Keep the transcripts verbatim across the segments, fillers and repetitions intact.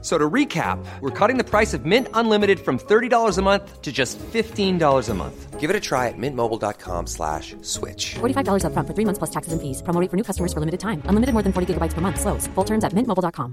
So to recap, we're cutting the price of Mint Unlimited from thirty dollars a month to just fifteen dollars a month. Give it a try at mintmobile.com slash switch. forty-five dollars up front for three months plus taxes and fees. Promo rate for new customers for limited time. Unlimited more than forty gigabytes per month. Slows full terms at mint mobile point com.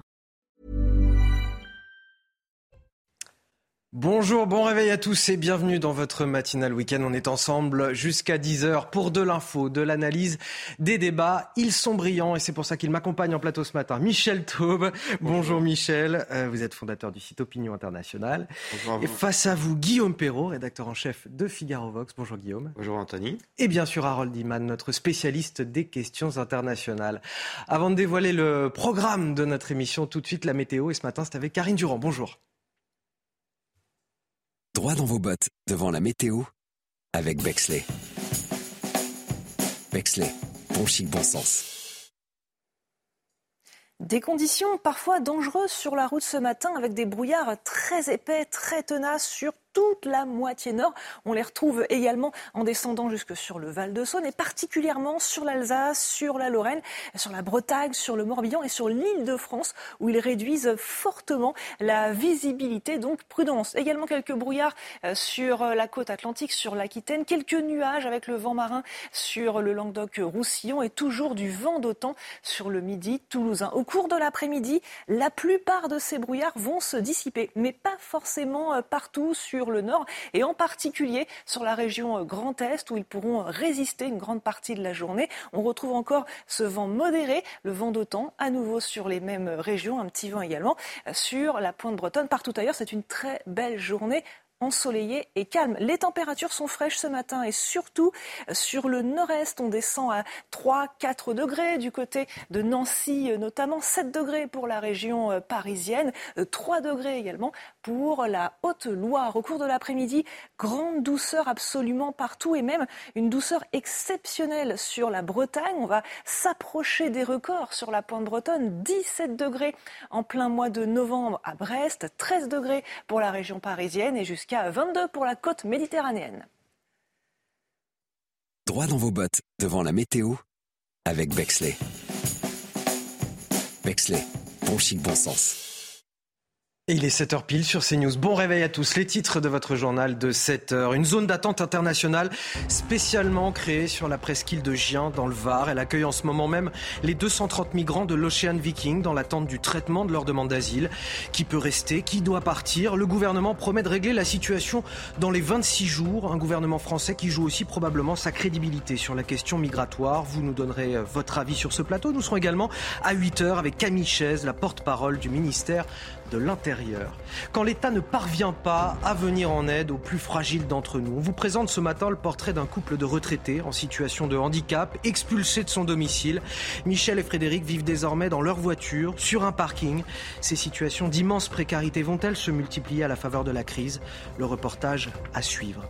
Bonjour, bon réveil à tous et bienvenue dans votre matinale week-end. On est ensemble jusqu'à dix heures pour de l'info, de l'analyse, des débats. Ils sont brillants et c'est pour ça qu'ils m'accompagnent en plateau ce matin. Michel Taube. Bonjour, Bonjour Michel, euh, vous êtes fondateur du site Opinion Internationale. Bonjour à vous. Et face à vous, Guillaume Perrault, rédacteur en chef de Figaro Vox. Bonjour Guillaume. Bonjour Anthony. Et bien sûr Harold Iman, notre spécialiste des questions internationales. Avant de dévoiler le programme de notre émission, tout de suite la météo. Et ce matin, c'est avec Karine Durand. Bonjour. Droit dans vos bottes, devant la météo, avec Bexley. Bexley, bon chic, bon sens. Des conditions parfois dangereuses sur la route ce matin avec des brouillards très épais, très tenaces sur toute la moitié nord. On les retrouve également en descendant jusque sur le Val-de-Saône et particulièrement sur l'Alsace, sur la Lorraine, sur la Bretagne, sur le Morbihan et sur l'Île-de-France où ils réduisent fortement la visibilité, donc prudence. Également quelques brouillards sur la côte atlantique, sur l'Aquitaine, quelques nuages avec le vent marin sur le Languedoc-Roussillon et toujours du vent d'OTAN sur le midi toulousain. Au cours de l'après-midi, la plupart de ces brouillards vont se dissiper, mais pas forcément partout sur le nord et en particulier sur la région Grand Est où ils pourront résister une grande partie de la journée. On retrouve encore ce vent modéré, le vent d'OTAN, à nouveau sur les mêmes régions, un petit vent également sur la pointe bretonne. Partout ailleurs, c'est une très belle journée ensoleillé et calme. Les températures sont fraîches ce matin et surtout sur le nord-est, on descend à trois à quatre degrés du côté de Nancy notamment, sept degrés pour la région parisienne, trois degrés également pour la Haute-Loire. Au cours de l'après-midi, grande douceur absolument partout et même une douceur exceptionnelle sur la Bretagne. On va s'approcher des records sur la pointe bretonne, dix-sept degrés en plein mois de novembre à Brest, treize degrés pour la région parisienne et jusqu'à vingt-deux pour la côte méditerranéenne. Droit dans vos bottes, devant la météo, avec Bexley. Bexley, bon chic, bon sens. Et il est sept heures pile sur CNews. Bon réveil à tous. Les titres de votre journal de sept heures. Une zone d'attente internationale spécialement créée sur la presqu'île de Gien dans le Var. Elle accueille en ce moment même les deux cent trente migrants de l'Ocean Viking dans l'attente du traitement de leur demande d'asile. Qui peut rester? Qui doit partir? Le gouvernement promet de régler la situation dans les vingt-six jours. Un gouvernement français qui joue aussi probablement sa crédibilité sur la question migratoire. Vous nous donnerez votre avis sur ce plateau. Nous serons également à huit heures avec Camille Chaise, la porte-parole du ministère de l'Intérieur. Quand l'État ne parvient pas à venir en aide aux plus fragiles d'entre nous, on vous présente ce matin le portrait d'un couple de retraités en situation de handicap, expulsés de son domicile. Michel et Frédéric vivent désormais dans leur voiture, sur un parking. Ces situations d'immense précarité vont-elles se multiplier à la faveur de la crise? Le reportage à suivre.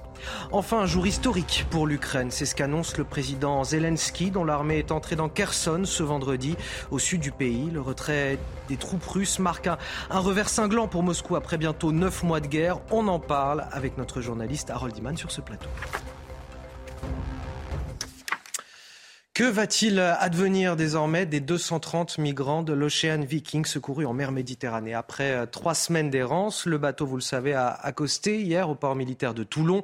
Enfin, un jour historique pour l'Ukraine. C'est ce qu'annonce le président Zelensky, dont l'armée est entrée dans Kherson ce vendredi, au sud du pays. Le retrait des troupes russes marque un, un revers singulaire pour Moscou après bientôt neuf mois de guerre. On en parle avec notre journaliste Harold Iman sur ce plateau. Que va-t-il advenir désormais des deux cent trente migrants de l'Ocean Viking secourus en mer Méditerranée? Après trois semaines d'errance, le bateau, vous le savez, a accosté hier au port militaire de Toulon.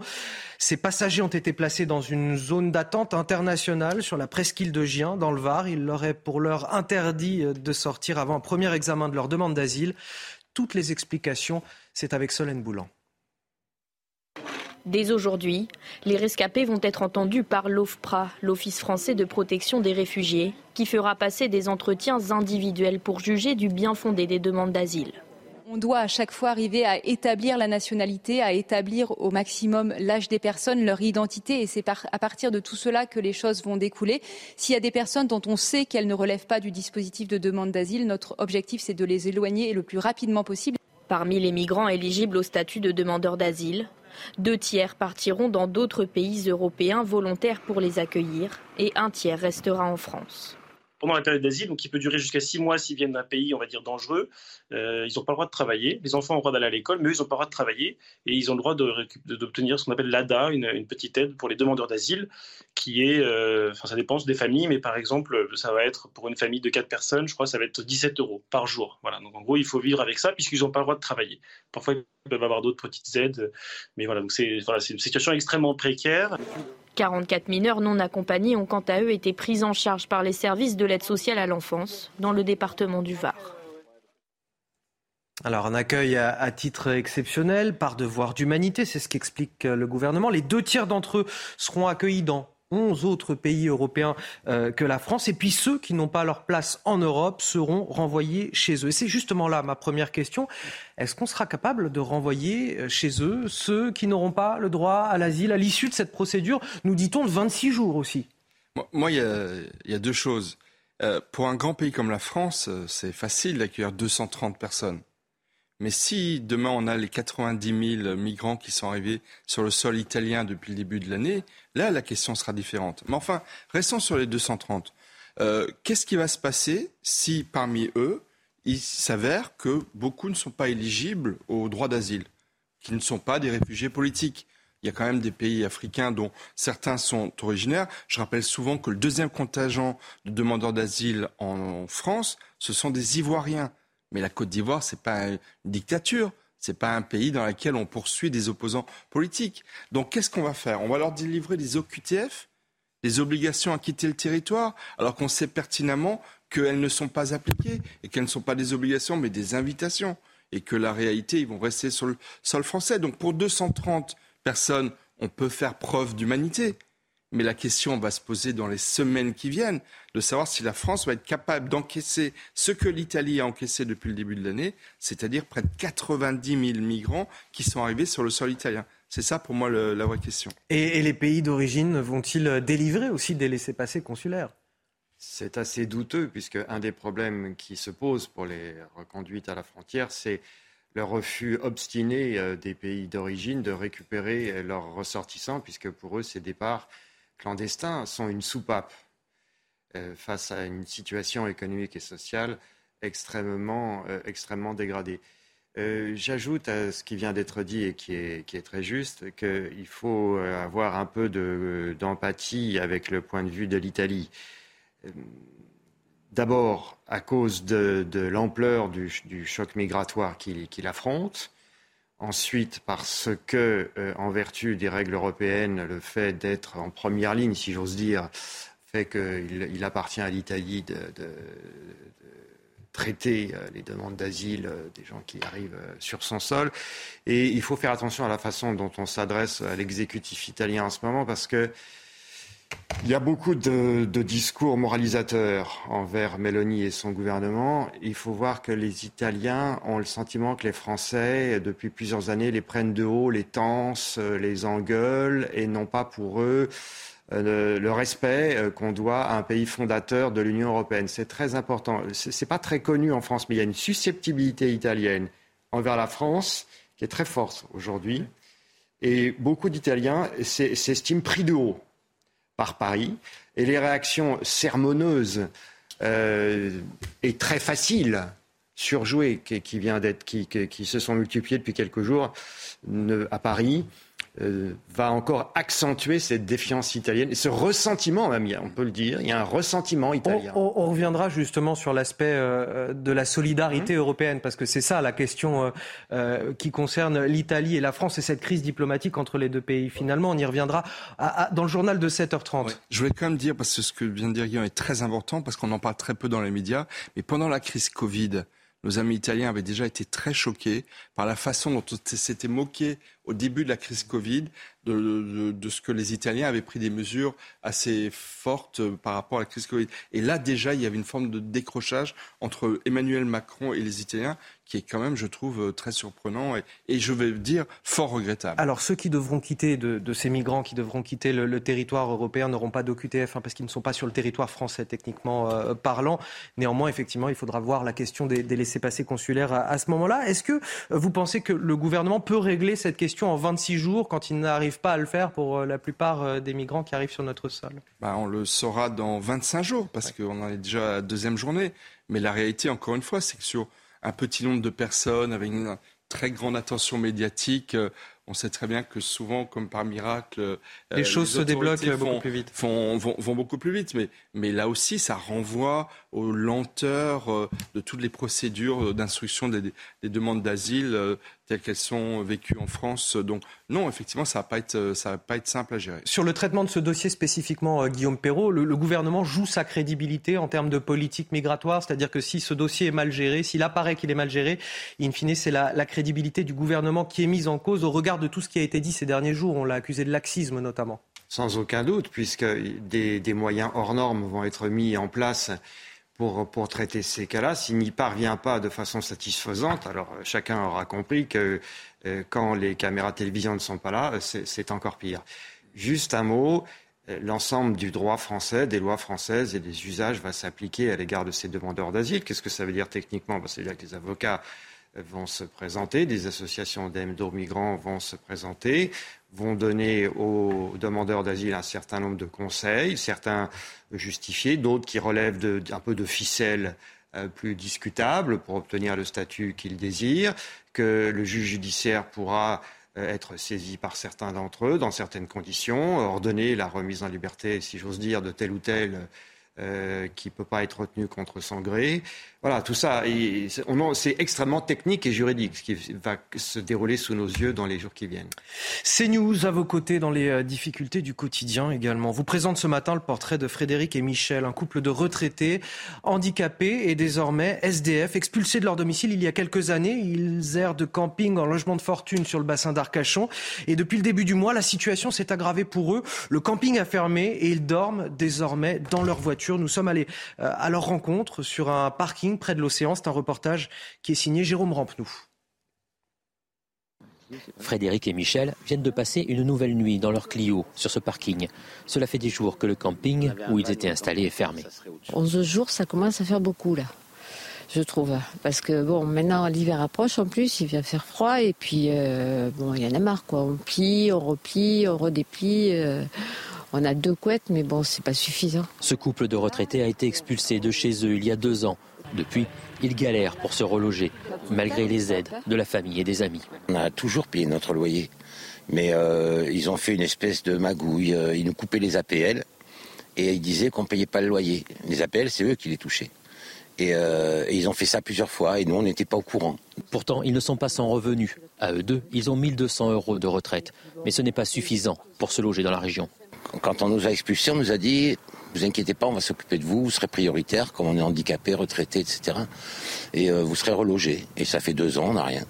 Ses passagers ont été placés dans une zone d'attente internationale sur la presqu'île de Gien, dans le Var. Il leur est pour l'heure interdit de sortir avant un premier examen de leur demande d'asile. Toutes les explications, c'est avec Solène Boulan. Dès aujourd'hui, les rescapés vont être entendus par l'OFPRA, l'Office français de protection des réfugiés, qui fera passer des entretiens individuels pour juger du bien fondé des demandes d'asile. On doit à chaque fois arriver à établir la nationalité, à établir au maximum l'âge des personnes, leur identité, et c'est à partir de tout cela que les choses vont découler. S'il y a des personnes dont on sait qu'elles ne relèvent pas du dispositif de demande d'asile, notre objectif c'est de les éloigner le plus rapidement possible. Parmi les migrants éligibles au statut de demandeur d'asile, deux tiers partiront dans d'autres pays européens volontaires pour les accueillir et un tiers restera en France. pendant la période d'asile, donc qui peut durer jusqu'à six mois s'ils viennent d'un pays, on va dire, dangereux. Euh, ils n'ont pas le droit de travailler. Les enfants ont le droit d'aller à l'école, mais eux, ils n'ont pas le droit de travailler. Et ils ont le droit de, de, d'obtenir ce qu'on appelle l'A D A, une, une petite aide pour les demandeurs d'asile, qui est, euh, enfin, ça dépend des familles, mais par exemple, ça va être pour une famille de quatre personnes, je crois, ça va être dix-sept euros par jour. Voilà. Donc, en gros, il faut vivre avec ça, puisqu'ils n'ont pas le droit de travailler. Parfois, ils peuvent avoir d'autres petites aides, mais voilà. Donc, c'est, voilà, c'est une situation extrêmement précaire. quarante-quatre mineurs non accompagnés ont quant à eux été pris en charge par les services de l'aide sociale à l'enfance dans le département du Var. Alors un accueil à, à titre exceptionnel, par devoir d'humanité, c'est ce qu'explique le gouvernement. Les deux tiers d'entre eux seront accueillis dans onze autres pays européens euh, que la France. Et puis ceux qui n'ont pas leur place en Europe seront renvoyés chez eux. Et c'est justement là ma première question. Est-ce qu'on sera capable de renvoyer chez eux ceux qui n'auront pas le droit à l'asile à l'issue de cette procédure, nous dit-on, de vingt-six jours aussi ? Moi, il y, y a deux choses. Euh, pour un grand pays comme la France, c'est facile d'accueillir deux cent trente personnes. Mais si demain on a les quatre-vingt-dix mille migrants qui sont arrivés sur le sol italien depuis le début de l'année, là la question sera différente. Mais enfin, restons sur les deux cent trente. Euh, qu'est-ce qui va se passer si parmi eux, il s'avère que beaucoup ne sont pas éligibles au droit d'asile, qui ne sont pas des réfugiés politiques ? Il y a quand même des pays africains dont certains sont originaires. Je rappelle souvent que le deuxième contingent de demandeurs d'asile en France, ce sont des Ivoiriens. Mais la Côte d'Ivoire, ce n'est pas une dictature, ce n'est pas un pays dans lequel on poursuit des opposants politiques. Donc qu'est-ce qu'on va faire ? On va leur délivrer des O Q T F, des obligations à quitter le territoire, alors qu'on sait pertinemment qu'elles ne sont pas appliquées et qu'elles ne sont pas des obligations mais des invitations et que la réalité, ils vont rester sur le sol français. Donc pour deux cent trente personnes, on peut faire preuve d'humanité. Mais la question va se poser dans les semaines qui viennent de savoir si la France va être capable d'encaisser ce que l'Italie a encaissé depuis le début de l'année, c'est-à-dire près de quatre-vingt-dix mille migrants qui sont arrivés sur le sol italien. C'est ça pour moi le, la vraie question. Et, et les pays d'origine vont-ils délivrer aussi des laissez-passer consulaires ? C'est assez douteux puisque un des problèmes qui se pose pour les reconduites à la frontière, c'est le refus obstiné des pays d'origine de récupérer leurs ressortissants puisque pour eux, ces départs clandestins sont une soupape euh, face à une situation économique et sociale extrêmement, euh, extrêmement dégradée. Euh, j'ajoute à ce qui vient d'être dit et qui est, qui est très juste qu'il faut avoir un peu de, d'empathie avec le point de vue de l'Italie. Euh, d'abord à cause de, de l'ampleur du, du choc migratoire qu'il, qu'il affronte. Ensuite, parce que, euh, en vertu des règles européennes, le fait d'être en première ligne, si j'ose dire, fait qu'il il appartient à l'Italie de, de, de traiter les demandes d'asile des gens qui arrivent sur son sol. Et il faut faire attention à la façon dont on s'adresse à l'exécutif italien en ce moment, parce que il y a beaucoup de, de discours moralisateurs envers Meloni et son gouvernement. Il faut voir que les Italiens ont le sentiment que les Français, depuis plusieurs années, les prennent de haut, les tensent, les engueulent et n'ont pas pour eux le, le respect qu'on doit à un pays fondateur de l'Union européenne. C'est très important. C'est, c'est pas très connu en France, mais il y a une susceptibilité italienne envers la France qui est très forte aujourd'hui. Et beaucoup d'Italiens s'estiment pris de haut par Paris, et les réactions sermonneuses euh, et très faciles, surjouées, qui, qui, vient d'être, qui, qui, qui se sont multipliées depuis quelques jours ne, à Paris, euh, va encore accentuer cette défiance italienne, et ce ressentiment même, on peut le dire, il y a un ressentiment italien. On, on, on reviendra justement sur l'aspect euh, de la solidarité mmh. européenne, parce que c'est ça la question euh, euh, qui concerne l'Italie et la France, et cette crise diplomatique entre les deux pays. Finalement, on y reviendra à, à, dans le journal de sept heures trente. Oui. Je voulais quand même dire, parce que ce que vient de dire Guillaume est très important, parce qu'on en parle très peu dans les médias, mais pendant la crise Covid, nos amis italiens avaient déjà été très choqués par la façon dont on s'était moqué au début de la crise Covid de, de, de ce que les Italiens avaient pris des mesures assez fortes par rapport à la crise Covid. Et là, déjà, il y avait une forme de décrochage entre Emmanuel Macron et les Italiens qui est quand même, je trouve, très surprenant et, et je vais dire fort regrettable. Alors, ceux qui devront quitter, de, de ces migrants qui devront quitter le, le territoire européen n'auront pas d'O Q T F hein, parce qu'ils ne sont pas sur le territoire français, techniquement euh, parlant. Néanmoins, effectivement, il faudra voir la question des, des laissez-passer consulaires à, à ce moment-là. Est-ce que vous pensez que le gouvernement peut régler cette question question en vingt-six jours quand ils n'arrivent pas à le faire pour la plupart des migrants qui arrivent sur notre sol? Bah, on le saura dans vingt-cinq jours parce ouais. qu'on en est déjà à la deuxième journée. Mais la réalité, encore une fois, c'est que sur un petit nombre de personnes avec une très grande attention médiatique, on sait très bien que souvent, comme par miracle, les, les choses se débloquent font, beaucoup plus vite. Font, vont, vont beaucoup plus vite. Mais, mais là aussi, ça renvoie aux lenteurs de toutes les procédures d'instruction des, des demandes d'asile telles qu'elles sont vécues en France. Donc non, effectivement, ça ne va pas être, ça va pas être simple à gérer. Sur le traitement de ce dossier spécifiquement, Guillaume Perrault, le, le gouvernement joue sa crédibilité en termes de politique migratoire. C'est-à-dire que si ce dossier est mal géré, s'il apparaît qu'il est mal géré, in fine, c'est la, la crédibilité du gouvernement qui est mise en cause au regard de tout ce qui a été dit ces derniers jours. On l'a accusé de laxisme notamment. Sans aucun doute, puisque des, des moyens hors normes vont être mis en place pour, pour traiter ces cas-là. S'il n'y parvient pas de façon satisfaisante, alors chacun aura compris que euh, quand les caméras de télévision ne sont pas là, c'est, c'est encore pire. Juste un mot, l'ensemble du droit français, des lois françaises et des usages va s'appliquer à l'égard de ces demandeurs d'asile. Qu'est-ce que ça veut dire techniquement ? Bah, c'est-à-dire que les avocats vont se présenter, des associations d'aide migrants vont se présenter, vont donner aux demandeurs d'asile un certain nombre de conseils, certains justifiés, d'autres qui relèvent de, d'un peu de ficelles euh, plus discutables pour obtenir le statut qu'ils désirent, que le juge judiciaire pourra euh, être saisi par certains d'entre eux dans certaines conditions, ordonner la remise en liberté, si j'ose dire, de tel ou tel Euh, qui ne peut pas être retenu contre son gré. Voilà, tout ça, et, on, c'est extrêmement technique et juridique, ce qui va se dérouler sous nos yeux dans les jours qui viennent. CNews, à vos côtés, dans les difficultés du quotidien également. Vous présente ce matin le portrait de Frédéric et Michel, un couple de retraités, handicapés et désormais S D F. Expulsés de leur domicile il y a quelques années, ils errent de camping en logement de fortune sur le bassin d'Arcachon. Et depuis le début du mois, la situation s'est aggravée pour eux. Le camping a fermé et ils dorment désormais dans leur voiture. Nous sommes allés à leur rencontre sur un parking près de l'océan. C'est un reportage qui est signé Jérôme Rampenou. Frédéric et Michel viennent de passer une nouvelle nuit dans leur Clio sur ce parking. Cela fait des jours que le camping où ils étaient installés est fermé. onze jours, ça commence à faire beaucoup là, je trouve. Parce que bon, maintenant l'hiver approche en plus, il vient faire froid et puis euh, bon, il y en a marre quoi. On plie, on replie, on redéplie... Euh... On a deux couettes, mais bon, c'est pas suffisant. Ce couple de retraités a été expulsé de chez eux il y a deux ans. Depuis, ils galèrent pour se reloger, malgré les aides de la famille et des amis. On a toujours payé notre loyer, mais euh, ils ont fait une espèce de magouille. Ils nous coupaient les A P L et ils disaient qu'on ne payait pas le loyer. Les A P L, c'est eux qui les touchaient. Et, euh, et ils ont fait ça plusieurs fois et nous, on n'était pas au courant. Pourtant, ils ne sont pas sans revenus. À eux deux, ils ont mille deux cents euros de retraite. Mais ce n'est pas suffisant pour se loger dans la région. Quand on nous a expulsés, on nous a dit « ne vous inquiétez pas, on va s'occuper de vous, vous serez prioritaire, comme on est handicapé, retraité, et cetera. Et euh, vous serez relogé. » Et ça fait deux ans, on n'a rien.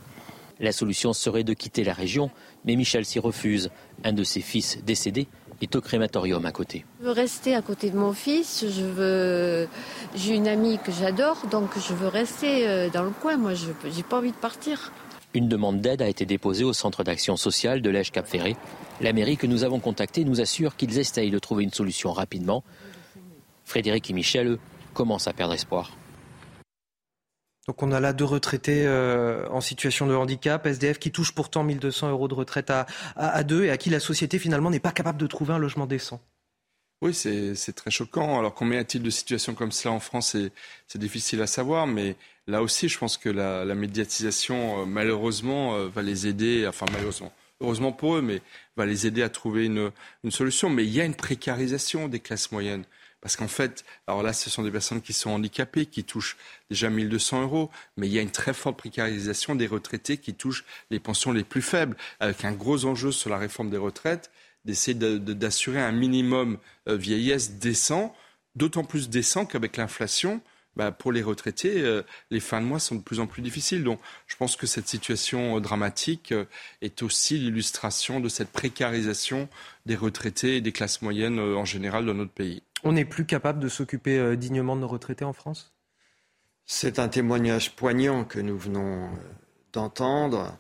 La solution serait de quitter la région, mais Michel s'y refuse. Un de ses fils décédé est au crématorium à côté. Je veux rester à côté de mon fils, je veux... j'ai une amie que j'adore, donc je veux rester dans le coin, moi je n'ai pas envie de partir. Une demande d'aide a été déposée au centre d'action sociale de Lège-Cap-Ferré. La mairie que nous avons contactée nous assure qu'ils essayent de trouver une solution rapidement. Frédéric et Michel, eux, commencent à perdre espoir. Donc on a là deux retraités euh, en situation de handicap, S D F, qui touchent pourtant mille deux cents euros de retraite à, à, à deux et à qui la société finalement n'est pas capable de trouver un logement décent. Oui, c'est, c'est très choquant. Alors combien y a-t-il de situations comme cela en France, c'est, c'est difficile à savoir, mais là aussi, je pense que la, la médiatisation, euh, malheureusement, euh, va les aider, enfin malheureusement, heureusement pour eux, mais va les aider à trouver une, une solution. Mais il y a une précarisation des classes moyennes. Parce qu'en fait, alors là, ce sont des personnes qui sont handicapées, qui touchent déjà mille deux cents euros, mais il y a une très forte précarisation des retraités qui touchent les pensions les plus faibles, avec un gros enjeu sur la réforme des retraites, d'essayer de, de, d'assurer un minimum euh, vieillesse décent, d'autant plus décent qu'avec l'inflation, bah, pour les retraités, euh, les fins de mois sont de plus en plus difficiles. Donc je pense que cette situation euh, dramatique euh, est aussi l'illustration de cette précarisation des retraités et des classes moyennes euh, en général dans notre pays. On n'est plus capable de s'occuper euh, dignement de nos retraités en France ? C'est un témoignage poignant que nous venons euh, d'entendre.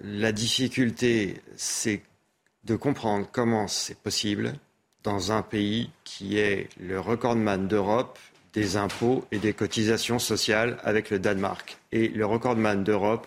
La difficulté, c'est de comprendre comment c'est possible dans un pays qui est le recordman d'Europe des impôts et des cotisations sociales avec le Danemark. Et le recordman d'Europe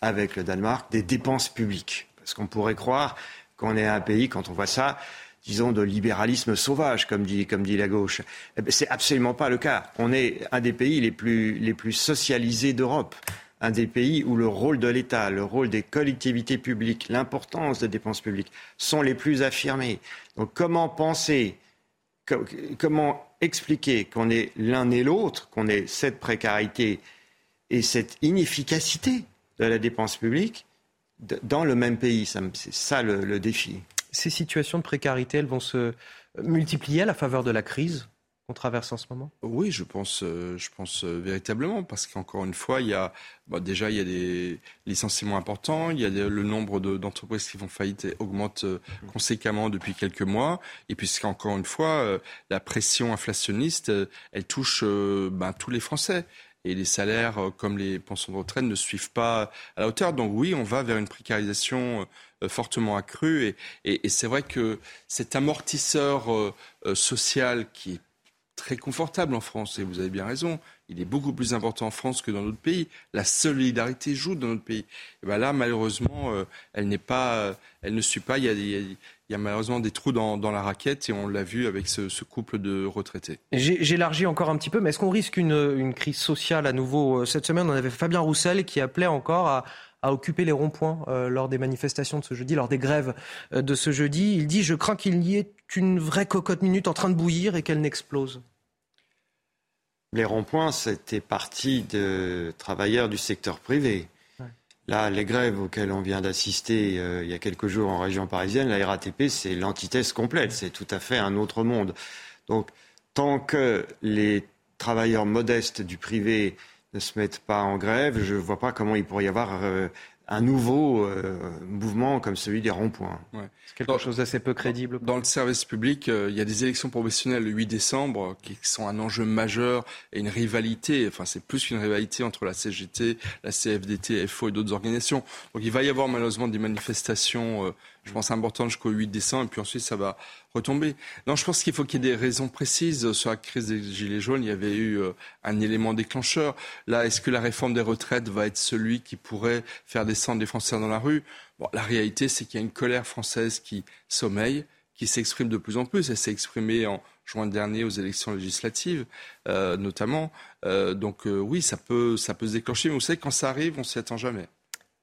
avec le Danemark des dépenses publiques. Parce qu'on pourrait croire qu'on est un pays, quand on voit ça, disons de libéralisme sauvage, comme dit, comme dit la gauche. Eh bien, c'est absolument pas le cas. On est un des pays les plus, les plus socialisés d'Europe. Un des pays où le rôle de l'État, le rôle des collectivités publiques, l'importance des dépenses publiques sont les plus affirmés. Donc comment penser, co- comment expliquer qu'on est l'un et l'autre, qu'on est cette précarité et cette inefficacité de la dépense publique d- dans le même pays, ça, c'est ça le, le défi. Ces situations de précarité, elles vont se multiplier à la faveur de la crise qu'on traverse en ce moment ? Oui, je pense, je pense véritablement, parce qu'encore une fois, il y a, bah déjà il y a des licenciements importants, il y a des, le nombre de, d'entreprises qui font faillite augmente conséquemment depuis quelques mois, et puisqu'encore une fois, la pression inflationniste, elle touche bah, tous les Français. Et les salaires, comme les pensions de retraite, ne suivent pas à la hauteur. Donc oui, on va vers une précarisation fortement accrue. Et, et, et c'est vrai que cet amortisseur social qui est très confortable en France, et vous avez bien raison, il est beaucoup plus important en France que dans d'autres pays. La solidarité joue dans notre pays. Et bien là, malheureusement, elle n'est pas, elle ne suit pas. Il y a, il y a malheureusement des trous dans, dans la raquette, et on l'a vu avec ce, ce couple de retraités. J'ai, j'élargis encore un petit peu, mais est-ce qu'on risque une, une crise sociale à nouveau ? Cette semaine, on avait Fabien Roussel qui appelait encore à, à occuper les ronds-points euh, lors des manifestations de ce jeudi, lors des grèves euh, de ce jeudi. Il dit « Je crains qu'il y ait une vraie cocotte minute en train de bouillir et qu'elle n'explose ». Les ronds-points, c'était parti de travailleurs du secteur privé. Ouais. Là, les grèves auxquelles on vient d'assister euh, il y a quelques jours en région parisienne, la R A T P, c'est l'antithèse complète. Ouais. C'est tout à fait un autre monde. Donc, tant que les travailleurs modestes du privé ne se mettent pas en grève, je ne vois pas comment il pourrait y avoir euh, un nouveau euh, mouvement comme celui des ronds-points. Ouais. C'est quelque dans, chose d'assez peu crédible. Dans le service public, euh, il y a des élections professionnelles le huit décembre qui sont un enjeu majeur et une rivalité, enfin c'est plus qu'une rivalité entre la C G T, la C F D T, F O et d'autres organisations. Donc il va y avoir malheureusement des manifestations, euh, je pense, importantes jusqu'au huit décembre, et puis ensuite ça va retomber. Non, je pense qu'il faut qu'il y ait des raisons précises. Sur la crise des Gilets jaunes, il y avait eu euh, un élément déclencheur. Là, est-ce que la réforme des retraites va être celui qui pourrait faire descendre les Français dans la rue ? Bon, la réalité, c'est qu'il y a une colère française qui sommeille, qui s'exprime de plus en plus. Elle s'est exprimée en juin dernier aux élections législatives, euh, notamment. Euh, donc euh, oui, ça peut, ça peut se déclencher. Mais vous savez, quand ça arrive, on ne s'y attend jamais.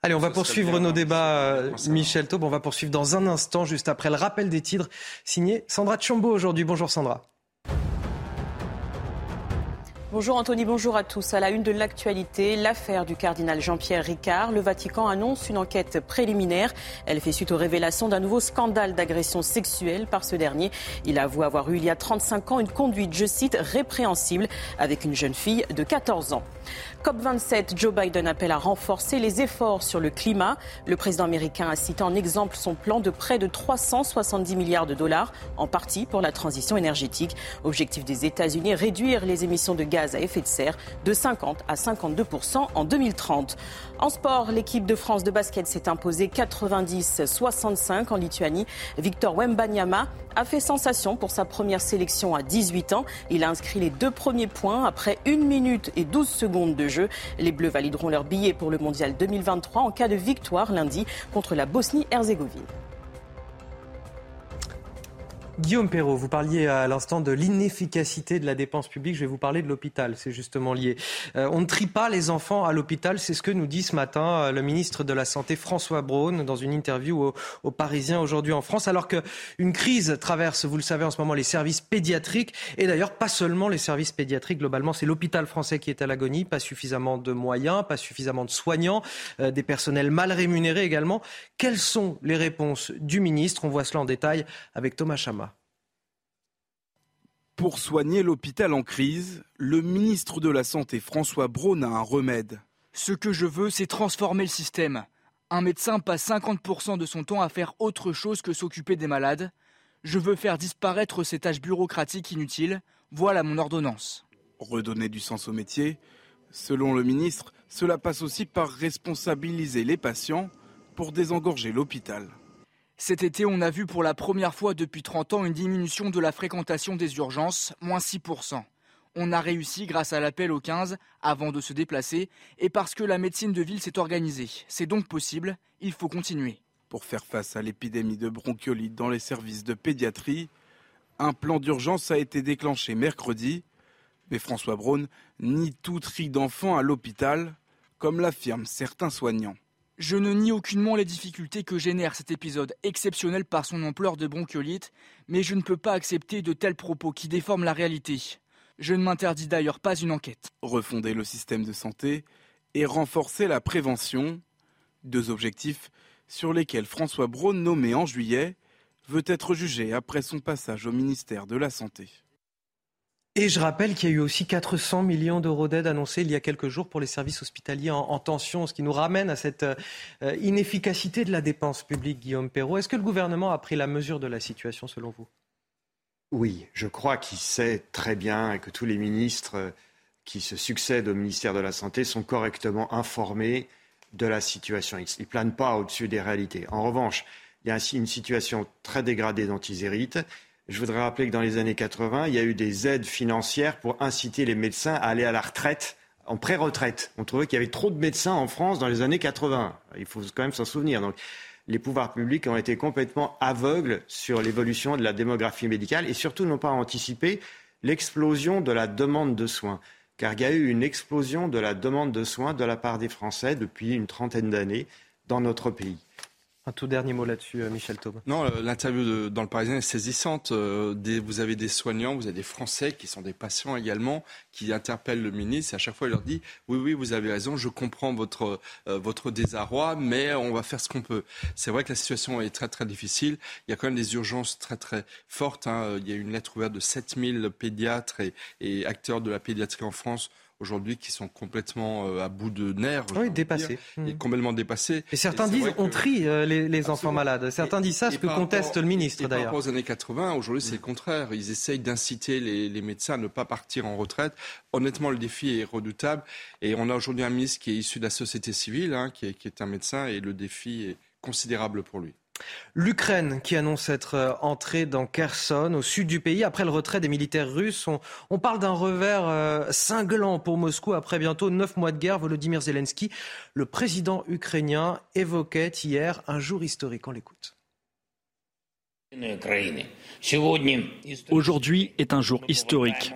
Allez, on va poursuivre nos débats, Michel Taube. On va poursuivre dans un instant, juste après le rappel des titres, signé Sandra Tchombo aujourd'hui. Bonjour Sandra. Bonjour Anthony, bonjour à tous. À la une de l'actualité, l'affaire du cardinal Jean-Pierre Ricard. Le Vatican annonce une enquête préliminaire. Elle fait suite aux révélations d'un nouveau scandale d'agression sexuelle par ce dernier. Il avoue avoir eu il y a trente-cinq ans une conduite, je cite, répréhensible avec une jeune fille de quatorze ans. C O P vingt-sept, Joe Biden appelle à renforcer les efforts sur le climat. Le président américain a cité en exemple son plan de près de trois cent soixante-dix milliards de dollars, en partie pour la transition énergétique. Objectif des États-Unis, réduire les émissions de gaz à effet de serre de cinquante à cinquante-deux pour cent en deux mille trente. En sport, l'équipe de France de basket s'est imposée quatre-vingt-dix à soixante-cinq en Lituanie. Victor Wembanyama a fait sensation pour sa première sélection à dix-huit ans. Il a inscrit les deux premiers points après une minute et douze secondes de jeu. Les Bleus valideront leur billet pour le Mondial deux mille vingt-trois en cas de victoire lundi contre la Bosnie-Herzégovine. Guillaume Perrault, vous parliez à l'instant de l'inefficacité de la dépense publique. Je vais vous parler de l'hôpital, c'est justement lié. Euh, on ne trie pas les enfants à l'hôpital, c'est ce que nous dit ce matin le ministre de la Santé François Braun dans une interview aux au Parisiens aujourd'hui en France, alors qu'une crise traverse, vous le savez en ce moment, les services pédiatriques. Et d'ailleurs, pas seulement les services pédiatriques, globalement, c'est l'hôpital français qui est à l'agonie. Pas suffisamment de moyens, pas suffisamment de soignants, euh, des personnels mal rémunérés également. Quelles sont les réponses du ministre ? On voit cela en détail avec Thomas Chama. Pour soigner l'hôpital en crise, le ministre de la Santé François Braun a un remède. Ce que je veux, c'est transformer le système. Un médecin passe cinquante pour cent de son temps à faire autre chose que s'occuper des malades. Je veux faire disparaître ces tâches bureaucratiques inutiles. Voilà mon ordonnance. Redonner du sens au métier, selon le ministre, cela passe aussi par responsabiliser les patients pour désengorger l'hôpital. Cet été, on a vu pour la première fois depuis trente ans une diminution de la fréquentation des urgences, moins six pour cent. On a réussi grâce à l'appel au quinze, avant de se déplacer, et parce que la médecine de ville s'est organisée. C'est donc possible, il faut continuer. Pour faire face à l'épidémie de bronchiolite dans les services de pédiatrie, un plan d'urgence a été déclenché mercredi. Mais François Braun nie tout tri d'enfants à l'hôpital, comme l'affirment certains soignants. Je ne nie aucunement les difficultés que génère cet épisode exceptionnel par son ampleur de bronchiolite, mais je ne peux pas accepter de tels propos qui déforment la réalité. Je ne m'interdis d'ailleurs pas une enquête. Refonder le système de santé et renforcer la prévention, deux objectifs sur lesquels François Braun, nommé en juillet, veut être jugé après son passage au ministère de la Santé. Et je rappelle qu'il y a eu aussi quatre cents millions d'euros d'aide annoncés il y a quelques jours pour les services hospitaliers en, en tension, ce qui nous ramène à cette euh, inefficacité de la dépense publique, Guillaume Perrault. Est-ce que le gouvernement a pris la mesure de la situation, selon vous ? Oui, je crois qu'il sait très bien et que tous les ministres qui se succèdent au ministère de la Santé sont correctement informés de la situation. Ils ne planent pas au-dessus des réalités. En revanche, il y a une situation très dégradée dont ils héritent. Je voudrais rappeler que dans les années quatre-vingts, il y a eu des aides financières pour inciter les médecins à aller à la retraite, en pré-retraite. On trouvait qu'il y avait trop de médecins en France dans les années quatre-vingts. Il faut quand même s'en souvenir. Donc, les pouvoirs publics ont été complètement aveugles sur l'évolution de la démographie médicale et surtout n'ont pas anticipé l'explosion de la demande de soins. Car il y a eu une explosion de la demande de soins de la part des Français depuis une trentaine d'années dans notre pays. Un tout dernier mot là-dessus, Michel Taube. Non, l'interview de, dans Le Parisien est saisissante. Euh, des, vous avez des soignants, vous avez des Français qui sont des patients également, qui interpellent le ministre. Et à chaque fois, il leur dit « Oui, oui, vous avez raison, je comprends votre, euh, votre désarroi, mais on va faire ce qu'on peut. » C'est vrai que la situation est très, très difficile. Il y a quand même des urgences très, très fortes. Hein. Il y a une lettre ouverte de sept mille pédiatres et, et acteurs de la pédiatrie en France aujourd'hui, qui sont complètement à bout de nerfs. Oui, dépassés. Mmh. Complètement dépassés. Et certains et disent, on que... trie euh, les, les enfants malades. Certains et, disent ça, ce que conteste rapport, le ministre et, et d'ailleurs. Par rapport aux années quatre-vingts, aujourd'hui, c'est mmh. le contraire. Ils essayent d'inciter les, les médecins à ne pas partir en retraite. Honnêtement, le défi est redoutable. Et on a aujourd'hui un ministre qui est issu de la société civile, hein, qui, est, qui est un médecin, et le défi est considérable pour lui. L'Ukraine qui annonce être entrée dans Kherson, au sud du pays, après le retrait des militaires russes. On, on parle d'un revers euh, cinglant pour Moscou après bientôt neuf mois de guerre. Volodymyr Zelensky, le président ukrainien, évoquait hier un jour historique. On l'écoute. Aujourd'hui est un jour historique.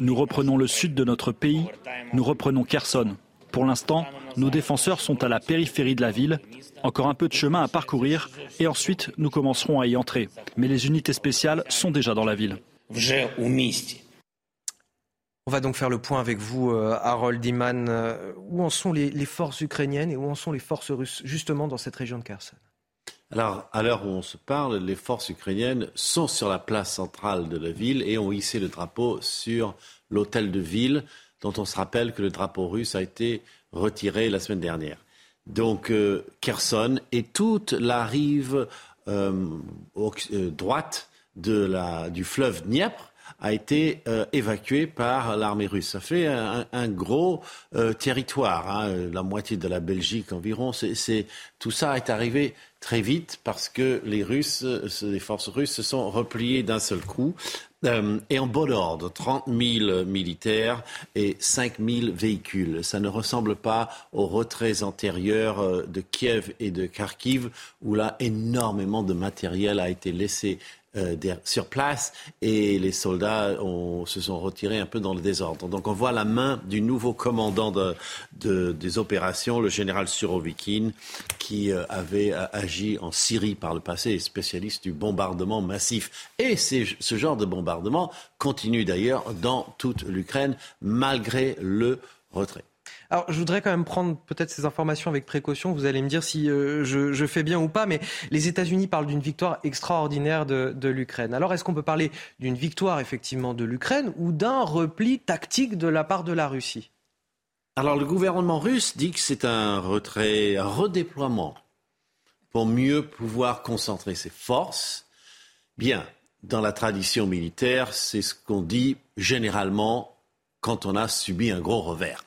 Nous reprenons le sud de notre pays, nous reprenons Kherson. Pour l'instant, nos défenseurs sont à la périphérie de la ville. Encore un peu de chemin à parcourir et ensuite nous commencerons à y entrer. Mais les unités spéciales sont déjà dans la ville. On va donc faire le point avec vous, Harold Iman. Où en sont les, les forces ukrainiennes et où en sont les forces russes, justement dans cette région de Kherson ? Alors, à l'heure où on se parle, les forces ukrainiennes sont sur la place centrale de la ville et ont hissé le drapeau sur l'hôtel de ville, dont on se rappelle que le drapeau russe a été retiré la semaine dernière. Donc euh, Kherson et toute la rive euh, droite de la, du fleuve Dniepr a été euh, évacuée par l'armée russe. Ça fait un, un gros euh, territoire, hein, la moitié de la Belgique environ. C'est, c'est, tout ça est arrivé très vite parce que les Russes, les forces russes se sont repliées d'un seul coup. Euh, et en bon ordre, trente mille militaires et cinq mille véhicules. Ça ne ressemble pas aux retraits antérieurs de Kiev et de Kharkiv, où là, énormément de matériel a été laissé euh, sur place et les soldats ont, se sont retirés un peu dans le désordre. Donc on voit la main du nouveau commandant de, de, des opérations, le général Surovikin, qui euh, avait euh, agi en Syrie par le passé, spécialiste du bombardement massif. Et c'est ce genre de bombardement continue d'ailleurs dans toute l'Ukraine, malgré le retrait. Alors, je voudrais quand même prendre peut-être ces informations avec précaution. Vous allez me dire si euh, je, je fais bien ou pas, mais les États-Unis parlent d'une victoire extraordinaire de, de l'Ukraine. Alors, est-ce qu'on peut parler d'une victoire effectivement de l'Ukraine ou d'un repli tactique de la part de la Russie ? Alors, le gouvernement russe dit que c'est un retrait, un redéploiement pour mieux pouvoir concentrer ses forces. Bien. Dans la tradition militaire, c'est ce qu'on dit généralement quand on a subi un gros revers.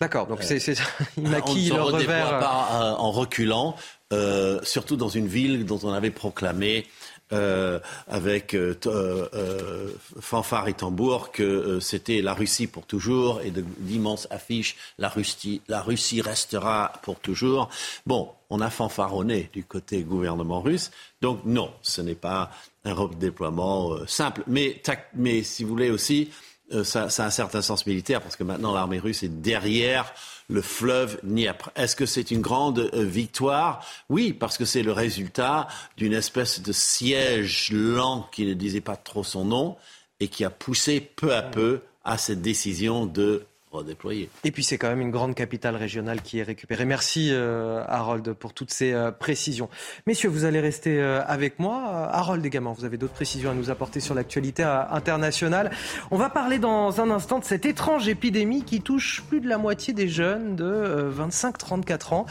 D'accord, donc euh, c'est, c'est... il maquille le revers. On ne se redéploie pas euh, en reculant, euh, surtout dans une ville dont on avait proclamé euh, avec euh, euh, fanfare et tambour que euh, c'était la Russie pour toujours et de, d'immenses affiches la Russie, la Russie restera pour toujours. Bon, on a fanfaronné du côté gouvernement russe, donc non, ce n'est pas un redéploiement euh, simple. Mais, tac, mais si vous voulez aussi, euh, ça, ça a un certain sens militaire parce que maintenant l'armée russe est derrière le fleuve Dniepr. Est-ce que c'est une grande euh, victoire ? Oui, parce que c'est le résultat d'une espèce de siège lent qui ne disait pas trop son nom et qui a poussé peu à peu à cette décision de redéployer. Et puis c'est quand même une grande capitale régionale qui est récupérée. Merci euh, Harold pour toutes ces euh, précisions. Messieurs, vous allez rester euh, avec moi. Harold également, vous avez d'autres précisions à nous apporter sur l'actualité euh, internationale. On va parler dans un instant de cette étrange épidémie qui touche plus de la moitié des jeunes de euh, vingt-cinq à trente-quatre ans.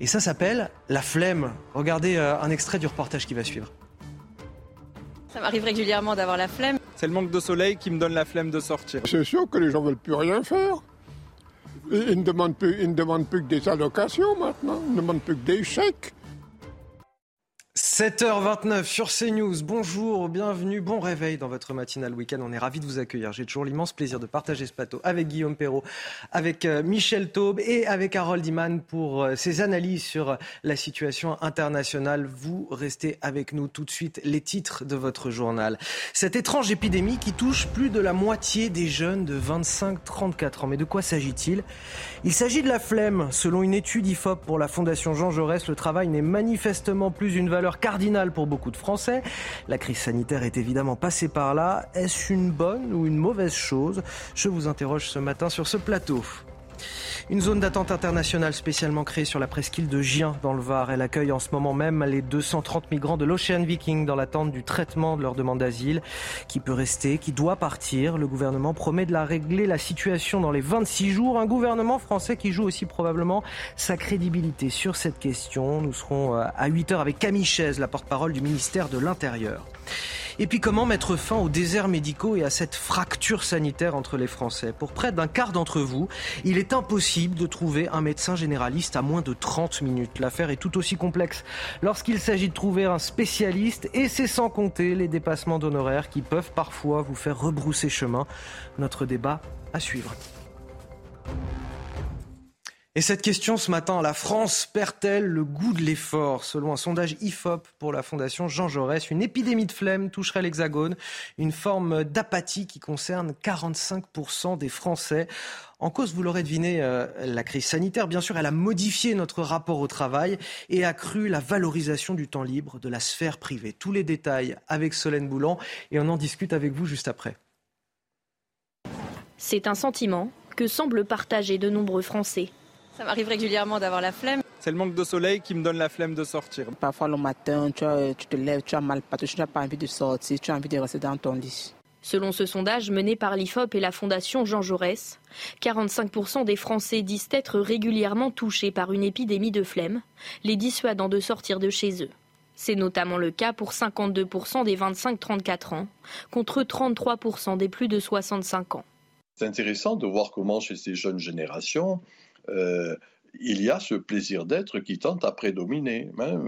Et ça s'appelle la flemme. Regardez euh, un extrait du reportage qui va suivre. Ça m'arrive régulièrement d'avoir la flemme. C'est le manque de soleil qui me donne la flemme de sortir. C'est sûr que les gens ne veulent plus rien faire. Ils ne demandent plus, ils ne demandent plus que des allocations maintenant. Ils ne demandent plus que des chèques. sept heures vingt-neuf sur CNews. Bonjour, bienvenue, bon réveil dans votre matinale week-end. On est ravis de vous accueillir. J'ai toujours l'immense plaisir de partager ce plateau avec Guillaume Perrault, avec Michel Taube et avec Harold Iman pour ses analyses sur la situation internationale. Vous restez avec nous tout de suite. Les titres de votre journal. Cette étrange épidémie qui touche plus de la moitié des jeunes de vingt-cinq à trente-quatre ans. Mais de quoi s'agit-il ? Il s'agit de la flemme. Selon une étude I F O P pour la Fondation Jean Jaurès, le travail n'est manifestement plus une valeur cardinal pour beaucoup de Français. La crise sanitaire est évidemment passée par là. Est-ce une bonne ou une mauvaise chose ? Je vous interroge ce matin sur ce plateau. Une zone d'attente internationale spécialement créée sur la presqu'île de Gien dans le Var. Elle accueille en ce moment même les deux cent trente migrants de l'Ocean Viking dans l'attente du traitement de leur demande d'asile. Qui peut rester, qui doit partir. Le gouvernement promet de la régler la situation dans les vingt-six jours. Un gouvernement français qui joue aussi probablement sa crédibilité sur cette question. Nous serons à huit heures avec Camille Chaise, la porte-parole du ministère de l'Intérieur. Et puis comment mettre fin aux déserts médicaux et à cette fracture sanitaire entre les Français ? Pour près d'un quart d'entre vous, il est impossible de trouver un médecin généraliste à moins de trente minutes. L'affaire est tout aussi complexe lorsqu'il s'agit de trouver un spécialiste et c'est sans compter les dépassements d'honoraires qui peuvent parfois vous faire rebrousser chemin. Notre débat à suivre. Et cette question ce matin, la France perd-elle le goût de l'effort ? Selon un sondage I F O P pour la Fondation Jean Jaurès, une épidémie de flemme toucherait l'Hexagone, une forme d'apathie qui concerne quarante-cinq pour cent des Français. En cause, vous l'aurez deviné, euh, la crise sanitaire, bien sûr, elle a modifié notre rapport au travail et accru la valorisation du temps libre de la sphère privée. Tous les détails avec Solène Boulan et on en discute avec vous juste après. C'est un sentiment que semblent partager de nombreux Français. Ça m'arrive régulièrement d'avoir la flemme. C'est le manque de soleil qui me donne la flemme de sortir. Parfois le matin, tu, as, tu te lèves, tu as mal partout, tu n'as pas envie de sortir, tu as envie de rester dans ton lit. Selon ce sondage mené par l'I F O P et la Fondation Jean Jaurès, quarante-cinq pour cent des Français disent être régulièrement touchés par une épidémie de flemme, les dissuadant de sortir de chez eux. C'est notamment le cas pour cinquante-deux pour cent des vingt-cinq à trente-quatre ans, contre trente-trois pour cent des plus de soixante-cinq ans. C'est intéressant de voir comment chez ces jeunes générations, Euh, il y a ce plaisir d'être qui tente à prédominer. Hein.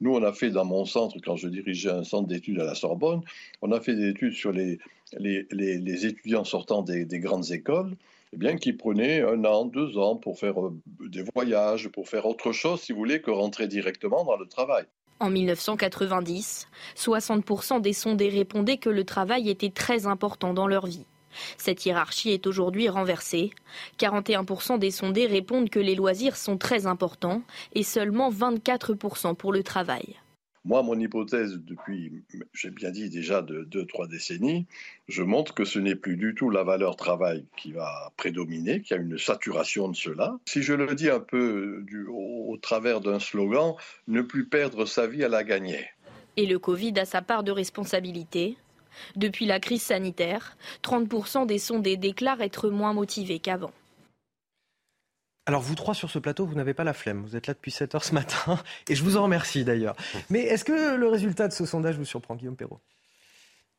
Nous, on a fait dans mon centre, quand je dirigeais un centre d'études à la Sorbonne, on a fait des études sur les, les, les, les étudiants sortant des, des grandes écoles, eh bien, qui prenaient un an, deux ans pour faire des voyages, pour faire autre chose, si vous voulez, que rentrer directement dans le travail. En dix-neuf cent quatre-vingt-dix, soixante pour cent des sondés répondaient que le travail était très important dans leur vie. Cette hiérarchie est aujourd'hui renversée. quarante et un pour cent des sondés répondent que les loisirs sont très importants et seulement vingt-quatre pour cent pour le travail. Moi, mon hypothèse depuis, j'ai bien dit déjà de deux, trois décennies, je montre que ce n'est plus du tout la valeur travail qui va prédominer, qu'il y a une saturation de cela. Si je le dis un peu du, au, au travers d'un slogan, ne plus perdre sa vie à la gagner. Et le Covid a sa part de responsabilité. Depuis la crise sanitaire, trente pour cent des sondés déclarent être moins motivés qu'avant. Alors vous trois sur ce plateau, vous n'avez pas la flemme. Vous êtes là depuis sept heures ce matin et je vous en remercie d'ailleurs. Mais est-ce que le résultat de ce sondage vous surprend, Guillaume Perrault ?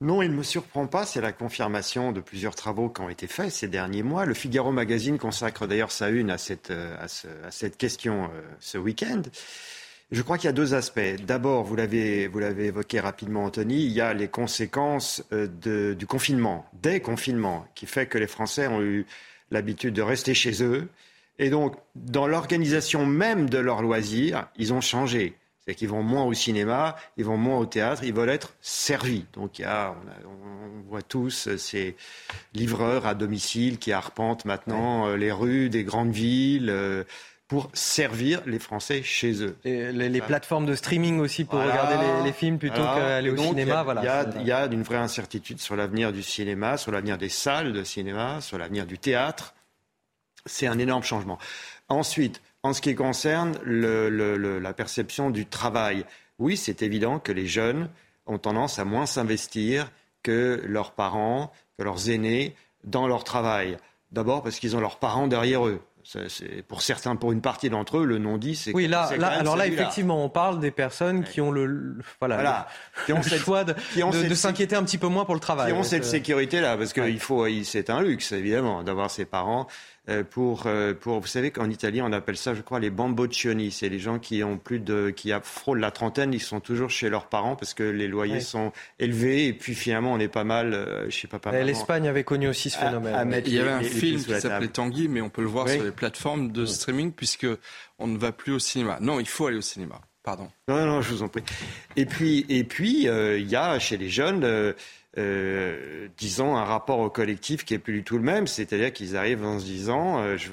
Non, il ne me surprend pas. C'est la confirmation de plusieurs travaux qui ont été faits ces derniers mois. Le Figaro Magazine consacre d'ailleurs sa une à cette, à ce, à cette question ce week-end. Je crois qu'il y a deux aspects. D'abord, vous l'avez, vous l'avez évoqué rapidement, Anthony, il y a les conséquences de, du confinement, des confinements, qui fait que les Français ont eu l'habitude de rester chez eux. Et donc, dans l'organisation même de leurs loisirs, ils ont changé. C'est qu'ils vont moins au cinéma, ils vont moins au théâtre, ils veulent être servis. Donc il y a, on, a, on voit tous ces livreurs à domicile qui arpentent maintenant ouais. les rues des grandes villes pour servir les Français chez eux. Et les, les plateformes de streaming aussi pour voilà. regarder les, les films plutôt voilà. qu'aller au donc, cinéma. Il y, voilà. y, y, y a une vraie incertitude sur l'avenir du cinéma, sur l'avenir des salles de cinéma, sur l'avenir du théâtre. C'est un énorme changement. Ensuite, en ce qui concerne le, le, le, la perception du travail, oui, c'est évident que les jeunes ont tendance à moins s'investir que leurs parents, que leurs aînés dans leur travail. D'abord parce qu'ils ont leurs parents derrière eux. C'est, c'est, pour certains, pour une partie d'entre eux, le non-dit, c'est... Oui, là, c'est là, alors là, effectivement, on parle des personnes qui ont le, le, voilà, voilà. le, qui ont le cette, choix de, qui ont de, cette, de s'inquiéter un petit peu moins pour le travail. Qui ont donc, cette euh... sécurité-là, parce que ouais. il faut, c'est un luxe, évidemment, d'avoir ses parents pour, pour... Vous savez qu'en Italie, on appelle ça, je crois, les bamboccioni. C'est les gens qui ont plus de... qui frôlent la trentaine, ils sont toujours chez leurs parents parce que les loyers ouais. sont élevés et puis finalement, on est pas mal... Je sais pas, pas mal... L'Espagne avait connu aussi ce phénomène. À, à il y avait un les, film les qui s'appelait Tanguy, mais on peut le voir oui. sur les plateforme de streaming puisque on ne va plus au cinéma. Non, il faut aller au cinéma. Pardon. Non, non, je vous en prie. Et puis, et puis, il euh, y a chez les jeunes, euh, euh, disons, un rapport au collectif qui est plus du tout le même. C'est-à-dire qu'ils arrivent en se disant, euh, je,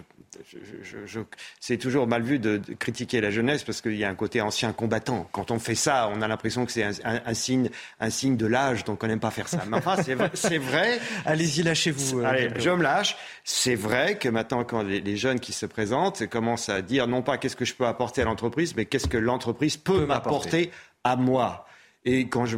je, je, je, c'est toujours mal vu de, de critiquer la jeunesse parce qu'il y a un côté ancien combattant. Quand on fait ça, on a l'impression que c'est un, un, un signe, un signe de l'âge. Donc on n'aime pas faire ça. Mais enfin, c'est, c'est vrai. Allez-y, lâchez-vous. Euh, allez, je me lâche. C'est vrai que maintenant, quand les, les jeunes qui se présentent commencent à dire non pas qu'est-ce que je peux apporter à l'entreprise, mais qu'est-ce que l'entreprise peut, peut m'apporter à moi. Et quand je,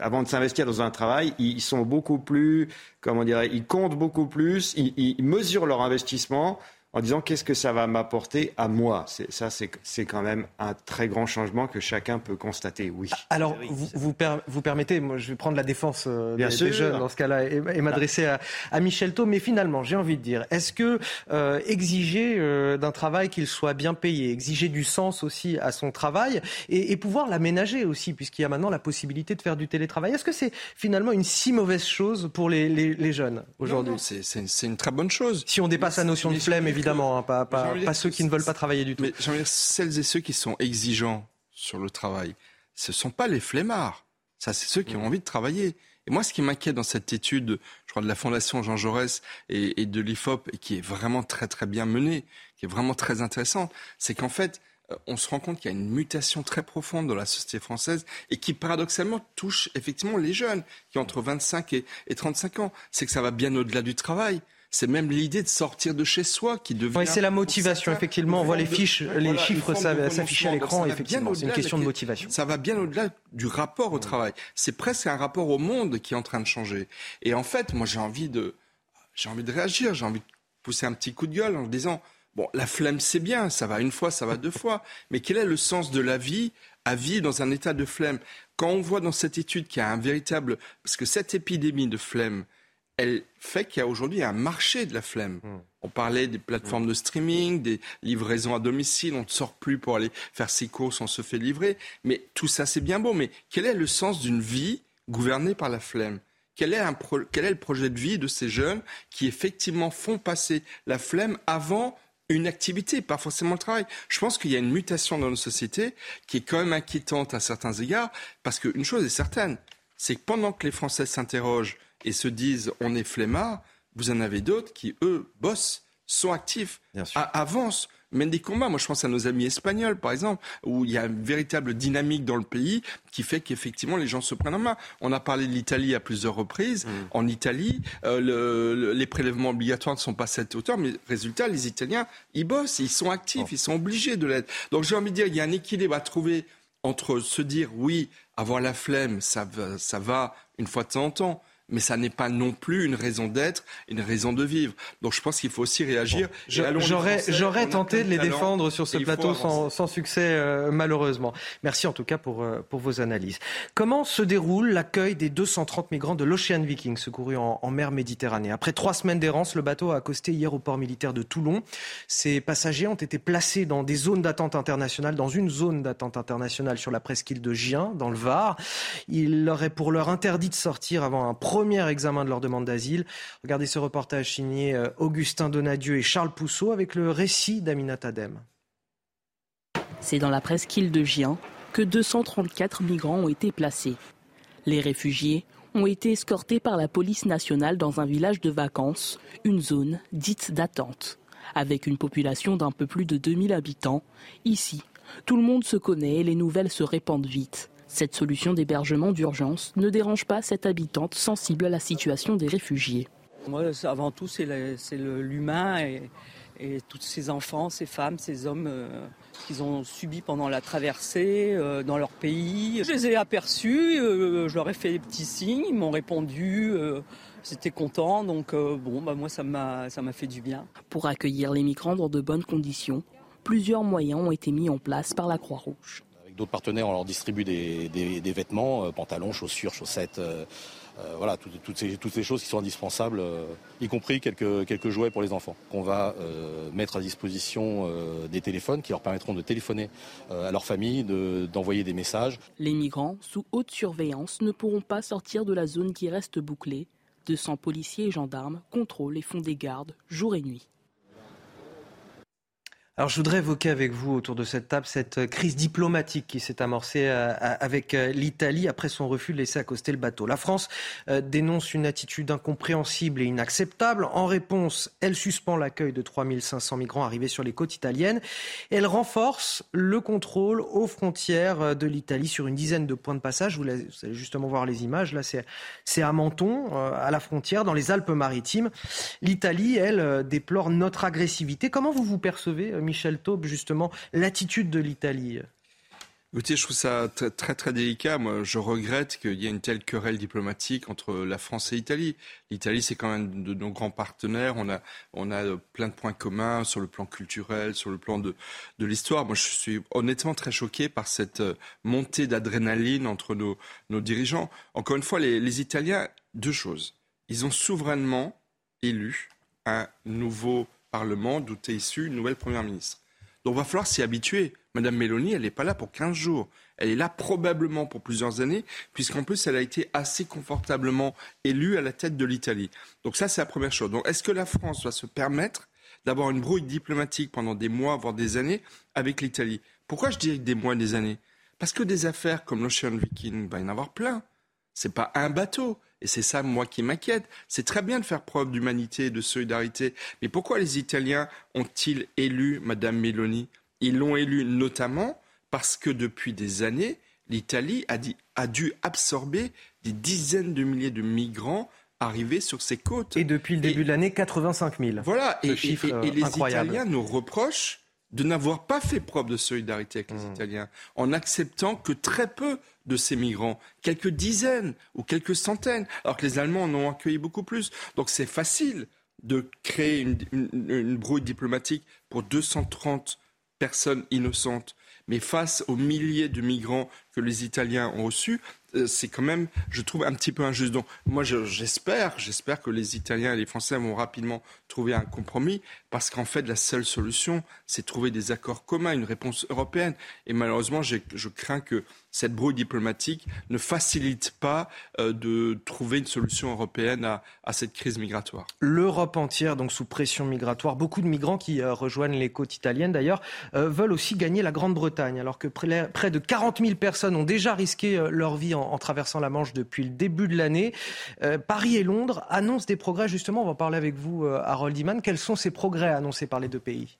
avant de s'investir dans un travail, ils sont beaucoup plus, comment dirais, ils comptent beaucoup plus, ils, ils mesurent leur investissement en disant qu'est-ce que ça va m'apporter à moi. C'est, ça, c'est, c'est quand même un très grand changement que chacun peut constater, oui. Alors, vous, vous, per, vous permettez, moi, je vais prendre la défense euh, des, des jeunes dans ce cas-là et, et m'adresser à, à Michel Taub, mais finalement, j'ai envie de dire, est-ce que euh, exiger euh, d'un travail qu'il soit bien payé, exiger du sens aussi à son travail et, et pouvoir l'aménager aussi, puisqu'il y a maintenant la possibilité de faire du télétravail, est-ce que c'est finalement une si mauvaise chose pour les, les, les jeunes aujourd'hui ? Non, non, c'est, c'est, une, c'est une très bonne chose. Si on dépasse la notion de flemme, évidemment. Évidemment, hein, pas, pas, pas ceux qui ne veulent pas travailler du tout. Mais j'ai envie de dire, celles et ceux qui sont exigeants sur le travail, ce ne sont pas les flemmards. Ça, c'est ceux qui ont envie de travailler. Et moi, ce qui m'inquiète dans cette étude, je crois, de la Fondation Jean Jaurès et, et de l'I F O P, et qui est vraiment très, très bien menée, qui est vraiment très intéressante, c'est qu'en fait, on se rend compte qu'il y a une mutation très profonde dans la société française et qui, paradoxalement, touche effectivement les jeunes, qui ont entre vingt-cinq et, et trente-cinq ans. C'est que ça va bien au-delà du travail. C'est même l'idée de sortir de chez soi qui devient... Oui, c'est la motivation, effectivement. On voit les fiches, de, les voilà, chiffres s'afficher à l'écran, effectivement. C'est une question de motivation. Ça va bien au-delà du rapport au travail. C'est presque un rapport au monde qui est en train de changer. Et en fait, moi, j'ai envie de, j'ai envie de réagir, j'ai envie de pousser un petit coup de gueule en disant, bon, la flemme, c'est bien, ça va une fois, ça va deux fois, mais quel est le sens de la vie à vivre dans un état de flemme ? Quand on voit dans cette étude qu'il y a un véritable... Parce que cette épidémie de flemme, elle fait qu'il y a aujourd'hui un marché de la flemme. Mmh. On parlait des plateformes mmh. de streaming, des livraisons à domicile, on ne sort plus pour aller faire ses courses, on se fait livrer. Mais tout ça, c'est bien beau. Mais quel est le sens d'une vie gouvernée par la flemme ? Quel est, un pro... Quel est le projet de vie de ces jeunes qui, effectivement, font passer la flemme avant une activité, pas forcément le travail. Je pense qu'il y a une mutation dans nos sociétés qui est quand même inquiétante à certains égards, parce qu'une chose est certaine, c'est que pendant que les Français s'interrogent et se disent on est flemmards, vous en avez d'autres qui, eux, bossent, sont actifs, a- avancent, mènent des combats. Moi, je pense à nos amis espagnols, par exemple, où il y a une véritable dynamique dans le pays qui fait qu'effectivement, les gens se prennent en main. On a parlé de l'Italie à plusieurs reprises. Mmh. En Italie, euh, le, le, les prélèvements obligatoires ne sont pas à cette hauteur, mais résultat, les Italiens, ils bossent, ils sont actifs, oh. ils sont obligés de l'être. Donc, j'ai envie de dire, il y a un équilibre à trouver entre se dire, oui, avoir la flemme, ça va, ça va une fois de temps en temps, mais ça n'est pas non plus une raison d'être, une raison de vivre. Donc je pense qu'il faut aussi réagir. Bon. Je, j'aurais Français, j'aurais tenté de les talent, défendre sur ce plateau sans, sans succès euh, malheureusement. Merci en tout cas pour, euh, pour vos analyses. Comment se déroule l'accueil des deux cent trente migrants de l'Ocean Viking secourus en, en mer Méditerranée? Après trois semaines d'errance, le bateau a accosté hier au port militaire de Toulon. Ces passagers ont été placés dans des zones d'attente internationale, dans une zone d'attente internationale sur la presqu'île de Gien, dans le Var. Il leur est pour l'heure interdit de sortir avant un premier examen de leur demande d'asile. Regardez ce reportage signé Augustin Donadieu et Charles Pousseau avec le récit d'Amina Tadem. C'est dans la presqu'île de Gien que deux cent trente-quatre migrants ont été placés. Les réfugiés ont été escortés par la police nationale dans un village de vacances, une zone dite d'attente. Avec une population d'un peu plus de deux mille habitants, ici, tout le monde se connaît et les nouvelles se répandent vite. Cette solution d'hébergement d'urgence ne dérange pas cette habitante sensible à la situation des réfugiés. Moi, avant tout, c'est, le, c'est le, l'humain et, et tous ces enfants, ces femmes, ces hommes euh, qu'ils ont subi pendant la traversée euh, dans leur pays. Je les ai aperçus, euh, je leur ai fait des petits signes, ils m'ont répondu, euh, c'était content, donc euh, bon, bah, moi ça m'a, ça m'a fait du bien. Pour accueillir les migrants dans de bonnes conditions, plusieurs moyens ont été mis en place par la Croix-Rouge. D'autres partenaires, on leur distribue des, des, des vêtements, euh, pantalons, chaussures, chaussettes, euh, euh, voilà, tout, toutes, ces, toutes ces choses qui sont indispensables, euh, y compris quelques, quelques jouets pour les enfants. On va euh, mettre à disposition euh, des téléphones qui leur permettront de téléphoner euh, à leur famille, de, d'envoyer des messages. Les migrants, sous haute surveillance, ne pourront pas sortir de la zone qui reste bouclée. deux cents policiers et gendarmes contrôlent et font des gardes jour et nuit. Alors je voudrais évoquer avec vous autour de cette table cette crise diplomatique qui s'est amorcée avec l'Italie après son refus de laisser accoster le bateau. La France dénonce une attitude incompréhensible et inacceptable. En réponse, elle suspend l'accueil de trois mille cinq cents migrants arrivés sur les côtes italiennes. Elle renforce le contrôle aux frontières de l'Italie sur une dizaine de points de passage. Vous allez justement voir les images. Là, c'est, c'est à Menton, à la frontière, dans les Alpes-Maritimes. L'Italie, elle, déplore notre agressivité. Comment vous vous percevez, Michel Taube, justement, l'attitude de l'Italie? Écoutez, je trouve ça très, très, très délicat. Moi, je regrette qu'il y ait une telle querelle diplomatique entre la France et l'Italie. L'Italie, c'est quand même de nos grands partenaires. On a, on a plein de points communs sur le plan culturel, sur le plan de, de l'histoire. Moi, je suis honnêtement très choqué par cette montée d'adrénaline entre nos, nos dirigeants. Encore une fois, les, les Italiens, deux choses. Ils ont souverainement élu un nouveau Parlement, d'où est issue une nouvelle Première ministre. Donc il va falloir s'y habituer. Madame Meloni, elle n'est pas là pour quinze jours. Elle est là probablement pour plusieurs années, puisqu'en plus, elle a été assez confortablement élue à la tête de l'Italie. Donc ça, c'est la première chose. Donc est-ce que la France doit se permettre d'avoir une brouille diplomatique pendant des mois, voire des années, avec l'Italie? Pourquoi je dis des mois, des années? Parce que des affaires comme l'Ocean Viking, il va y en avoir plein. C'est pas un bateau. Et c'est ça, moi, qui m'inquiète. C'est très bien de faire preuve d'humanité et de solidarité. Mais pourquoi les Italiens ont-ils élu Madame Meloni? Ils l'ont élue notamment parce que depuis des années, l'Italie a, dit, a dû absorber des dizaines de milliers de migrants arrivés sur ses côtes. Et depuis le début et, de l'année, quatre-vingt-cinq mille. Voilà, et, et, et, et les incroyable. Italiens nous reprochent de n'avoir pas fait preuve de solidarité avec les mmh. Italiens, en acceptant que très peu de ces migrants, quelques dizaines ou quelques centaines, alors que les Allemands en ont accueilli beaucoup plus. Donc c'est facile de créer une, une, une brouille diplomatique pour deux cent trente personnes innocentes. Mais face aux milliers de migrants que les Italiens ont reçus, c'est quand même, je trouve, un petit peu injuste. Donc moi, je, j'espère, j'espère que les Italiens et les Français vont rapidement trouver un compromis, parce qu'en fait, la seule solution, c'est de trouver des accords communs, une réponse européenne. Et malheureusement, j'ai, je crains que cette brouille diplomatique ne facilite pas euh, de trouver une solution européenne à, à cette crise migratoire. L'Europe entière, donc sous pression migratoire, beaucoup de migrants qui euh, rejoignent les côtes italiennes, d'ailleurs, euh, veulent aussi gagner la Grande-Bretagne, alors que près, près de quarante mille personnes ont déjà risqué euh, leur vie en en traversant la Manche depuis le début de l'année. Euh, Paris et Londres annoncent des progrès. Justement, on va en parler avec vous, euh, Harold Iman. Quels sont ces progrès annoncés par les deux pays?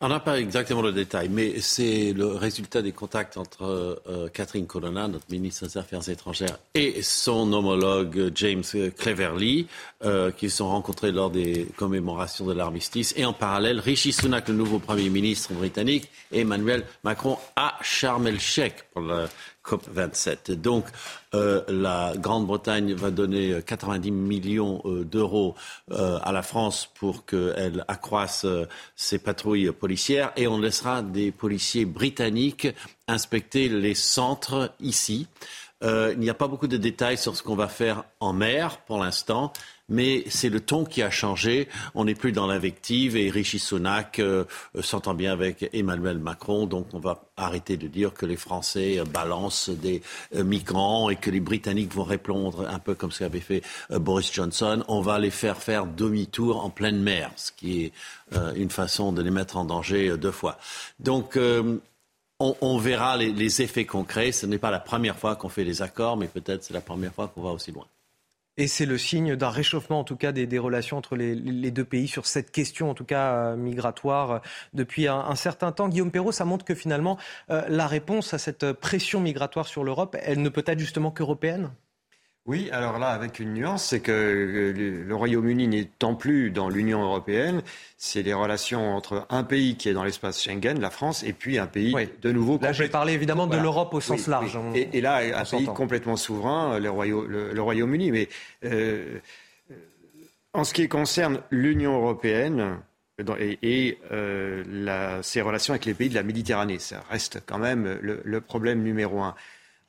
On n'a pas exactement le détail, mais c'est le résultat des contacts entre euh, Catherine Colonna, notre ministre des Affaires étrangères, et son homologue James Cleverly, euh, qui se sont rencontrés lors des commémorations de l'armistice. Et en parallèle, Rishi Sunak, le nouveau Premier ministre britannique, et Emmanuel Macron à Sharm el-Sheikh pour la COP vingt-sept. Donc, euh, la Grande-Bretagne va donner quatre-vingt-dix millions euh, d'euros euh, à la France pour qu'elle accroisse euh, ses patrouilles policières, et on laissera des policiers britanniques inspecter les centres ici. Euh, il n'y a pas beaucoup de détails sur ce qu'on va faire en mer pour l'instant, mais c'est le ton qui a changé. On n'est plus dans l'invective et Rishi Sunak euh, s'entend bien avec Emmanuel Macron, donc on va arrêter de dire que les Français euh, balancent des euh, migrants et que les Britanniques vont répondre un peu comme ce qu'avait fait euh, Boris Johnson. On va les faire faire demi-tour en pleine mer, ce qui est euh, une façon de les mettre en danger euh, deux fois. Donc... Euh, On, on verra les, les effets concrets. Ce n'est pas la première fois qu'on fait des accords, mais peut-être c'est la première fois qu'on va aussi loin. Et c'est le signe d'un réchauffement, en tout cas, des, des relations entre les, les deux pays sur cette question, en tout cas, euh, migratoire, depuis un, un certain temps. Guillaume Perrault, ça montre que finalement, euh, la réponse à cette pression migratoire sur l'Europe, elle ne peut être justement qu'européenne ? Oui, alors là, avec une nuance, c'est que le Royaume-Uni n'étant plus dans l'Union européenne, c'est les relations entre un pays qui est dans l'espace Schengen, la France, et puis un pays oui. de nouveau... Là, complètement... j'ai parlé évidemment voilà. de l'Europe au sens oui, large. Oui. Et, et là, on un pays complètement souverain, le, Roya... le, le Royaume-Uni. Mais euh, en ce qui concerne l'Union européenne et, et euh, la, ses relations avec les pays de la Méditerranée, ça reste quand même le, le problème numéro un.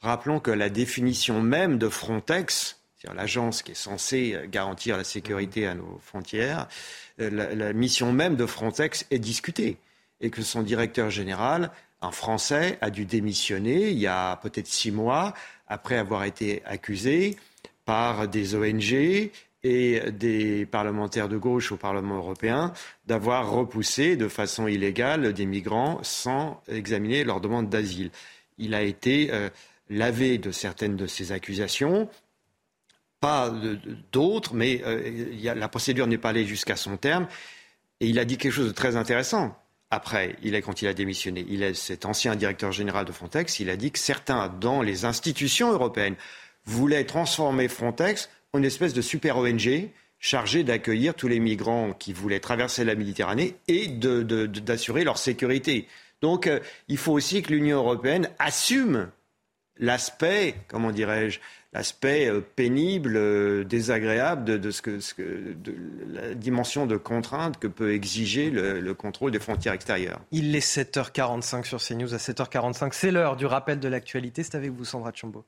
Rappelons que la définition même de Frontex, c'est-à-dire l'agence qui est censée garantir la sécurité à nos frontières, la, la mission même de Frontex est discutée et que son directeur général, un Français, a dû démissionner il y a peut-être six mois après avoir été accusé par des O N G et des parlementaires de gauche au Parlement européen d'avoir repoussé de façon illégale des migrants sans examiner leur demande d'asile. Il a été... Euh, lavé de certaines de ces accusations, pas de, de, d'autres, mais euh, y a, la procédure n'est pas allée jusqu'à son terme. Et il a dit quelque chose de très intéressant. Après, il a, quand il a démissionné, il a, cet ancien directeur général de Frontex, il a dit que certains dans les institutions européennes voulaient transformer Frontex en une espèce de super O N G chargée d'accueillir tous les migrants qui voulaient traverser la Méditerranée et de, de, de, d'assurer leur sécurité. Donc, euh, il faut aussi que l'Union européenne assume l'aspect, comment dirais-je, l'aspect pénible, euh, désagréable de, de, ce que, ce que, de la dimension de contrainte que peut exiger le, le contrôle des frontières extérieures. Il est sept heures quarante-cinq sur CNews. À sept heures quarante-cinq, c'est l'heure du rappel de l'actualité. C'est avec vous, Sandra Tchombo.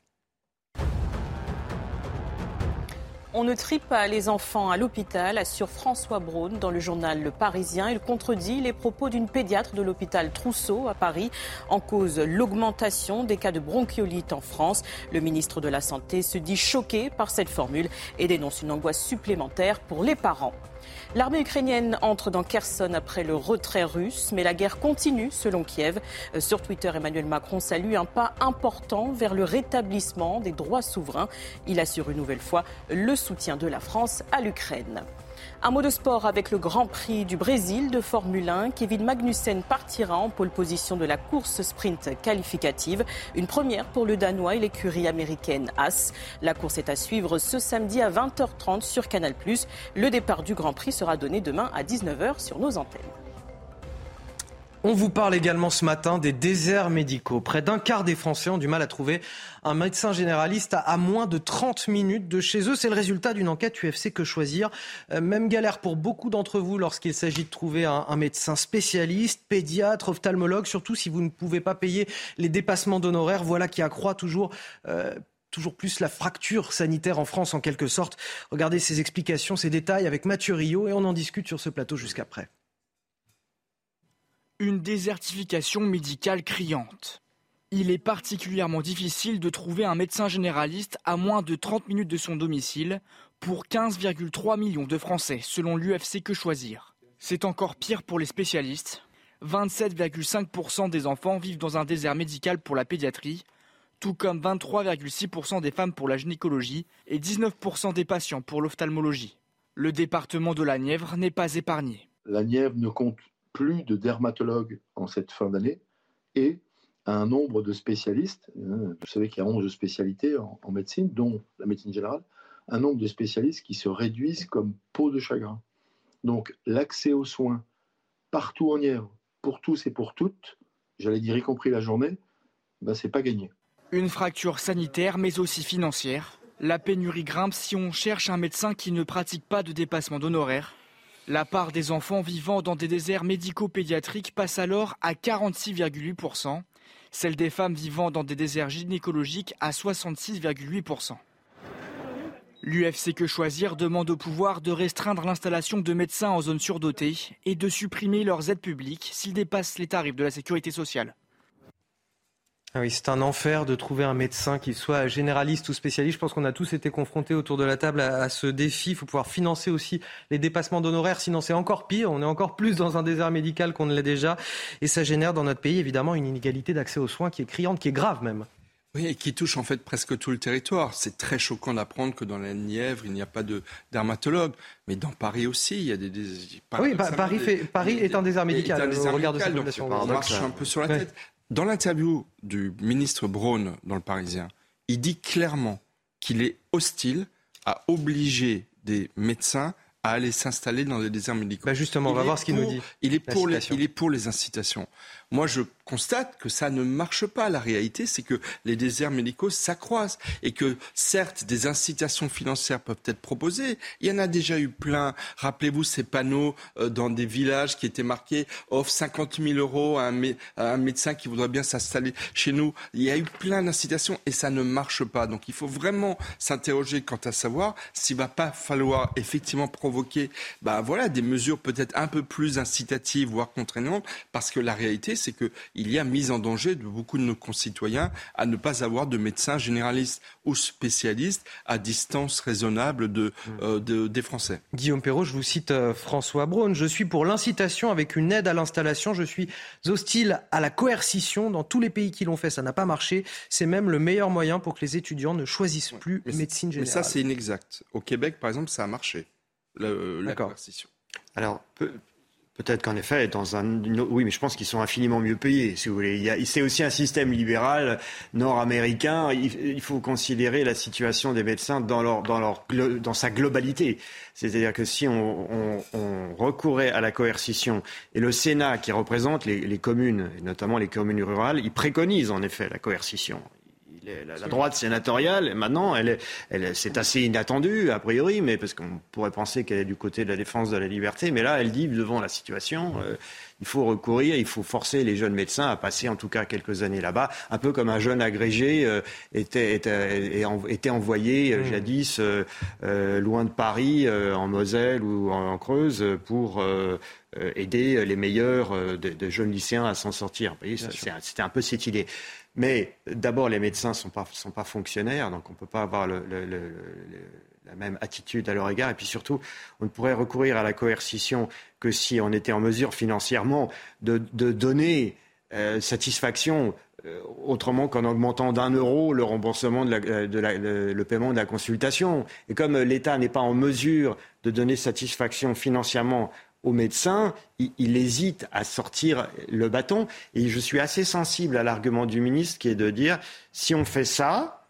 On ne trie pas les enfants à l'hôpital, assure François Braun dans le journal Le Parisien. Il contredit les propos d'une pédiatre de l'hôpital Trousseau à Paris. En cause, l'augmentation des cas de bronchiolite en France. Le ministre de la Santé se dit choqué par cette formule et dénonce une angoisse supplémentaire pour les parents. L'armée ukrainienne entre dans Kherson après le retrait russe, mais la guerre continue selon Kiev. Sur Twitter, Emmanuel Macron salue un pas important vers le rétablissement des droits souverains. Il assure une nouvelle fois le soutien de la France à l'Ukraine. Un mot de sport avec le Grand Prix du Brésil de Formule un. Kevin Magnussen partira en pole position de la course sprint qualificative. Une première pour le Danois et l'écurie américaine Haas. La course est à suivre ce samedi à vingt heures trente sur Canal plus. Le départ du Grand Prix sera donné demain à dix-neuf heures sur nos antennes. On vous parle également ce matin des déserts médicaux. Près d'un quart des Français ont du mal à trouver un médecin généraliste à moins de trente minutes de chez eux. C'est le résultat d'une enquête U F C Que Choisir. Même galère pour beaucoup d'entre vous lorsqu'il s'agit de trouver un, un médecin spécialiste, pédiatre, ophtalmologue, surtout si vous ne pouvez pas payer les dépassements d'honoraires. Voilà qui accroît toujours... Euh, Toujours plus la fracture sanitaire en France, en quelque sorte. Regardez ces explications, ces détails avec Mathieu Rio et on en discute sur ce plateau jusqu'après. Une désertification médicale criante. Il est particulièrement difficile de trouver un médecin généraliste à moins de trente minutes de son domicile pour quinze virgule trois millions de Français, selon l'U F C Que Choisir. C'est encore pire pour les spécialistes. vingt-sept virgule cinq pour cent des enfants vivent dans un désert médical pour la pédiatrie, tout comme vingt-trois virgule six pour cent des femmes pour la gynécologie et dix-neuf pour cent des patients pour l'ophtalmologie. Le département de la Nièvre n'est pas épargné. La Nièvre ne compte plus de dermatologues en cette fin d'année et un nombre de spécialistes, vous savez qu'il y a onze spécialités en, en médecine, dont la médecine générale, un nombre de spécialistes qui se réduisent comme peau de chagrin. Donc l'accès aux soins partout en Nièvre, pour tous et pour toutes, j'allais dire y compris la journée, ben, c'est pas gagné. Une fracture sanitaire mais aussi financière. La pénurie grimpe si on cherche un médecin qui ne pratique pas de dépassement d'honoraires. La part des enfants vivant dans des déserts médico-pédiatriques passe alors à quarante-six virgule huit pour cent. Celle des femmes vivant dans des déserts gynécologiques à soixante-six virgule huit pour cent. L'U F C Que Choisir demande au pouvoir de restreindre l'installation de médecins en zone surdotée et de supprimer leurs aides publiques s'ils dépassent les tarifs de la sécurité sociale. Ah oui, c'est un enfer de trouver un médecin qui soit généraliste ou spécialiste. Je pense qu'on a tous été confrontés autour de la table à, à ce défi. Il faut pouvoir financer aussi les dépassements d'honoraires, sinon c'est encore pire. On est encore plus dans un désert médical qu'on ne l'est déjà. Et ça génère dans notre pays évidemment une inégalité d'accès aux soins qui est criante, qui est grave même. Oui, et qui touche en fait presque tout le territoire. C'est très choquant d'apprendre que dans la Nièvre, il n'y a pas de dermatologue. Mais dans Paris aussi, il y a des... des oui, bah, Paris, fait, Paris des, est un désert médical. Un désert médical, médical donc on marche un peu sur la ouais. tête. Dans l'interview du ministre Braun dans Le Parisien, il dit clairement qu'il est hostile à obliger des médecins à aller s'installer dans des déserts médicaux. Bah justement, on va voir ce qu'il nous dit. Il est pour les, il est pour les incitations. Moi, je constate que ça ne marche pas. La réalité, c'est que les déserts médicaux s'accroissent et que, certes, des incitations financières peuvent être proposées. Il y en a déjà eu plein. Rappelez-vous ces panneaux euh, dans des villages qui étaient marqués « offre cinquante mille euros à un, mé- à un médecin qui voudrait bien s'installer chez nous ». Il y a eu plein d'incitations et ça ne marche pas. Donc, il faut vraiment s'interroger quant à savoir s'il ne va pas falloir effectivement provoquer bah, voilà, des mesures peut-être un peu plus incitatives, voire contraignantes, parce que la réalité, c'est qu'il y a mise en danger de beaucoup de nos concitoyens à ne pas avoir de médecins généralistes ou spécialistes à distance raisonnable de, euh, de, des Français. Guillaume Perrault, je vous cite François Braun. « Je suis pour l'incitation avec une aide à l'installation. Je suis hostile à la coercition. Dans tous les pays qui l'ont fait, ça n'a pas marché. C'est même le meilleur moyen pour que les étudiants ne choisissent plus mais médecine générale. » Mais ça, c'est inexact. Au Québec, par exemple, ça a marché, la, euh, la coercition. Alors, peu... Peut-être qu'en effet, dans un, oui, mais je pense qu'ils sont infiniment mieux payés, si vous voulez. Il y a, c'est aussi un système libéral nord-américain. Il, il faut considérer la situation des médecins dans leur, dans leur, dans sa globalité. C'est-à-dire que si on, on, on recourait à la coercition, et le Sénat, qui représente les, les communes, et notamment les communes rurales, il préconise en effet la coercition. La, la droite sénatoriale, maintenant, elle, elle, c'est assez inattendu, a priori, mais parce qu'on pourrait penser qu'elle est du côté de la défense de la liberté. Mais là, elle dit, devant la situation, euh, il faut recourir, il faut forcer les jeunes médecins à passer en tout cas quelques années là-bas, un peu comme un jeune agrégé euh, était, était, était envoyé euh, jadis euh, euh, loin de Paris, euh, en Moselle ou en, en Creuse, pour... Euh, aider les meilleurs de, de jeunes lycéens à s'en sortir. Vous voyez, ça, c'est, c'était un peu cette idée. Mais d'abord, les médecins ne sont pas, sont pas fonctionnaires, donc on ne peut pas avoir le, le, le, le, la même attitude à leur égard. Et puis surtout, on ne pourrait recourir à la coercition que si on était en mesure financièrement de, de donner euh, satisfaction euh, autrement qu'en augmentant d'un euro le remboursement de, la, de la, le, le paiement de la consultation. Et comme l'État n'est pas en mesure de donner satisfaction financièrement au médecin, il, il hésite à sortir le bâton. Et je suis assez sensible à l'argument du ministre qui est de dire, si on fait ça,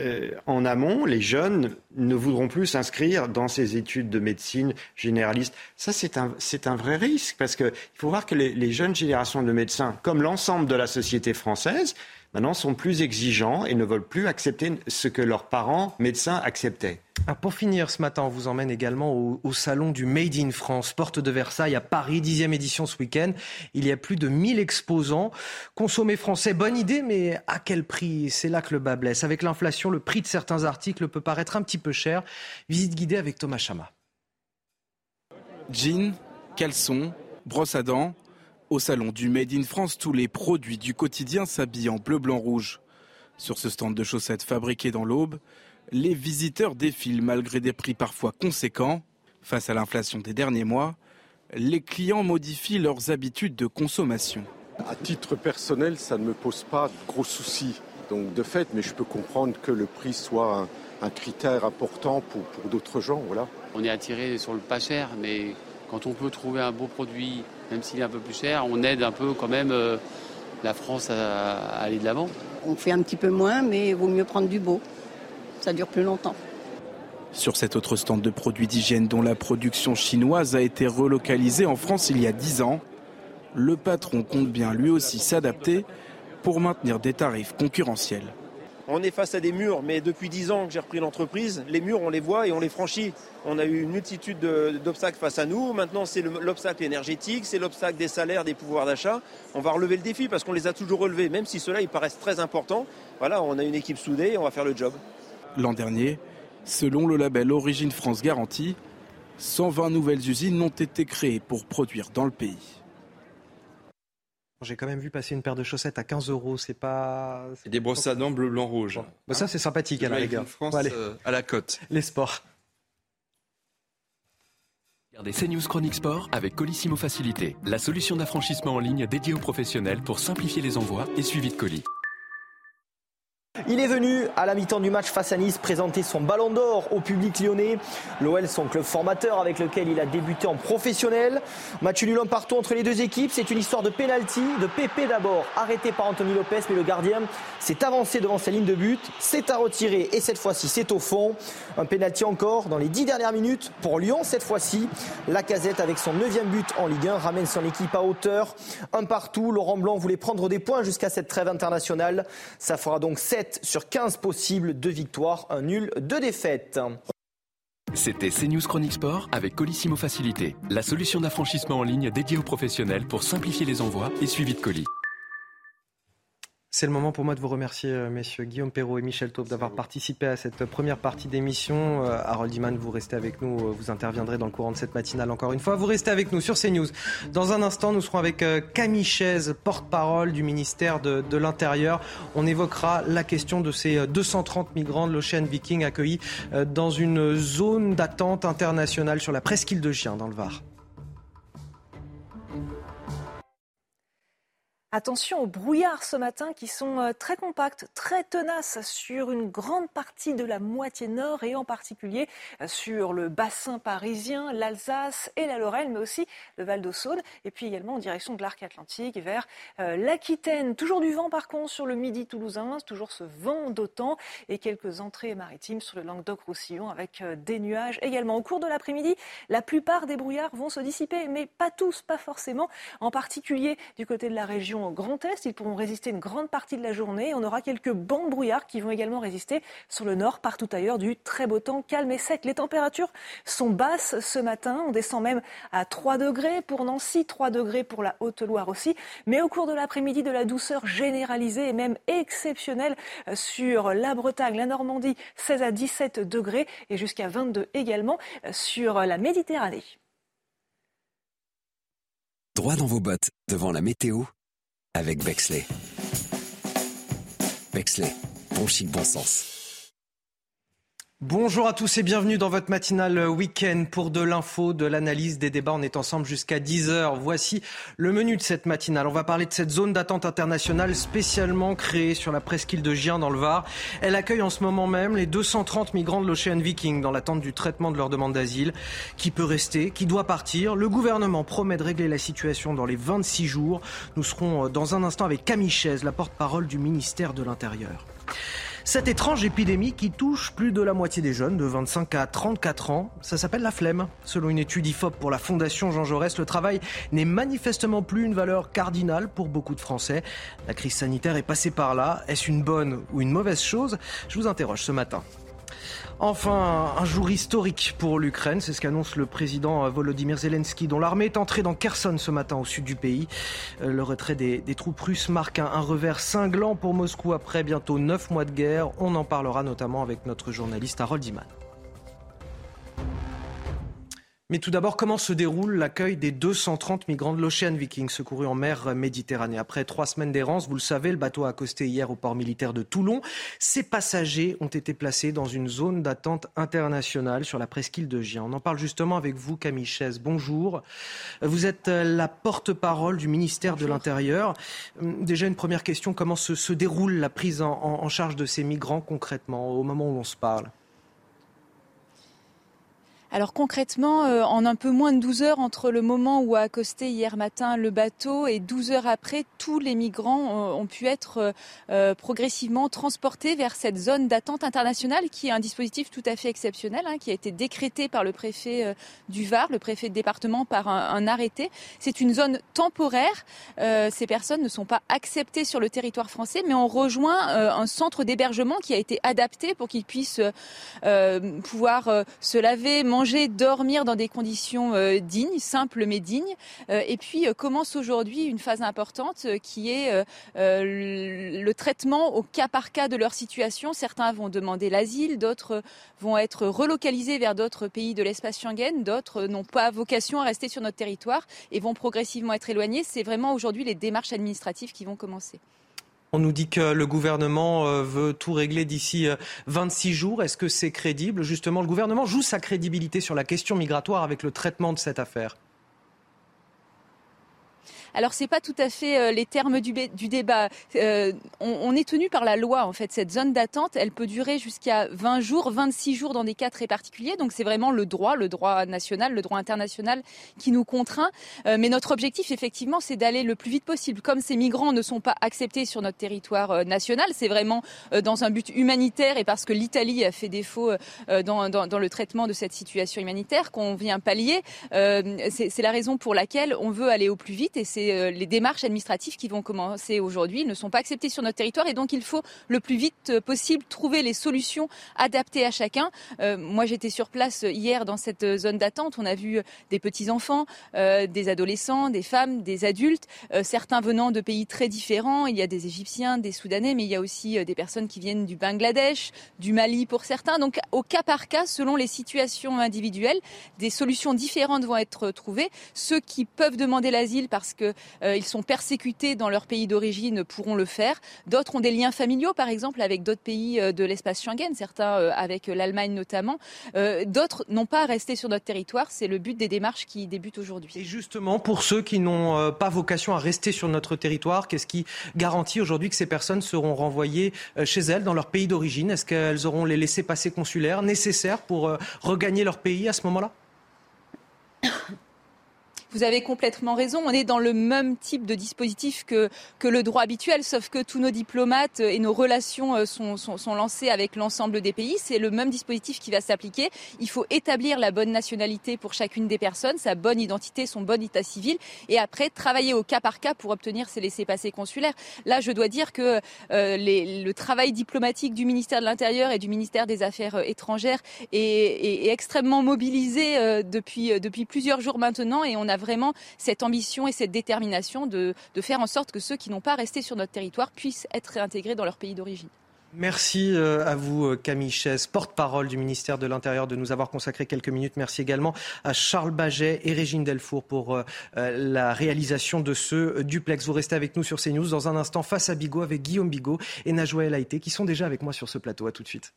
euh, en amont, les jeunes ne voudront plus s'inscrire dans ces études de médecine généraliste. Ça, c'est un, c'est un vrai risque, parce qu'il faut voir que les, les jeunes générations de médecins, comme l'ensemble de la société française, maintenant sont plus exigeants et ne veulent plus accepter ce que leurs parents médecins acceptaient. Alors pour finir, ce matin, on vous emmène également au, au salon du Made in France, porte de Versailles à Paris, dixième édition ce week-end. Il y a plus de mille exposants. Consommer français, bonne idée, mais à quel prix ? C'est là que le bas blesse. Avec l'inflation, le prix de certains articles peut paraître un petit peu cher. Visite guidée avec Thomas Chama. Jeans, caleçons, brosse à dents. Au salon du Made in France, tous les produits du quotidien s'habillent en bleu, blanc, rouge. Sur ce stand de chaussettes fabriquées dans l'Aube, les visiteurs défilent malgré des prix parfois conséquents. Face à l'inflation des derniers mois, les clients modifient leurs habitudes de consommation. À titre personnel, ça ne me pose pas de gros soucis. Donc de fait, mais je peux comprendre que le prix soit un, un critère important pour, pour d'autres gens. Voilà. On est attiré sur le pas cher, mais quand on peut trouver un beau produit, même s'il est un peu plus cher, on aide un peu quand même euh, la France à, à aller de l'avant. On fait un petit peu moins, mais il vaut mieux prendre du beau. Ça dure plus longtemps. Sur cet autre stand de produits d'hygiène dont la production chinoise a été relocalisée en France il y a dix ans, le patron compte bien lui aussi s'adapter pour maintenir des tarifs concurrentiels. On est face à des murs, mais depuis dix ans que j'ai repris l'entreprise, les murs, on les voit et on les franchit. On a eu une multitude d'obstacles face à nous. Maintenant, c'est l'obstacle énergétique, c'est l'obstacle des salaires, des pouvoirs d'achat. On va relever le défi parce qu'on les a toujours relevés, même si ceux-là, ils paraissent très importants. Voilà, on a une équipe soudée et on va faire le job. L'an dernier, selon le label Origine France Garantie, cent vingt nouvelles usines ont été créées pour produire dans le pays. J'ai quand même vu passer une paire de chaussettes à quinze euros, c'est pas... C'est des brosses à dents bleu, blanc, rouge. Bon. Hein bon, ça, c'est sympathique, à la rigueur. France bon, euh, à la côte. Les sports. Regardez CNews Chronique Sport avec Colissimo Facilité, la solution d'affranchissement en ligne dédiée aux professionnels pour simplifier les envois et suivi de colis. Il est venu à la mi-temps du match face à Nice présenter son ballon d'or au public lyonnais. L'O L, son club formateur avec lequel il a débuté en professionnel. Match nul un partout entre les deux équipes. C'est une histoire de pénalty, de Pépé d'abord, arrêté par Anthony Lopez, mais le gardien s'est avancé devant sa ligne de but, s'est à retirer et cette fois-ci c'est au fond. Un pénalty encore dans les dix dernières minutes pour Lyon cette fois-ci. Lacazette avec son neuvième but en Ligue un ramène son équipe à hauteur. Un partout, Laurent Blanc voulait prendre des points jusqu'à cette trêve internationale. Ça fera donc sept sur quinze possibles, deux victoires, un nul, deux défaites. C'était CNews Chronique Sport avec Colissimo Facilité, la solution d'affranchissement en ligne dédiée aux professionnels pour simplifier les envois et suivi de colis. C'est le moment pour moi de vous remercier, messieurs Guillaume Perrault et Michel Taube, d'avoir participé à cette première partie d'émission. Harold Iman, vous restez avec nous, vous interviendrez dans le courant de cette matinale encore une fois. Vous restez avec nous sur CNews. Dans un instant, nous serons avec Camille Chaise, porte-parole du ministère de, de l'Intérieur. On évoquera la question de ces deux cent trente migrants de l'Ocean Viking accueillis dans une zone d'attente internationale sur la presqu'île de Gien, dans le Var. Attention aux brouillards ce matin qui sont très compacts, très tenaces sur une grande partie de la moitié nord et en particulier sur le bassin parisien, l'Alsace et la Lorraine, mais aussi le Val-de-Saône et puis également en direction de l'arc atlantique vers l'Aquitaine. Toujours du vent par contre sur le midi toulousain, toujours ce vent d'OTAN et quelques entrées maritimes sur le Languedoc-Roussillon avec des nuages également. Au cours de l'après-midi, la plupart des brouillards vont se dissiper, mais pas tous, pas forcément, en particulier du côté de la région au Grand Est. Ils pourront résister une grande partie de la journée. On aura quelques bancs de brouillard qui vont également résister sur le nord, partout ailleurs, du très beau temps calme et sec. Les températures sont basses ce matin. On descend même à trois degrés pour Nancy, trois degrés pour la Haute-Loire aussi. Mais au cours de l'après-midi, de la douceur généralisée et même exceptionnelle sur la Bretagne, la Normandie, seize à dix-sept degrés et jusqu'à vingt-deux également sur la Méditerranée. Droit dans vos bottes, devant la météo, avec Bexley. Bexley, bon chic, bon sens. Bonjour à tous et bienvenue dans votre matinale week-end pour de l'info, de l'analyse, des débats. On est ensemble jusqu'à dix heures. Voici le menu de cette matinale. On va parler de cette zone d'attente internationale spécialement créée sur la presqu'île de Gien dans le Var. Elle accueille en ce moment même les deux cent trente migrants de l'Ocean Viking dans l'attente du traitement de leur demande d'asile. Qui peut rester, qui doit partir. Le gouvernement promet de régler la situation dans les vingt-six jours. Nous serons dans un instant avec Camille Chaise, la porte-parole du ministère de l'Intérieur. Cette étrange épidémie qui touche plus de la moitié des jeunes de vingt-cinq à trente-quatre ans, ça s'appelle la flemme. Selon une étude IFOP pour la Fondation Jean Jaurès, le travail n'est manifestement plus une valeur cardinale pour beaucoup de Français. La crise sanitaire est passée par là. Est-ce une bonne ou une mauvaise chose ? Je vous interroge ce matin. Enfin, un jour historique pour l'Ukraine, c'est ce qu'annonce le président Volodymyr Zelensky, dont l'armée est entrée dans Kherson ce matin au sud du pays. Le retrait des, des troupes russes marque un, un revers cinglant pour Moscou après bientôt neuf mois de guerre. On en parlera notamment avec notre journaliste Harold Iman. Mais tout d'abord, comment se déroule l'accueil des deux cent trente migrants de l'Ocean Viking secourus en mer Méditerranée ? Après trois semaines d'errance, vous le savez, le bateau a accosté hier au port militaire de Toulon. Ces passagers ont été placés dans une zone d'attente internationale sur la presqu'île de Gien. On en parle justement avec vous, Camille Chaise. Bonjour. Vous êtes la porte-parole du ministère Bonjour. de l'Intérieur. Déjà, une première question, comment se, se déroule la prise en, en, en charge de ces migrants concrètement au moment où on se parle ? Alors concrètement, euh, en un peu moins de douze heures, entre le moment où a accosté hier matin le bateau et douze heures après, tous les migrants euh, ont pu être euh, progressivement transportés vers cette zone d'attente internationale qui est un dispositif tout à fait exceptionnel, hein, qui a été décrété par le préfet euh, du Var, le préfet de département, par un, un arrêté. C'est une zone temporaire. Euh, ces personnes ne sont pas acceptées sur le territoire français, mais on rejoint euh, un centre d'hébergement qui a été adapté pour qu'ils puissent euh, pouvoir euh, se laver, manger, Manger, dormir dans des conditions dignes, simples mais dignes. Et puis commence aujourd'hui une phase importante qui est le traitement au cas par cas de leur situation. Certains vont demander l'asile, d'autres vont être relocalisés vers d'autres pays de l'espace Schengen, d'autres n'ont pas vocation à rester sur notre territoire et vont progressivement être éloignés. C'est vraiment aujourd'hui les démarches administratives qui vont commencer. On nous dit que le gouvernement veut tout régler d'ici vingt-six jours. Est-ce que c'est crédible? Justement, le gouvernement joue sa crédibilité sur la question migratoire avec le traitement de cette affaire. Alors c'est pas tout à fait les termes du, du débat. Euh, on, on est tenu par la loi en fait. Cette zone d'attente, elle peut durer jusqu'à vingt jours, vingt-six jours dans des cas très particuliers. Donc c'est vraiment le droit, le droit national, le droit international qui nous contraint. Euh, mais notre objectif effectivement, c'est d'aller le plus vite possible. Comme ces migrants ne sont pas acceptés sur notre territoire national, c'est vraiment euh, dans un but humanitaire et parce que l'Italie a fait défaut euh, dans, dans, dans le traitement de cette situation humanitaire qu'on vient pallier. Euh, c'est, c'est la raison pour laquelle on veut aller au plus vite et c'est les démarches administratives qui vont commencer aujourd'hui ne sont pas acceptées sur notre territoire et donc il faut le plus vite possible trouver les solutions adaptées à chacun. Euh, moi j'étais sur place hier dans cette zone d'attente, on a vu des petits-enfants, euh, des adolescents, des femmes, des adultes, euh, certains venant de pays très différents, il y a des Égyptiens, des Soudanais, mais il y a aussi des personnes qui viennent du Bangladesh, du Mali pour certains, donc au cas par cas, selon les situations individuelles, des solutions différentes vont être trouvées. Ceux qui peuvent demander l'asile parce que ils sont persécutés dans leur pays d'origine pourront le faire. D'autres ont des liens familiaux, par exemple, avec d'autres pays de l'espace Schengen, certains avec l'Allemagne notamment. D'autres n'ont pas à rester sur notre territoire. C'est le but des démarches qui débutent aujourd'hui. Et justement, pour ceux qui n'ont pas vocation à rester sur notre territoire, qu'est-ce qui garantit aujourd'hui que ces personnes seront renvoyées chez elles, dans leur pays d'origine? Est-ce qu'elles auront les laissez-passer consulaires nécessaires pour regagner leur pays à ce moment-là? Vous avez complètement raison, on est dans le même type de dispositif que, que le droit habituel, sauf que tous nos diplomates et nos relations sont, sont, sont lancées avec l'ensemble des pays. C'est le même dispositif qui va s'appliquer. Il faut établir la bonne nationalité pour chacune des personnes, sa bonne identité, son bon état civil, et après travailler au cas par cas pour obtenir ces laissez-passer consulaires. Là, je dois dire que euh, les, le travail diplomatique du ministère de l'Intérieur et du ministère des Affaires étrangères est, est, est extrêmement mobilisé euh, depuis, euh, depuis plusieurs jours maintenant, et on a vraiment cette ambition et cette détermination de, de faire en sorte que ceux qui n'ont pas resté sur notre territoire puissent être réintégrés dans leur pays d'origine. Merci à vous Camille Chaise, porte-parole du ministère de l'Intérieur, de nous avoir consacré quelques minutes. Merci également à Charles Baget et Régine Delfour pour la réalisation de ce duplex. Vous restez avec nous sur CNews dans un instant, Face à Bigot avec Guillaume Bigot et Najwa El Haïté qui sont déjà avec moi sur ce plateau. À tout de suite.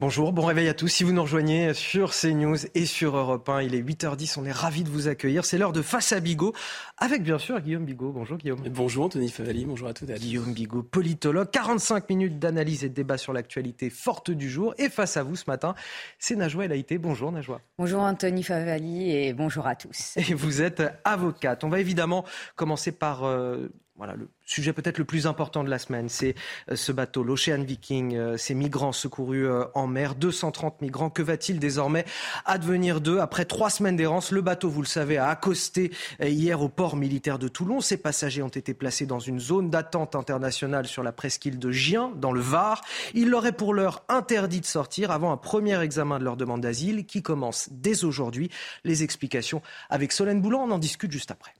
Bonjour, bon réveil à tous. Si vous nous rejoignez sur CNews et sur Europe un, il est huit heures dix, on est ravis de vous accueillir. C'est l'heure de Face à Bigot avec bien sûr Guillaume Bigot. Bonjour Guillaume. Bonjour Anthony Favali, bonjour à toutes et à tous. Guillaume Bigot, politologue, quarante-cinq minutes d'analyse et de débat sur l'actualité forte du jour. Et face à vous ce matin, c'est Najwa El Haïté. Bonjour Najwa. Bonjour Anthony Favali et bonjour à tous. Et vous êtes avocate. On va évidemment commencer par... Euh, Voilà, le sujet peut-être le plus important de la semaine, c'est ce bateau, l'Ocean Viking, ces migrants secourus en mer, deux cent trente migrants. Que va-t-il désormais advenir d'eux après trois semaines d'errance? Le bateau, vous le savez, a accosté hier au port militaire de Toulon. Ces passagers ont été placés dans une zone d'attente internationale sur la presqu'île de Gien, dans le Var. Il leur est pour l'heure interdit de sortir avant un premier examen de leur demande d'asile qui commence dès aujourd'hui. Les explications avec Solène Boulan, on en discute juste après.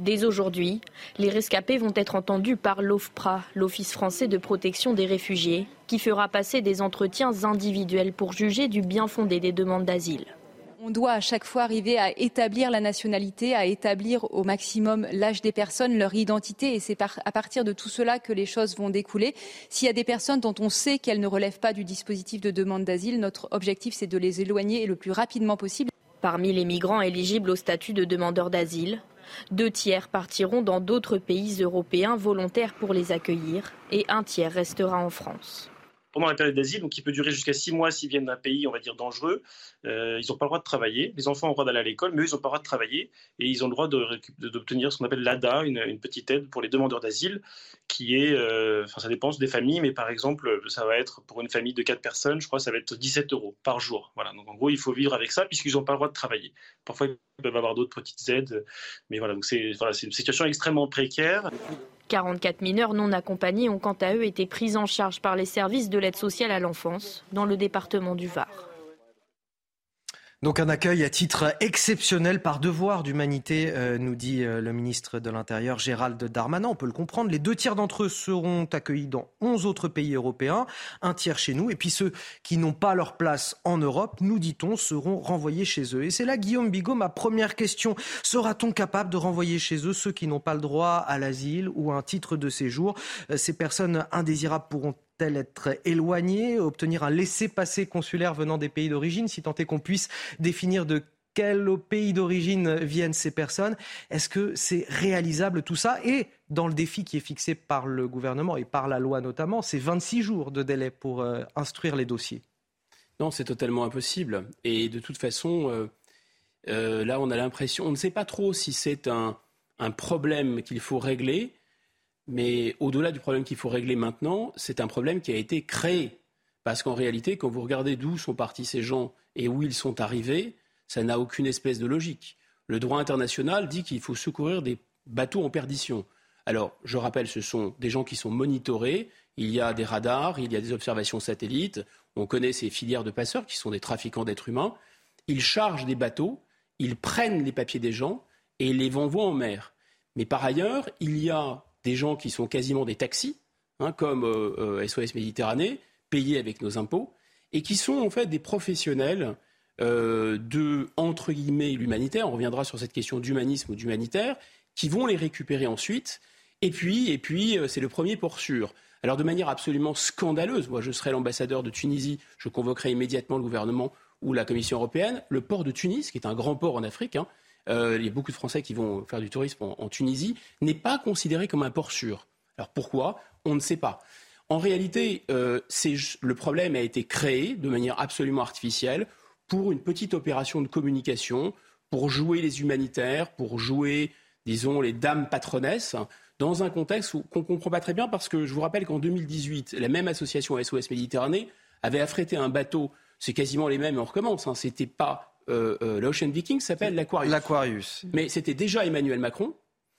Dès aujourd'hui, les rescapés vont être entendus par l'OFPRA, l'Office français de protection des réfugiés, qui fera passer des entretiens individuels pour juger du bien fondé des demandes d'asile. On doit à chaque fois arriver à établir la nationalité, à établir au maximum l'âge des personnes, leur identité, et c'est à partir de tout cela que les choses vont découler. S'il y a des personnes dont on sait qu'elles ne relèvent pas du dispositif de demande d'asile, notre objectif c'est de les éloigner le plus rapidement possible. Parmi les migrants éligibles au statut de demandeur d'asile, deux tiers partiront dans d'autres pays européens volontaires pour les accueillir et un tiers restera en France. pendant la période d'asile, donc qui peut durer jusqu'à six mois s'ils viennent d'un pays, on va dire, dangereux. Euh, ils n'ont pas le droit de travailler. Les enfants ont le droit d'aller à l'école, mais eux, ils n'ont pas le droit de travailler. Et ils ont le droit d'obtenir ce qu'on appelle l'A D A, une, une petite aide pour les demandeurs d'asile, qui est, euh, enfin, ça dépend des familles, mais par exemple, ça va être, pour une famille de quatre personnes, je crois, ça va être dix-sept euros par jour. Voilà. Donc, en gros, il faut vivre avec ça, puisqu'ils n'ont pas le droit de travailler. Parfois, ils peuvent avoir d'autres petites aides. Mais voilà, donc c'est voilà, c'est une situation extrêmement précaire. quarante-quatre mineurs non accompagnés ont quant à eux été pris en charge par les services de l'aide sociale à l'enfance dans le département du Var. Donc un accueil à titre exceptionnel par devoir d'humanité, euh, nous dit euh, le ministre de l'Intérieur Gérald Darmanin. On peut le comprendre, les deux tiers d'entre eux seront accueillis dans onze autres pays européens, un tiers chez nous. Et puis ceux qui n'ont pas leur place en Europe, nous dit-on, seront renvoyés chez eux. Et c'est là, Guillaume Bigot, ma première question. Sera-t-on capable de renvoyer chez eux ceux qui n'ont pas le droit à l'asile ou à un titre de séjour ? Ces personnes indésirables pourront être éloigné, obtenir un laissez-passer consulaire venant des pays d'origine, si tant est qu'on puisse définir de quel pays d'origine viennent ces personnes. Est-ce que c'est réalisable tout ça ? Et dans le défi qui est fixé par le gouvernement et par la loi notamment, c'est vingt-six jours de délai pour euh, instruire les dossiers. Non, c'est totalement impossible. Et de toute façon, euh, euh, là on a l'impression, on ne sait pas trop si c'est un, un problème qu'il faut régler. Mais au-delà du problème qu'il faut régler maintenant, c'est un problème qui a été créé. Parce qu'en réalité, quand vous regardez d'où sont partis ces gens et où ils sont arrivés, ça n'a aucune espèce de logique. Le droit international dit qu'il faut secourir des bateaux en perdition. Alors, je rappelle, ce sont des gens qui sont monitorés. Il y a des radars, il y a des observations satellites. On connaît ces filières de passeurs qui sont des trafiquants d'êtres humains. Ils chargent des bateaux, ils prennent les papiers des gens et les renvoient en mer. Mais par ailleurs, il y a des gens qui sont quasiment des taxis, hein, comme euh, S O S Méditerranée, payés avec nos impôts, et qui sont en fait des professionnels euh, de, entre guillemets, l'humanitaire. On reviendra sur cette question d'humanisme ou d'humanitaire, qui vont les récupérer ensuite. Et puis, et puis euh, c'est le premier pour sûr. Alors, de manière absolument scandaleuse, moi je serais l'ambassadeur de Tunisie, je convoquerai immédiatement le gouvernement ou la Commission européenne. Le port de Tunis, qui est un grand port en Afrique, hein, Euh, il y a beaucoup de Français qui vont faire du tourisme en, en Tunisie, n'est pas considéré comme un port sûr. Alors pourquoi ? On ne sait pas. En réalité, euh, c'est, le problème a été créé de manière absolument artificielle pour une petite opération de communication, pour jouer les humanitaires, pour jouer, disons, les dames patronesses, dans un contexte où, qu'on ne comprend pas très bien, parce que je vous rappelle qu'en deux mille dix-huit, la même association S O S Méditerranée avait affrété un bateau, c'est quasiment les mêmes, et on recommence, hein, c'était pas... Euh, euh, l'Ocean Viking s'appelle l'Aquarius. L'Aquarius. Mais c'était déjà Emmanuel Macron.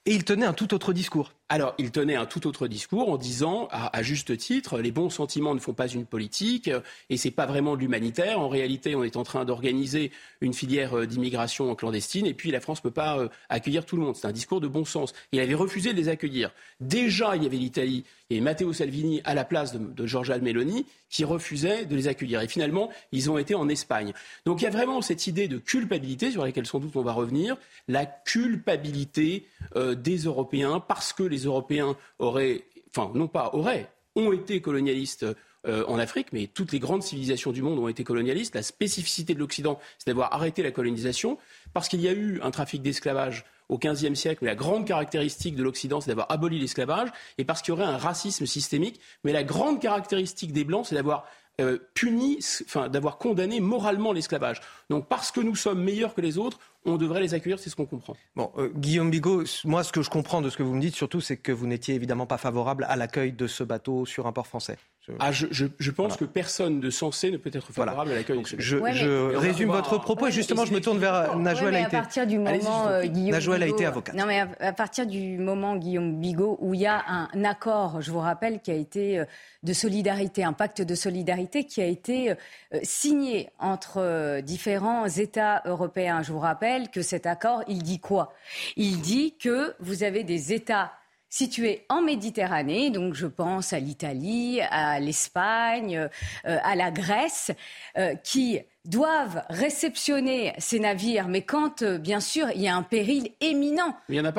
Et il tenait un tout autre discours. Alors, il tenait un tout autre discours en disant, à, à juste titre, les bons sentiments ne font pas une politique et c'est pas vraiment de l'humanitaire. En réalité, on est en train d'organiser une filière d'immigration clandestine et puis la France peut pas euh, accueillir tout le monde. C'est un discours de bon sens. Il avait refusé de les accueillir. Déjà, il y avait l'Italie, il y avait Matteo Salvini à la place de, de Giorgia Meloni qui refusait de les accueillir. Et finalement, ils ont été en Espagne. Donc, il y a vraiment cette idée de culpabilité sur laquelle sans doute on va revenir, la culpabilité euh, des Européens parce que les Européens auraient, enfin non pas auraient, ont été colonialistes euh, en Afrique, mais toutes les grandes civilisations du monde ont été colonialistes. La spécificité de l'Occident, c'est d'avoir arrêté la colonisation, parce qu'il y a eu un trafic d'esclavage au quinzième siècle, mais la grande caractéristique de l'Occident, c'est d'avoir aboli l'esclavage, et parce qu'il y aurait un racisme systémique, mais la grande caractéristique des Blancs, c'est d'avoir euh, puni, enfin d'avoir condamné moralement l'esclavage. Donc parce que nous sommes meilleurs que les autres, on devrait les accueillir, c'est ce qu'on comprend. Bon, euh, Guillaume Bigot, moi ce que je comprends de ce que vous me dites surtout, c'est que vous n'étiez évidemment pas favorable à l'accueil de ce bateau sur un port français. Je, ah, je, je, je pense voilà. que personne de sensé ne peut être favorable voilà. à l'accueil. Donc, je ouais, je résume votre propos ouais, et justement je me tourne vers Najwa Laïté. À partir du moment euh, Guillaume Najwa Bigot, Laïté, avocate. Non mais à, à partir du moment Guillaume Bigot où il y a un accord, je vous rappelle, qui a été de solidarité, un pacte de solidarité qui a été euh, signé entre euh, différents États européens. Je vous rappelle que cet accord, il dit quoi ? Il dit que vous avez des États situés en Méditerranée, donc je pense à l'Italie, à l'Espagne, euh, à la Grèce, euh, qui doivent réceptionner ces navires, mais quand, euh, bien sûr, il y a un péril éminent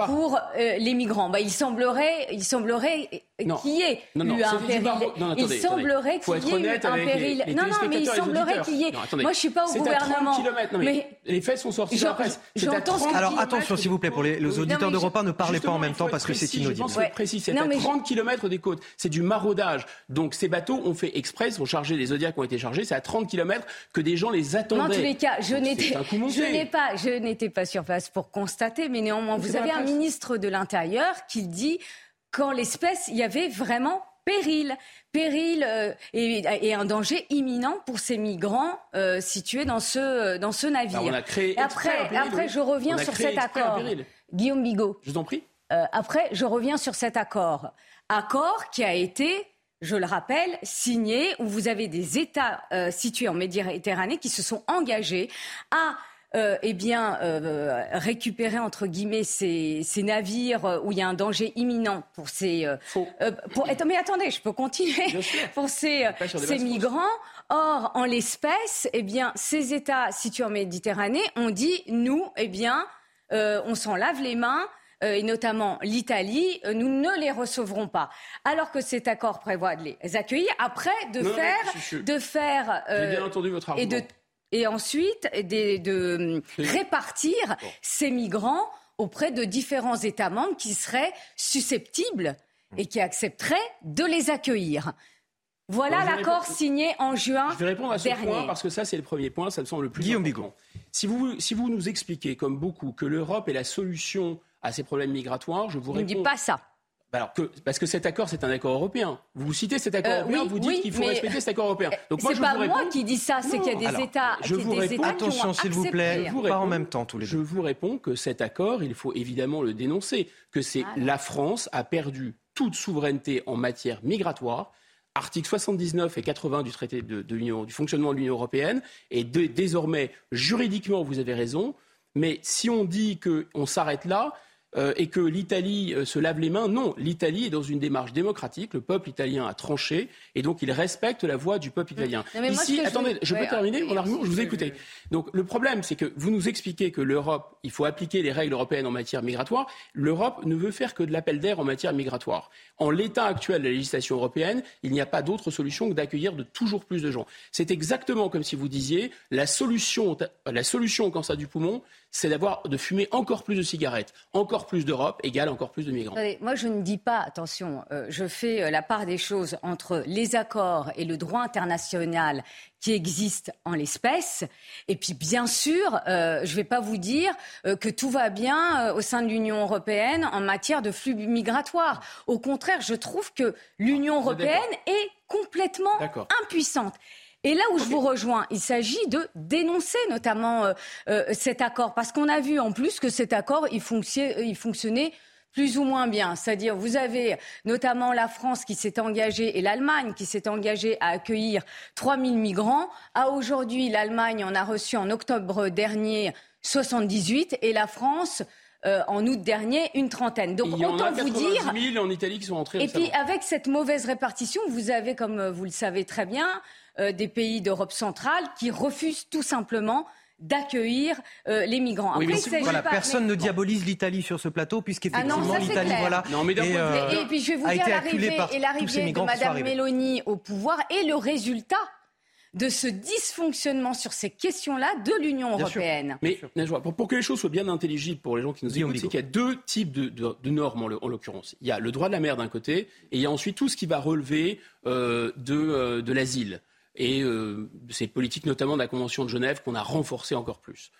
pour euh, les migrants. Bah, il semblerait, il semblerait qu'il y ait eu un péril. Il semblerait qu'il y ait eu un péril. Non, non, mais il semblerait qu'il y ait. Moi, je suis pas au gouvernement. trente kilomètres, non, mais mais les faits sont sortis. Genre, trente... Alors attention, s'il vous plaît, pour les, les auditeurs d'Europe un, ne parlez pas en même temps parce que c'est inaudible. Je pense que précis, c'est à trente kilomètres des côtes. C'est du maraudage. Donc ces bateaux ont fait exprès, sont chargés, les Zodiacs ont été chargés. C'est à trente kilomètres que des gens les attendaient. En tous les cas, je n'étais, je n'ai pas, je n'étais pas sur place pour constater, mais néanmoins, vous avez un ministre de l'Intérieur qui dit qu'en l'espèce, il y avait vraiment péril, péril euh, et, et un danger imminent pour ces migrants euh, situés dans ce dans ce navire. Ben, on a créé après, après, péril, après oui. je reviens sur cet accord. Guillaume Bigot. Je vous en prie. Euh, après, je reviens sur cet accord, accord qui a été, je le rappelle, signé, où vous avez des États euh, situés en Méditerranée qui se sont engagés à euh, eh bien, euh, récupérer, entre guillemets, ces, ces navires où il y a un danger imminent pour ces... Euh, euh, pour, mais attendez, je peux continuer. Pour ces, ces migrants. Or, en l'espèce, eh bien, ces États situés en Méditerranée ont dit, nous, eh bien, euh, on s'en lave les mains, et notamment l'Italie, nous ne les recevrons pas. Alors que cet accord prévoit de les accueillir, après de non, faire... Je, je, de faire euh, j'ai bien entendu votre argument. Et, de, et ensuite de, de répartir bon. ces migrants auprès de différents États membres qui seraient susceptibles et qui accepteraient de les accueillir. Voilà bon, l'accord réponds, signé en juin dernier. Je vais répondre à ce dernier. point parce que ça, c'est le premier point, ça me semble le plus Guillaume important. Bigot. Si vous, si vous nous expliquez, comme beaucoup, que l'Europe est la solution à ces problèmes migratoires, je vous réponds... Ne dis pas ça. Alors que, parce que cet accord, c'est un accord européen. Vous citez cet accord euh, européen, oui, vous dites oui, qu'il faut respecter cet accord européen. Donc moi, c'est je pas vous réponds... moi qui dis ça, c'est non. qu'il y a des Alors, États, je vous des États qui ont Attention, s'il vous plaît, vous pas réponds, en même temps tous les deux. Je vous réponds que cet accord, il faut évidemment le dénoncer, que c'est ah, la France a perdu toute souveraineté en matière migratoire. Articles soixante-dix-neuf et quatre-vingts du traité de, de l'Union, du fonctionnement de l'Union européenne, et de, désormais, juridiquement, vous avez raison, mais si on dit qu'on s'arrête là... Euh, et que l'Italie euh, se lave les mains. Non, l'Italie est dans une démarche démocratique. Le peuple italien a tranché et donc il respecte la voix du peuple italien. Non, Ici, moi, attendez, je, je peux ouais, terminer mon argument. Je vous ai écouté. Donc le problème, c'est que vous nous expliquez que l'Europe, il faut appliquer les règles européennes en matière migratoire. L'Europe ne veut faire que de l'appel d'air en matière migratoire. En l'état actuel de la législation européenne, il n'y a pas d'autre solution que d'accueillir de toujours plus de gens. C'est exactement comme si vous disiez la solution, la solution au cancer du poumon, c'est d'avoir de fumer encore plus de cigarettes, encore plus d'Europe égale encore plus de migrants. Allez, moi, je ne dis pas, attention, euh, je fais euh, la part des choses entre les accords et le droit international qui existe en l'espèce. Et puis, bien sûr, euh, je ne vais pas vous dire euh, que tout va bien euh, au sein de l'Union européenne en matière de flux migratoires. Au contraire, je trouve que l'Union ah, européenne est complètement d'accord. impuissante. Et là où je vous rejoins, il s'agit de dénoncer notamment euh, euh, cet accord. Parce qu'on a vu en plus que cet accord, il fonctionnait, il fonctionnait plus ou moins bien. C'est-à-dire, vous avez notamment la France qui s'est engagée et l'Allemagne qui s'est engagée à accueillir trois mille migrants. À aujourd'hui, l'Allemagne en a reçu en octobre dernier soixante-dix-huit et la France... Euh, en août dernier, une trentaine. Donc autant en a vous dire. quatre-vingt-dix mille en Italie qui sont entrés. Et puis avec cette mauvaise répartition, vous avez, comme vous le savez très bien, euh, des pays d'Europe centrale qui refusent tout simplement d'accueillir euh, les migrants. Après, oui, mais il voilà, pas, personne mais... ne diabolise l'Italie sur ce plateau, puisqu'effectivement ah non, ça, l'Italie voilà, non, mais et, euh, et, et puis je vais vous dire l'arrivée, et l'arrivée de Mme Meloni au pouvoir est le résultat de ce dysfonctionnement sur ces questions-là de l'Union bien européenne. Sûr. Mais Najwa, pour, pour que les choses soient bien intelligibles pour les gens qui nous écoutent, c'est qu'il y a deux types de, de, de normes en, le, en l'occurrence. Il y a le droit de la mer d'un côté, et il y a ensuite tout ce qui va relever euh, de, euh, de l'asile et euh, ces politiques notamment de la Convention de Genève qu'on a renforcées encore plus.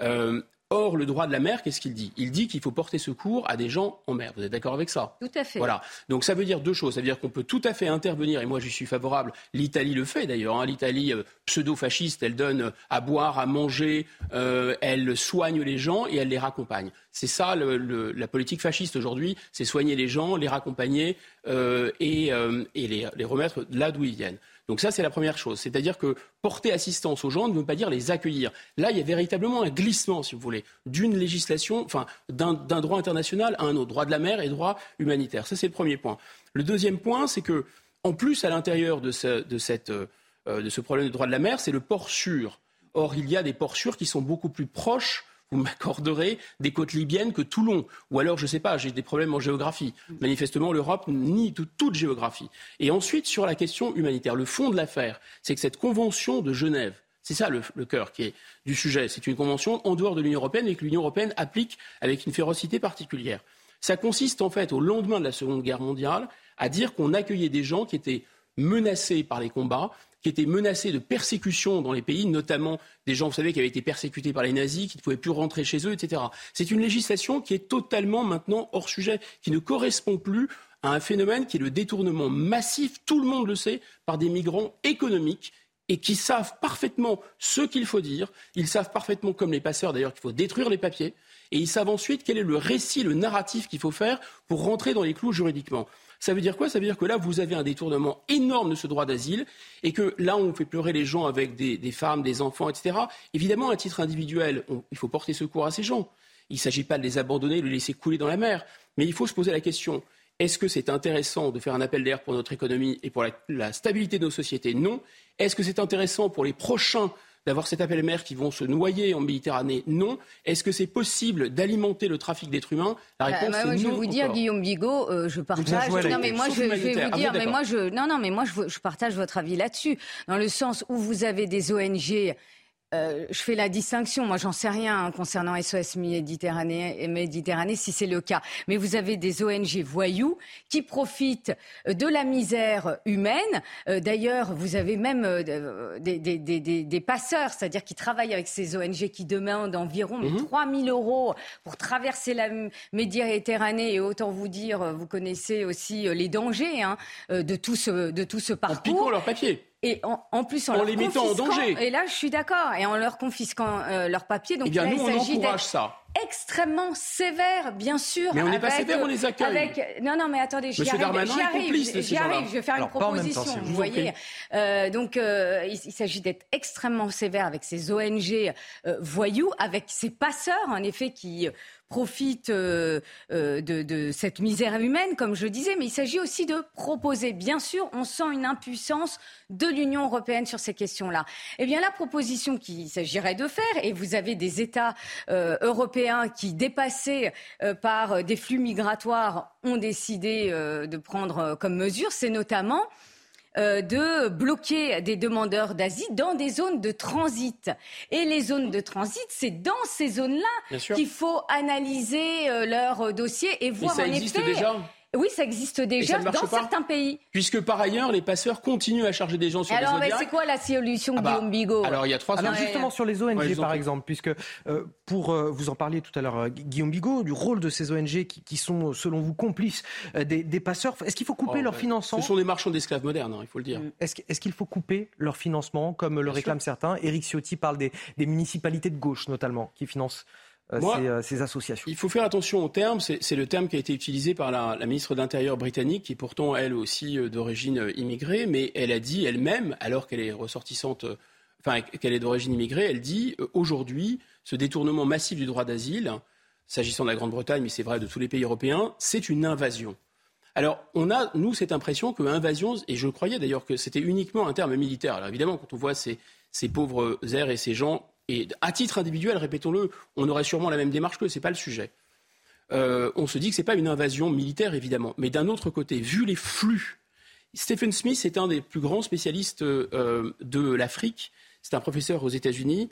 Euh, Or, le droit de la mer, qu'est-ce qu'il dit ? Il dit qu'il faut porter secours à des gens en mer. Vous êtes d'accord avec ça ? Tout à fait. Voilà. Donc ça veut dire deux choses. Ça veut dire qu'on peut tout à fait intervenir, et moi j'y suis favorable. L'Italie le fait d'ailleurs. Hein. L'Italie euh, pseudo-fasciste, elle donne à boire, à manger, euh, elle soigne les gens et elle les raccompagne. C'est ça le, le, la politique fasciste aujourd'hui, c'est soigner les gens, les raccompagner euh, et, euh, et les, les remettre là d'où ils viennent. Donc ça, c'est la première chose. C'est-à-dire que porter assistance aux gens ne veut pas dire les accueillir. Là, il y a véritablement un glissement, si vous voulez, d'une législation, enfin, d'un, d'un droit international à un autre, droit de la mer et droit humanitaire. Ça, c'est le premier point. Le deuxième point, c'est que, en plus, à l'intérieur de ce, de cette, euh, de ce problème de droit de la mer, c'est le port sûr. Or, il y a des ports sûrs qui sont beaucoup plus proches, vous m'accorderez, des côtes libyennes que Toulon. Ou alors, je ne sais pas, j'ai des problèmes en géographie. Manifestement, l'Europe nie de toute géographie. Et ensuite, sur la question humanitaire, le fond de l'affaire, c'est que cette convention de Genève, c'est ça le, le cœur qui est du sujet. C'est une convention en dehors de l'Union européenne et que l'Union européenne applique avec une férocité particulière. Ça consiste en fait, au lendemain de la Seconde Guerre mondiale, à dire qu'on accueillait des gens qui étaient menacés par les combats, qui étaient menacés de persécution dans les pays, notamment des gens, vous savez, qui avaient été persécutés par les nazis, qui ne pouvaient plus rentrer chez eux, et cetera. C'est une législation qui est totalement maintenant hors sujet, qui ne correspond plus à un phénomène qui est le détournement massif, tout le monde le sait, par des migrants économiques et qui savent parfaitement ce qu'il faut dire. Ils savent parfaitement, comme les passeurs d'ailleurs, qu'il faut détruire les papiers. Et ils savent ensuite quel est le récit, le narratif qu'il faut faire pour rentrer dans les clous juridiquement. Ça veut dire quoi ? Ça veut dire que là, vous avez un détournement énorme de ce droit d'asile et que là, on fait pleurer les gens avec des, des femmes, des enfants, et cetera. Évidemment, à titre individuel, on, il faut porter secours à ces gens. Il ne s'agit pas de les abandonner, de les laisser couler dans la mer. Mais il faut se poser la question, est-ce que c'est intéressant de faire un appel d'air pour notre économie et pour la, la stabilité de nos sociétés ? Non. Est-ce que c'est intéressant pour les prochains d'avoir cet appel mer qui vont se noyer en Méditerranée? Non. Est-ce que c'est possible d'alimenter le trafic d'êtres humains? La réponse bah, bah, ouais, est non. Je vais vous dire, encore. Guillaume Bigot, euh, je partage. Vous non, mais moi, je, je vais vous ah, dire, bon, mais moi, je, non, non, mais moi, je, je partage votre avis là-dessus, dans le sens où vous avez des O N G. Euh, je fais la distinction, moi j'en sais rien hein, concernant S O S Méditerranée, et Méditerranée si c'est le cas, mais vous avez des O N G voyous qui profitent de la misère humaine, euh, d'ailleurs vous avez même euh, des, des, des, des, des passeurs, c'est-à-dire qui travaillent avec ces O N G qui demandent environ mmh. trois mille euros pour traverser la Méditerranée et autant vous dire, vous connaissez aussi les dangers hein, de, tout ce, de tout ce parcours. En piquant leurs papiers. Et en, en plus, en, en leur les mettant en danger. Et là, je suis d'accord. Et en leur confisquant euh, leurs papiers. Donc, eh bien, là, nous, il s'agit on encourage ça. Extrêmement sévère, bien sûr. Mais on n'est pas sévère, euh, on les accueille. Avec... Non, non, mais attendez, j'y Monsieur arrive. J'y arrive, j'y arrive je vais faire Alors, une proposition, temps, si vous, vous voyez. Euh, donc, euh, il, il s'agit d'être extrêmement sévère avec ces O N G euh, voyous, avec ces passeurs, en effet, qui profitent euh, euh, de, de cette misère humaine, comme je disais. Mais il s'agit aussi de proposer. Bien sûr, on sent une impuissance de l'Union européenne sur ces questions-là. Eh bien, la proposition qu'il s'agirait de faire, et vous avez des États euh, européens qui, dépassés euh, par des flux migratoires, ont décidé euh, de prendre euh, comme mesure, c'est notamment euh, de bloquer des demandeurs d'asile dans des zones de transit. Et les zones de transit, c'est dans ces zones-là qu'il faut analyser euh, leur dossier et voir en effet... Ça existe déjà ? Oui, ça existe déjà ça dans certains pays. Puisque par ailleurs, les passeurs continuent à charger des gens sur alors, les O N G. Alors, c'est quoi la solution, ah bah, Guillaume Bigot ? Alors, il y a trois. Alors, ouais. justement sur les O N G, ouais, par ont... exemple, puisque euh, pour euh, vous en parliez tout à l'heure, euh, Guillaume Bigot, du rôle de ces O N G qui, qui sont, selon vous, complices euh, des, des passeurs. Est-ce qu'il faut couper oh, leur ouais. financement ? Ce sont des marchands d'esclaves modernes, hein, il faut le dire. Est-ce, est-ce qu'il faut couper leur financement, comme Bien le réclament sûr. certains ? Éric Ciotti parle des, des municipalités de gauche, notamment, qui financent. Euh, Moi, ces, euh, ces associations. Il faut faire attention aux termes, c'est, c'est le terme qui a été utilisé par la, la ministre de l'Intérieur britannique, qui est pourtant elle aussi euh, d'origine euh, immigrée, mais elle a dit elle-même, alors qu'elle est ressortissante, euh, enfin qu'elle est d'origine immigrée, elle dit euh, aujourd'hui, ce détournement massif du droit d'asile, s'agissant de la Grande-Bretagne, mais c'est vrai de tous les pays européens, c'est une invasion. Alors, on a, nous, cette impression que invasion, et je croyais d'ailleurs que c'était uniquement un terme militaire. Alors évidemment, quand on voit ces, ces pauvres airs et ces gens... Et à titre individuel, répétons-le, on aurait sûrement la même démarche qu'eux, ce n'est pas le sujet. Euh, on se dit que ce n'est pas une invasion militaire, évidemment. Mais d'un autre côté, vu les flux, Stephen Smith est un des plus grands spécialistes euh, de l'Afrique. C'est un professeur aux États-Unis.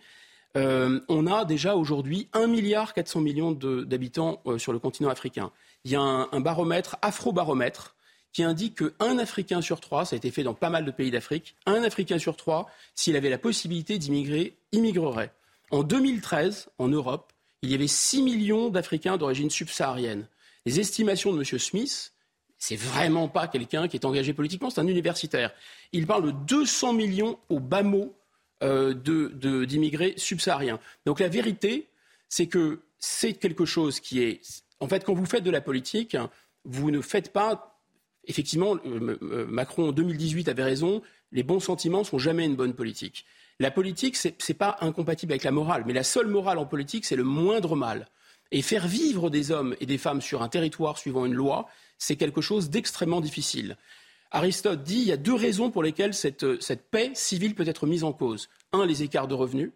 Euh, on a déjà aujourd'hui un milliard quatre cents millions de, d'habitants euh, sur le continent africain. Il y a un, un baromètre, afro-baromètre, qui indique qu'un Africain sur trois, ça a été fait dans pas mal de pays d'Afrique, un Africain sur trois, s'il avait la possibilité d'immigrer, immigrerait. En deux mille treize, en Europe, il y avait six millions d'Africains d'origine subsaharienne. Les estimations de M. Smith, c'est vraiment pas quelqu'un qui est engagé politiquement, c'est un universitaire. Il parle de deux cents millions au bas mot euh, de, de, d'immigrés subsahariens. Donc la vérité, c'est que c'est quelque chose qui est... En fait, quand vous faites de la politique, vous ne faites pas... Effectivement, Macron en deux mille dix-huit avait raison, les bons sentiments ne sont jamais une bonne politique. La politique, ce n'est pas incompatible avec la morale, mais la seule morale en politique, c'est le moindre mal. Et faire vivre des hommes et des femmes sur un territoire suivant une loi, c'est quelque chose d'extrêmement difficile. Aristote dit qu'il y a deux raisons pour lesquelles cette, cette paix civile peut être mise en cause. Un, les écarts de revenus,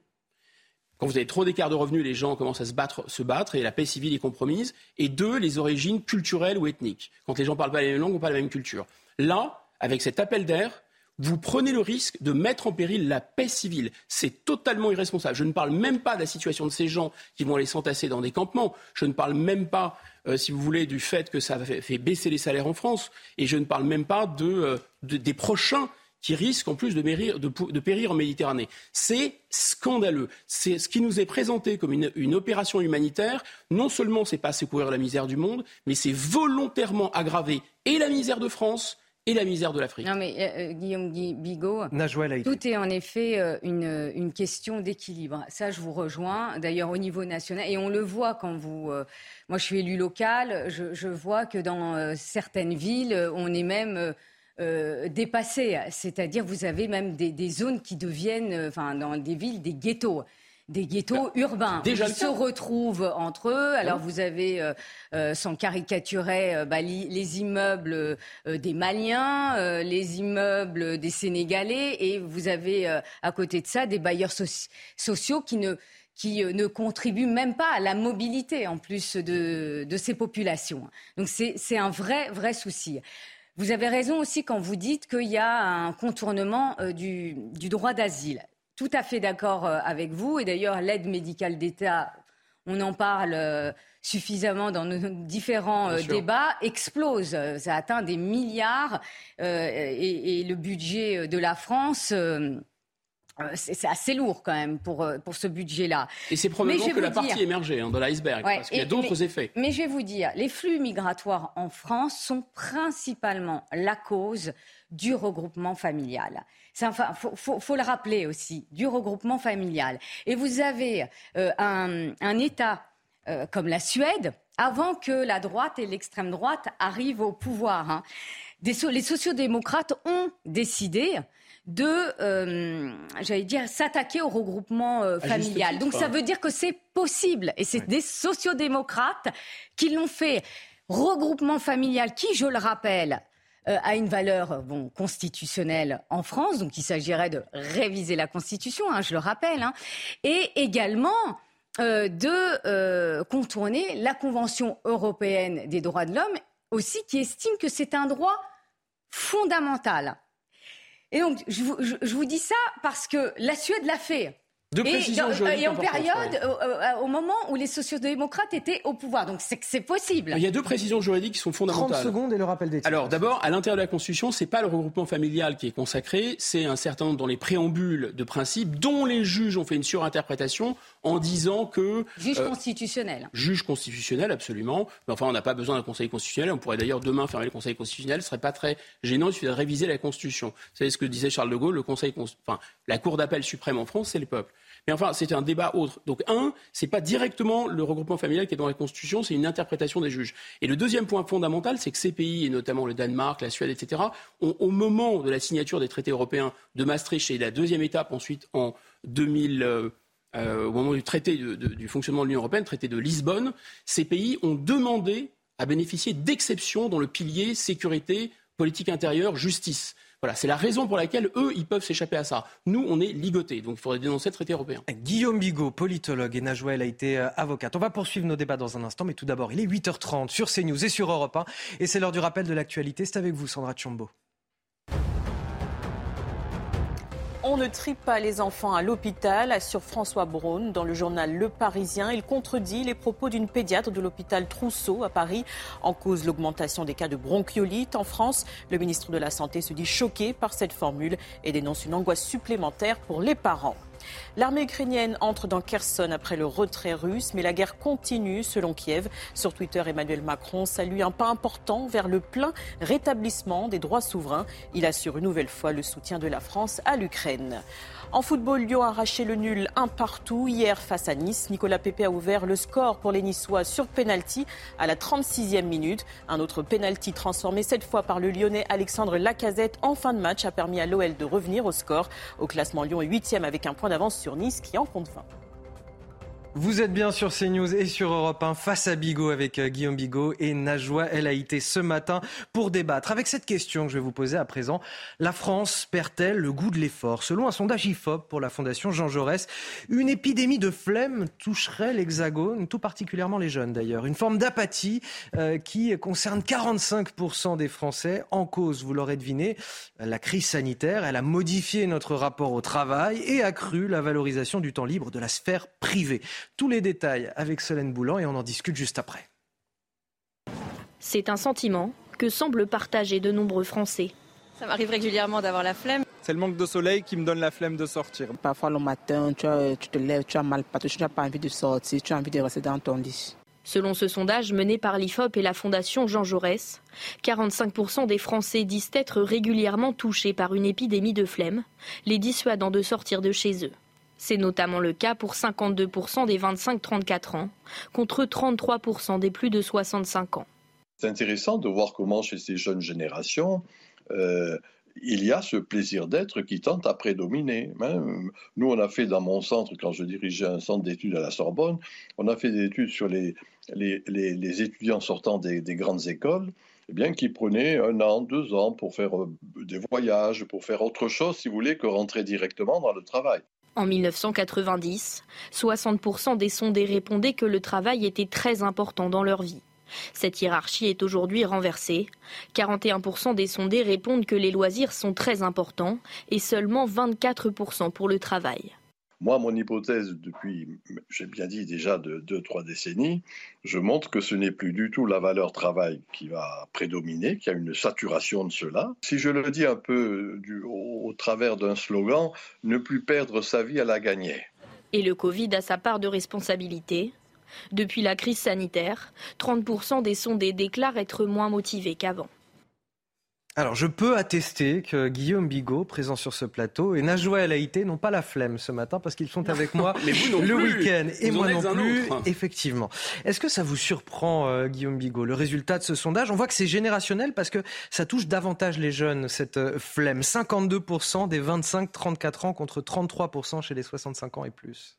Quand vous avez trop d'écart de revenus, les gens commencent à se battre, se battre et la paix civile est compromise. Et deux, les origines culturelles ou ethniques. Quand les gens ne parlent pas les mêmes langues, on parle la même culture. Là, avec cet appel d'air, vous prenez le risque de mettre en péril la paix civile. C'est totalement irresponsable. Je ne parle même pas de la situation de ces gens qui vont aller s'entasser dans des campements. Je ne parle même pas, euh, si vous voulez, du fait que ça fait baisser les salaires en France. Et je ne parle même pas de, euh, de, des prochains qui risquent en plus de, mérir, de, de périr en Méditerranée. C'est scandaleux. C'est ce qui nous est présenté comme une, une opération humanitaire. Non seulement c'est pas secourir la misère du monde, mais c'est volontairement aggraver et la misère de France et la misère de l'Afrique. Non mais euh, Guillaume Bigot, tout est en effet une, une question d'équilibre. Ça, je vous rejoins. D'ailleurs, au niveau national, et on le voit quand vous... Euh, moi, je suis élue locale. Je, je vois que dans euh, certaines villes, on est même... Euh, Euh, dépassé, c'est-à-dire vous avez même des, des zones qui deviennent, enfin euh, dans des villes, des ghettos, des ghettos ah, urbains, qui se retrouvent entre eux. Alors oui. Vous avez, euh, euh, sans caricaturer, euh, bah, li, les immeubles euh, des Maliens, euh, les immeubles des Sénégalais, et vous avez euh, à côté de ça des bailleurs so- sociaux qui ne qui ne contribuent même pas à la mobilité en plus de de ces populations. Donc c'est c'est un vrai vrai souci. Vous avez raison aussi quand vous dites qu'il y a un contournement du, du droit d'asile. Tout à fait d'accord avec vous. Et d'ailleurs, l'aide médicale d'État, on en parle suffisamment dans nos différents débats, explose. Ça atteint des milliards. Euh, et, et le budget de la France... Euh, C'est, c'est assez lourd quand même pour, pour ce budget-là. Et c'est probablement que la partie dire... émergée hein, de l'iceberg, ouais, parce qu'il y a d'autres mais, effets. Mais je vais vous dire, les flux migratoires en France sont principalement la cause du regroupement familial. Il enfin, faut, faut, faut le rappeler aussi, du regroupement familial. Et vous avez euh, un, un État euh, comme la Suède, avant que la droite et l'extrême droite arrivent au pouvoir. Hein. Des, les sociodémocrates ont décidé... de, euh, j'allais dire, s'attaquer au regroupement euh, familial. Titre, Donc ça hein. veut dire que c'est possible. Et c'est oui. des sociodémocrates qui l'ont fait. Regroupement familial qui, je le rappelle, euh, a une valeur bon, constitutionnelle en France. Donc il s'agirait de réviser la Constitution, hein, je le rappelle. Hein. Et également... Euh, de euh, contourner la Convention européenne des droits de l'homme, aussi qui estime que c'est un droit fondamental. Et donc, je vous, je, je vous dis ça parce que la Suède l'a fait. De précision juridique. Et en période, au, au moment où les sociodémocrates étaient au pouvoir. Donc, c'est que c'est possible. Il y a deux précisions juridiques qui sont fondamentales. trente secondes et le rappel des titres. Alors, d'abord, à l'intérieur de la Constitution, c'est pas le regroupement familial qui est consacré, c'est un certain nombre dans les préambules de principes dont les juges ont fait une surinterprétation en disant que... Juge euh, constitutionnel. Juge constitutionnel, absolument. Mais enfin, on n'a pas besoin d'un conseil constitutionnel. On pourrait d'ailleurs demain fermer le conseil constitutionnel. Ce serait pas très gênant. Il suffit de réviser la Constitution. Vous savez ce que disait Charles de Gaulle, le conseil, enfin, la Cour d'appel suprême en France, c'est le peuple. Mais enfin, c'est un débat autre. Donc, un, c'est pas directement le regroupement familial qui est dans la Constitution, c'est une interprétation des juges. Et le deuxième point fondamental, c'est que ces pays, et notamment le Danemark, la Suède, et cetera, ont, au moment de la signature des traités européens de Maastricht et la deuxième étape ensuite en deux mille, euh, euh, au moment du traité de, de, du fonctionnement de l'Union européenne, traité de Lisbonne, ces pays ont demandé à bénéficier d'exceptions dans le pilier sécurité, politique intérieure, justice. Voilà, c'est la raison pour laquelle, eux, ils peuvent s'échapper à ça. Nous, on est ligotés, donc il faudrait dénoncer le traité européen. Guillaume Bigot, politologue, et Najouel a été euh, avocate. On va poursuivre nos débats dans un instant, mais tout d'abord, il est huit heures trente sur CNews et sur Europe un. Et c'est l'heure du rappel de l'actualité. C'est avec vous, Sandra Tchombo. On ne trie pas les enfants à l'hôpital, assure François Braun dans le journal Le Parisien. Il contredit les propos d'une pédiatre de l'hôpital Trousseau à Paris. En cause, l'augmentation des cas de bronchiolite en France. Le ministre de la Santé se dit choqué par cette formule et dénonce une angoisse supplémentaire pour les parents. L'armée ukrainienne entre dans Kherson après le retrait russe, mais la guerre continue selon Kiev. Sur Twitter, Emmanuel Macron salue un pas important vers le plein rétablissement des droits souverains. Il assure une nouvelle fois le soutien de la France à l'Ukraine. En football, Lyon a arraché le nul un partout hier face à Nice. Nicolas Pepe a ouvert le score pour les Niçois sur pénalty à la trente-sixième minute. Un autre pénalty transformé cette fois par le Lyonnais Alexandre Lacazette en fin de match a permis à l'O L de revenir au score. Au classement, Lyon est huitième avec un point d'avance sur Nice qui en compte vingt. Vous êtes bien sur CNews et sur Europe un, Face à Bigot avec Guillaume Bigot et Najwa El Haïté ce matin pour débattre avec cette question que je vais vous poser à présent. La France perd-elle le goût de l'effort ? Selon un sondage I F O P pour la Fondation Jean Jaurès, une épidémie de flemme toucherait l'Hexagone, tout particulièrement les jeunes d'ailleurs. Une forme d'apathie euh, qui concerne quarante-cinq pour cent des Français. En cause, vous l'aurez deviné, la crise sanitaire. Elle a modifié notre rapport au travail et accru la valorisation du temps libre de la sphère privée. Tous les détails avec Solène Boulan et on en discute juste après. C'est un sentiment que semblent partager de nombreux Français. Ça m'arrive régulièrement d'avoir la flemme. C'est le manque de soleil qui me donne la flemme de sortir. Parfois le matin, tu, as, tu te lèves, tu as mal partout, tu n'as pas envie de sortir, tu as envie de rester dans ton lit. Selon ce sondage mené par l'I F O P et la Fondation Jean Jaurès, quarante-cinq pour cent des Français disent être régulièrement touchés par une épidémie de flemme, les dissuadant de sortir de chez eux. C'est notamment le cas pour cinquante-deux pour cent des vingt-cinq trente-quatre ans, contre trente-trois pour cent des plus de soixante-cinq ans. C'est intéressant de voir comment chez ces jeunes générations, euh, il y a ce plaisir d'être qui tente à prédominer. Hein. Nous, on a fait dans mon centre, quand je dirigeais un centre d'études à la Sorbonne, on a fait des études sur les, les, les, les étudiants sortant des, des grandes écoles, eh bien, qui prenaient un an, deux ans pour faire des voyages, pour faire autre chose, si vous voulez, que rentrer directement dans le travail. En mille neuf cent quatre-vingt-dix, soixante pour cent des sondés répondaient que le travail était très important dans leur vie. Cette hiérarchie est aujourd'hui renversée. quarante et un pour cent des sondés répondent que les loisirs sont très importants et seulement vingt-quatre pour cent pour le travail. Moi, mon hypothèse depuis, j'ai bien dit déjà de deux, trois décennies, je montre que ce n'est plus du tout la valeur travail qui va prédominer, qu'il y a une saturation de cela. Si je le dis un peu du, au, au travers d'un slogan, ne plus perdre sa vie à la gagner. Et le Covid a sa part de responsabilité. Depuis la crise sanitaire, trente pour cent des sondés déclarent être moins motivés qu'avant. Alors, je peux attester que Guillaume Bigot, présent sur ce plateau, et Najwa El Haïté n'ont pas la flemme ce matin parce qu'ils sont avec moi le week-end. Et moi non plus, effectivement. Est-ce que ça vous surprend, euh, Guillaume Bigot, le résultat de ce sondage ? On voit que c'est générationnel parce que ça touche davantage les jeunes, cette euh, flemme. cinquante-deux pour cent des vingt-cinq trente-quatre ans contre trente-trois pour cent chez les soixante-cinq ans et plus.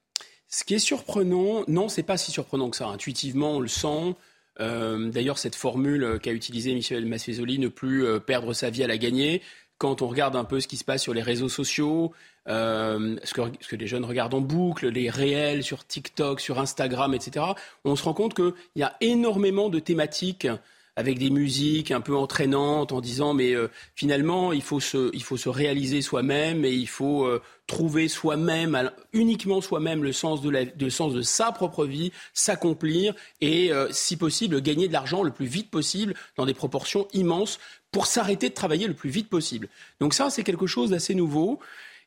Ce qui est surprenant, non, c'est pas si surprenant que ça. Intuitivement, on le sent. Euh, d'ailleurs, cette formule qu'a utilisée Michel Masfezoli, ne plus euh, perdre sa vie à la gagner, quand on regarde un peu ce qui se passe sur les réseaux sociaux, euh, ce, que, ce que les jeunes regardent en boucle, les réels sur TikTok, sur Instagram, et cetera, on se rend compte qu'il y a énormément de thématiques avec des musiques un peu entraînantes en disant mais euh, finalement, il faut se, il faut se réaliser soi-même et il faut euh, trouver soi-même, uniquement soi-même, le sens de, la, de, sens de sa propre vie, s'accomplir et, euh, si possible, gagner de l'argent le plus vite possible dans des proportions immenses pour s'arrêter de travailler le plus vite possible. Donc ça, c'est quelque chose d'assez nouveau.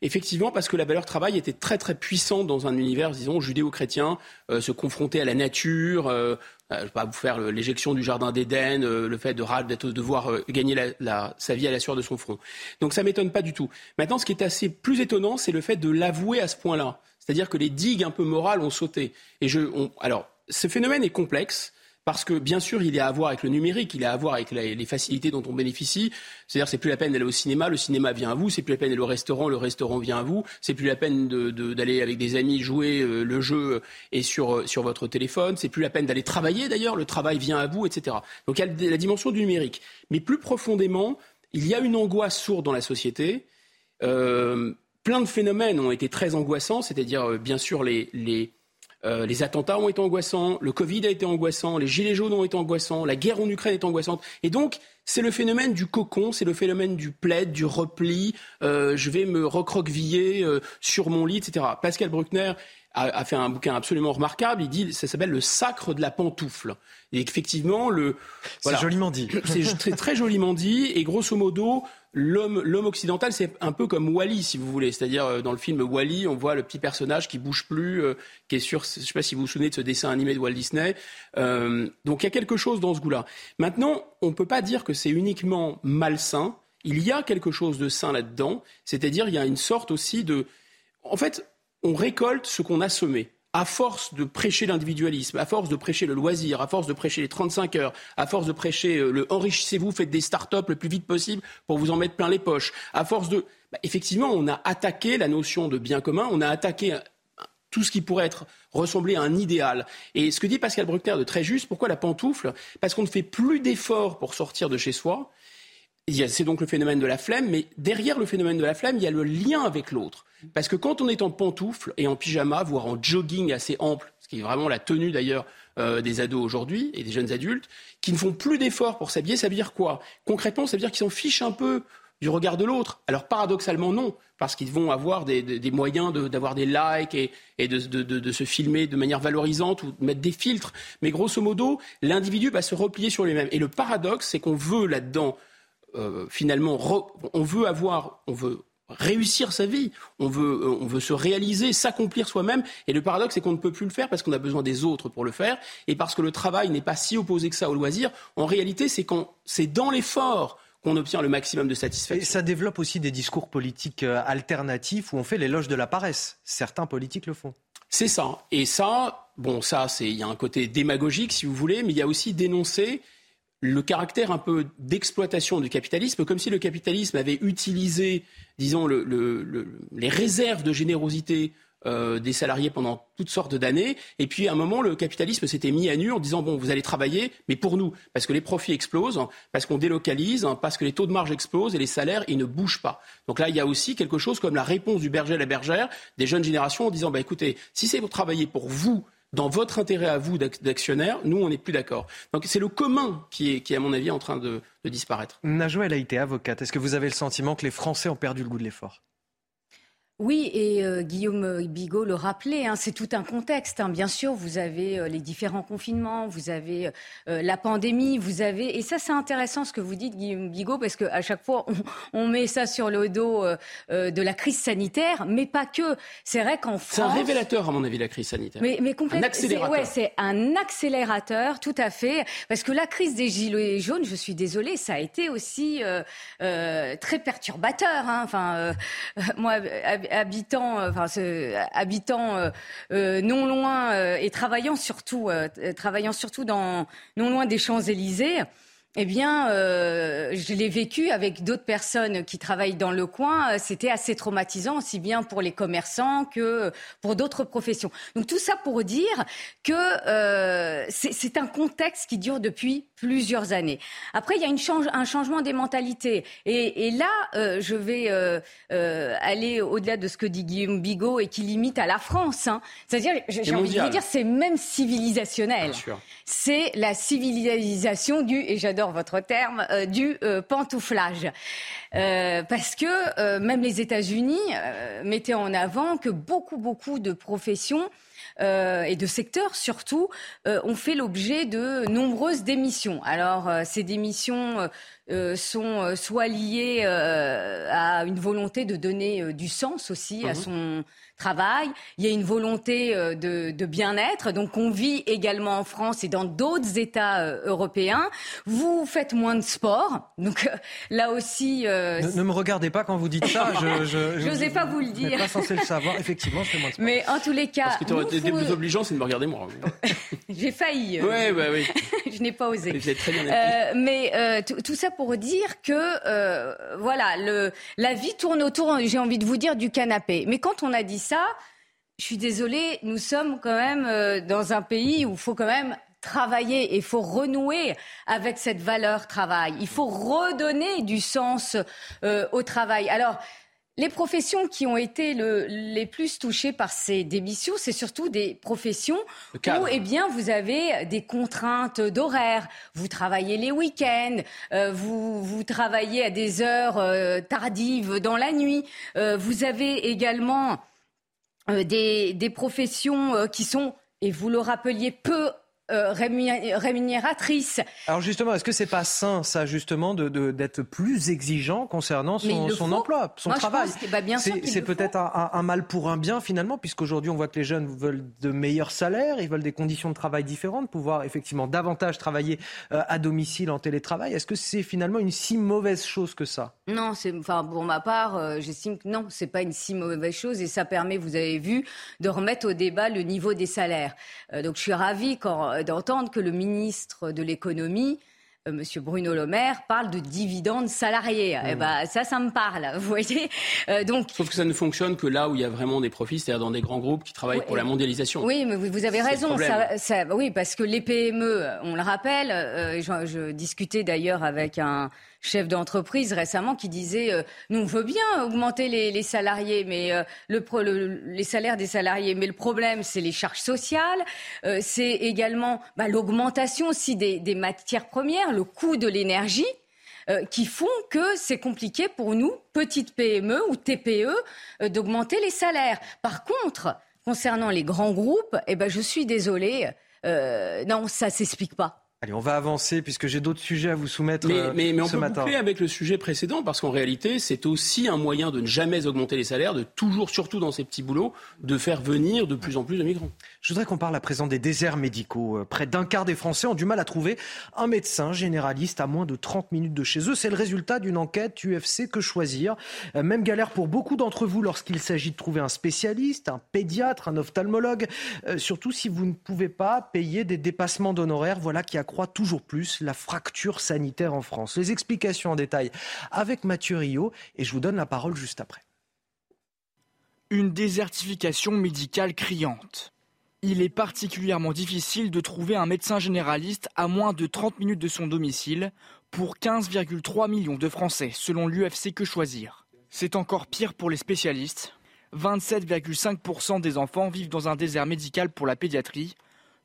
Effectivement, parce que la valeur travail était très très puissante dans un univers, disons, judéo-chrétien, euh, se confronter à la nature, euh, euh, je vais pas vous faire l'éjection du jardin d'Éden, euh, le fait de, de devoir euh, gagner la, la, sa vie à la sueur de son front. Donc ça m'étonne pas du tout. Maintenant, ce qui est assez plus étonnant, c'est le fait de l'avouer à ce point-là. C'est-à-dire que les digues un peu morales ont sauté. Et je, on, alors, ce phénomène est complexe. Parce que, bien sûr, il y a à voir avec le numérique, il y a à voir avec les facilités dont on bénéficie. C'est-à-dire, c'est plus la peine d'aller au cinéma, le cinéma vient à vous. C'est plus la peine d'aller au restaurant, le restaurant vient à vous. C'est plus la peine de, de, d'aller avec des amis jouer euh, le jeu et sur, euh, sur votre téléphone. C'est plus la peine d'aller travailler, d'ailleurs. Le travail vient à vous, et cetera. Donc, il y a la dimension du numérique. Mais plus profondément, il y a une angoisse sourde dans la société. Euh, plein de phénomènes ont été très angoissants. C'est-à-dire, euh, bien sûr, les... les Euh, les attentats ont été angoissants, le Covid a été angoissant, les gilets jaunes ont été angoissants, la guerre en Ukraine est angoissante. Et donc, c'est le phénomène du cocon, c'est le phénomène du plaid, du repli, euh, je vais me recroqueviller euh, sur mon lit, et cetera. Pascal Bruckner a, a fait un bouquin absolument remarquable, il dit, ça s'appelle le sacre de la pantoufle. Et effectivement, le... Voilà, c'est joliment dit. C'est très, très joliment dit, et grosso modo... L'homme, l'homme occidental, c'est un peu comme Wall-E, si vous voulez. C'est-à-dire, dans le film Wall-E, on voit le petit personnage qui bouge plus, euh, qui est sur... Je ne sais pas si vous vous souvenez de ce dessin animé de Walt Disney. Euh, donc, il y a quelque chose dans ce goût-là. Maintenant, on ne peut pas dire que c'est uniquement malsain. Il y a quelque chose de sain là-dedans. C'est-à-dire, il y a une sorte aussi de... En fait, on récolte ce qu'on a semé. À force de prêcher l'individualisme, à force de prêcher le loisir, à force de prêcher les trente-cinq heures, à force de prêcher le « enrichissez-vous, faites des start-up le plus vite possible pour vous en mettre plein les poches », à force de... Bah, effectivement, on a attaqué la notion de bien commun, on a attaqué tout ce qui pourrait être ressembler à un idéal. Et ce que dit Pascal Bruckner de très juste, pourquoi la pantoufle ? Parce qu'on ne fait plus d'efforts pour sortir de chez soi. Il y a, c'est donc le phénomène de la flemme, mais derrière le phénomène de la flemme, il y a le lien avec l'autre. Parce que quand on est en pantoufle et en pyjama, voire en jogging assez ample, ce qui est vraiment la tenue d'ailleurs euh, des ados aujourd'hui et des jeunes adultes, qui ne font plus d'efforts pour s'habiller, ça veut dire quoi ? Concrètement, ça veut dire qu'ils s'en fichent un peu du regard de l'autre. Alors paradoxalement non, parce qu'ils vont avoir des, des, des moyens de, d'avoir des likes et, et de, de, de, de se filmer de manière valorisante ou de mettre des filtres. Mais grosso modo, l'individu va se replier sur lui-même. Et le paradoxe, c'est qu'on veut là-dedans, euh, finalement, re, on veut avoir, on veut réussir sa vie, on veut, on veut se réaliser, s'accomplir soi-même. Et le paradoxe, c'est qu'on ne peut plus le faire parce qu'on a besoin des autres pour le faire et parce que le travail n'est pas si opposé que ça au loisir. En réalité, c'est quand c'est dans l'effort qu'on obtient le maximum de satisfaction. Et ça développe aussi des discours politiques alternatifs où on fait l'éloge de la paresse. Certains politiques le font. C'est ça. Et ça, bon, ça, c'est, il y a un côté démagogique, si vous voulez, mais il y a aussi dénoncer le caractère un peu d'exploitation du capitalisme, comme si le capitalisme avait utilisé, disons, le, le, le, les réserves de générosité Euh, des salariés pendant toutes sortes d'années, et puis à un moment le capitalisme s'était mis à nu en disant bon vous allez travailler mais pour nous, parce que les profits explosent, parce qu'on délocalise, parce que les taux de marge explosent et les salaires ils ne bougent pas. Donc là il y a aussi quelque chose comme la réponse du berger à la bergère des jeunes générations en disant bah écoutez, si c'est pour travailler pour vous, dans votre intérêt à vous d'actionnaire, nous on n'est plus d'accord. Donc c'est le commun qui est, qui à mon avis est en train de, de disparaître. Najwa, elle a été avocate, est-ce que vous avez le sentiment que les Français ont perdu le goût de l'effort ? Oui, et euh, Guillaume Bigot le rappelait, hein, c'est tout un contexte. Hein, bien sûr, vous avez euh, les différents confinements, vous avez euh, la pandémie, vous avez... Et ça, c'est intéressant ce que vous dites, Guillaume Bigot, parce qu'à chaque fois, on, on met ça sur le dos euh, euh, de la crise sanitaire, mais pas que. C'est vrai qu'en France... C'est un révélateur, à mon avis, la crise sanitaire. Mais, mais complètement. Un accélérateur. Oui, c'est un accélérateur, tout à fait. Parce que la crise des gilets jaunes, je suis désolée, ça a été aussi euh, euh, très perturbateur. Hein, enfin, euh, moi... Habitant, enfin, ce, habitant euh, euh, non loin euh, et travaillant surtout, euh, travaillant surtout dans, non loin des Champs-Élysées, eh bien, euh, je l'ai vécu avec d'autres personnes qui travaillent dans le coin. C'était assez traumatisant, aussi bien pour les commerçants que pour d'autres professions. Donc tout ça pour dire que euh, c'est, c'est un contexte qui dure depuis plusieurs années. Après, il y a une change, un changement des mentalités. Et, et là, euh, je vais euh, euh, aller au-delà de ce que dit Guillaume Bigot et qui limite à la France. Hein. C'est-à-dire, j'ai, j'ai envie de vous dire, c'est même civilisationnel. C'est la civilisation du... et j'adore votre terme, euh, du euh, pantouflage. Euh, parce que euh, même les États-Unis euh, mettaient en avant que beaucoup, beaucoup de professions Euh, et de secteurs surtout, euh, ont fait l'objet de nombreuses démissions. Alors, euh, ces démissions euh, sont euh, soit liées euh, à une volonté de donner euh, du sens aussi mmh. à son travail. Il y a une volonté euh, de, de bien-être. Donc, on vit également en France et dans d'autres États euh, européens. Vous faites moins de sport. Donc, euh, là aussi... Euh, ne, ne me regardez pas quand vous dites ça. Je n'osais pas vous le dire. Je n'ai pas censé le savoir. Effectivement, je fais moins de sport. Mais en tous les cas... Des plus obligeants, c'est de me regarder moi. J'ai failli. Euh, ouais, bah, oui, oui. Je n'ai pas osé. Vous êtes très bien euh, mais euh, t- tout ça pour dire que euh, voilà, le, la vie tourne autour, j'ai envie de vous dire, du canapé. Mais quand on a dit ça, je suis désolée, nous sommes quand même euh, dans un pays où il faut quand même travailler et il faut renouer avec cette valeur travail. Il faut redonner du sens euh, au travail. Alors... les professions qui ont été le, les plus touchées par ces démissions, c'est surtout des professions où eh bien, vous avez des contraintes d'horaire. Vous travaillez les week-ends, euh, vous, vous travaillez à des heures euh, tardives dans la nuit. Euh, vous avez également euh, des, des professions euh, qui sont, et vous le rappeliez, peu Euh, rémunératrice. Alors justement, est-ce que c'est pas sain, ça, justement, de, de, d'être plus exigeant concernant son, son emploi, son Moi, travail que, bah, bien C'est, c'est peut-être un, un mal pour un bien, finalement, puisqu'aujourd'hui, on voit que les jeunes veulent de meilleurs salaires, ils veulent des conditions de travail différentes, pouvoir effectivement davantage travailler euh, à domicile, en télétravail. Est-ce que c'est finalement une si mauvaise chose que ça ? Non, c'est, enfin, pour ma part, euh, j'estime que non, c'est pas une si mauvaise chose et ça permet, vous avez vu, de remettre au débat le niveau des salaires. Euh, donc je suis ravie quand d'entendre que le ministre de l'économie euh, Monsieur Bruno Le Maire parle de dividendes salariés. Mmh. Eh ben, ça, ça me parle, vous voyez. Euh, donc... Sauf que ça ne fonctionne que là où il y a vraiment des profits, c'est-à-dire dans des grands groupes qui travaillent oui, pour la mondialisation. Oui, mais vous, vous avez raison. Ça, ça, oui, parce que les P M E, on le rappelle, euh, je, je discutais d'ailleurs avec un... chef d'entreprise récemment qui disait euh, nous on veut bien augmenter les, les salariés, mais euh, le, pro, le les salaires des salariés, mais le problème c'est les charges sociales, euh, c'est également bah, l'augmentation aussi des, des matières premières, le coût de l'énergie, euh, qui font que c'est compliqué pour nous petites P M E ou T P E euh, d'augmenter les salaires. Par contre, concernant les grands groupes, eh ben je suis désolée, euh, non ça s'explique pas. Allez, on va avancer puisque j'ai d'autres sujets à vous soumettre ce matin. Mais, mais on peut boucler avec le sujet précédent parce qu'en réalité, c'est aussi un moyen de ne jamais augmenter les salaires, de toujours, surtout dans ces petits boulots, de faire venir de plus en plus de migrants. Je voudrais qu'on parle à présent des déserts médicaux. Près d'un quart des Français ont du mal à trouver un médecin généraliste à moins de trente minutes de chez eux. C'est le résultat d'une enquête U F C Que Choisir. Même galère pour beaucoup d'entre vous lorsqu'il s'agit de trouver un spécialiste, un pédiatre, un ophtalmologue. Surtout si vous ne pouvez pas payer des dépassements d'honoraires. Voilà qui a croît toujours plus la fracture sanitaire en France. Les explications en détail avec Mathieu Rio et je vous donne la parole juste après. Une désertification médicale criante. Il est particulièrement difficile de trouver un médecin généraliste à moins de trente minutes de son domicile pour quinze virgule trois millions de Français, selon l'U F C Que Choisir. C'est encore pire pour les spécialistes. vingt-sept virgule cinq pour cent des enfants vivent dans un désert médical pour la pédiatrie,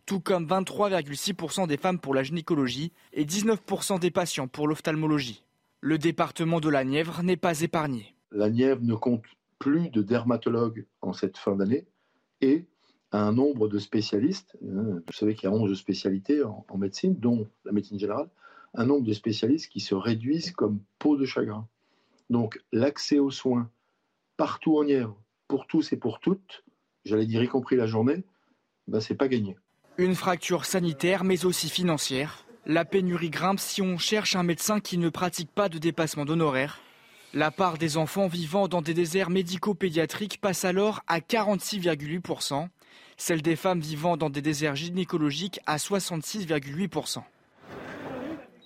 tout comme vingt-trois virgule six pour cent des femmes pour la gynécologie et dix-neuf pour cent des patients pour l'ophtalmologie. Le département de la Nièvre n'est pas épargné. La Nièvre ne compte plus de dermatologues en cette fin d'année et a un nombre de spécialistes. Vous savez qu'il y a onze spécialités en, en médecine, dont la médecine générale. Un nombre de spécialistes qui se réduisent comme peau de chagrin. Donc l'accès aux soins partout en Nièvre, pour tous et pour toutes, j'allais dire y compris la journée, ben, c'est pas gagné. Une fracture sanitaire mais aussi financière. La pénurie grimpe si on cherche un médecin qui ne pratique pas de dépassement d'honoraires. La part des enfants vivant dans des déserts médico-pédiatriques passe alors à quarante-six virgule huit pour cent. Celle des femmes vivant dans des déserts gynécologiques à soixante-six virgule huit pour cent.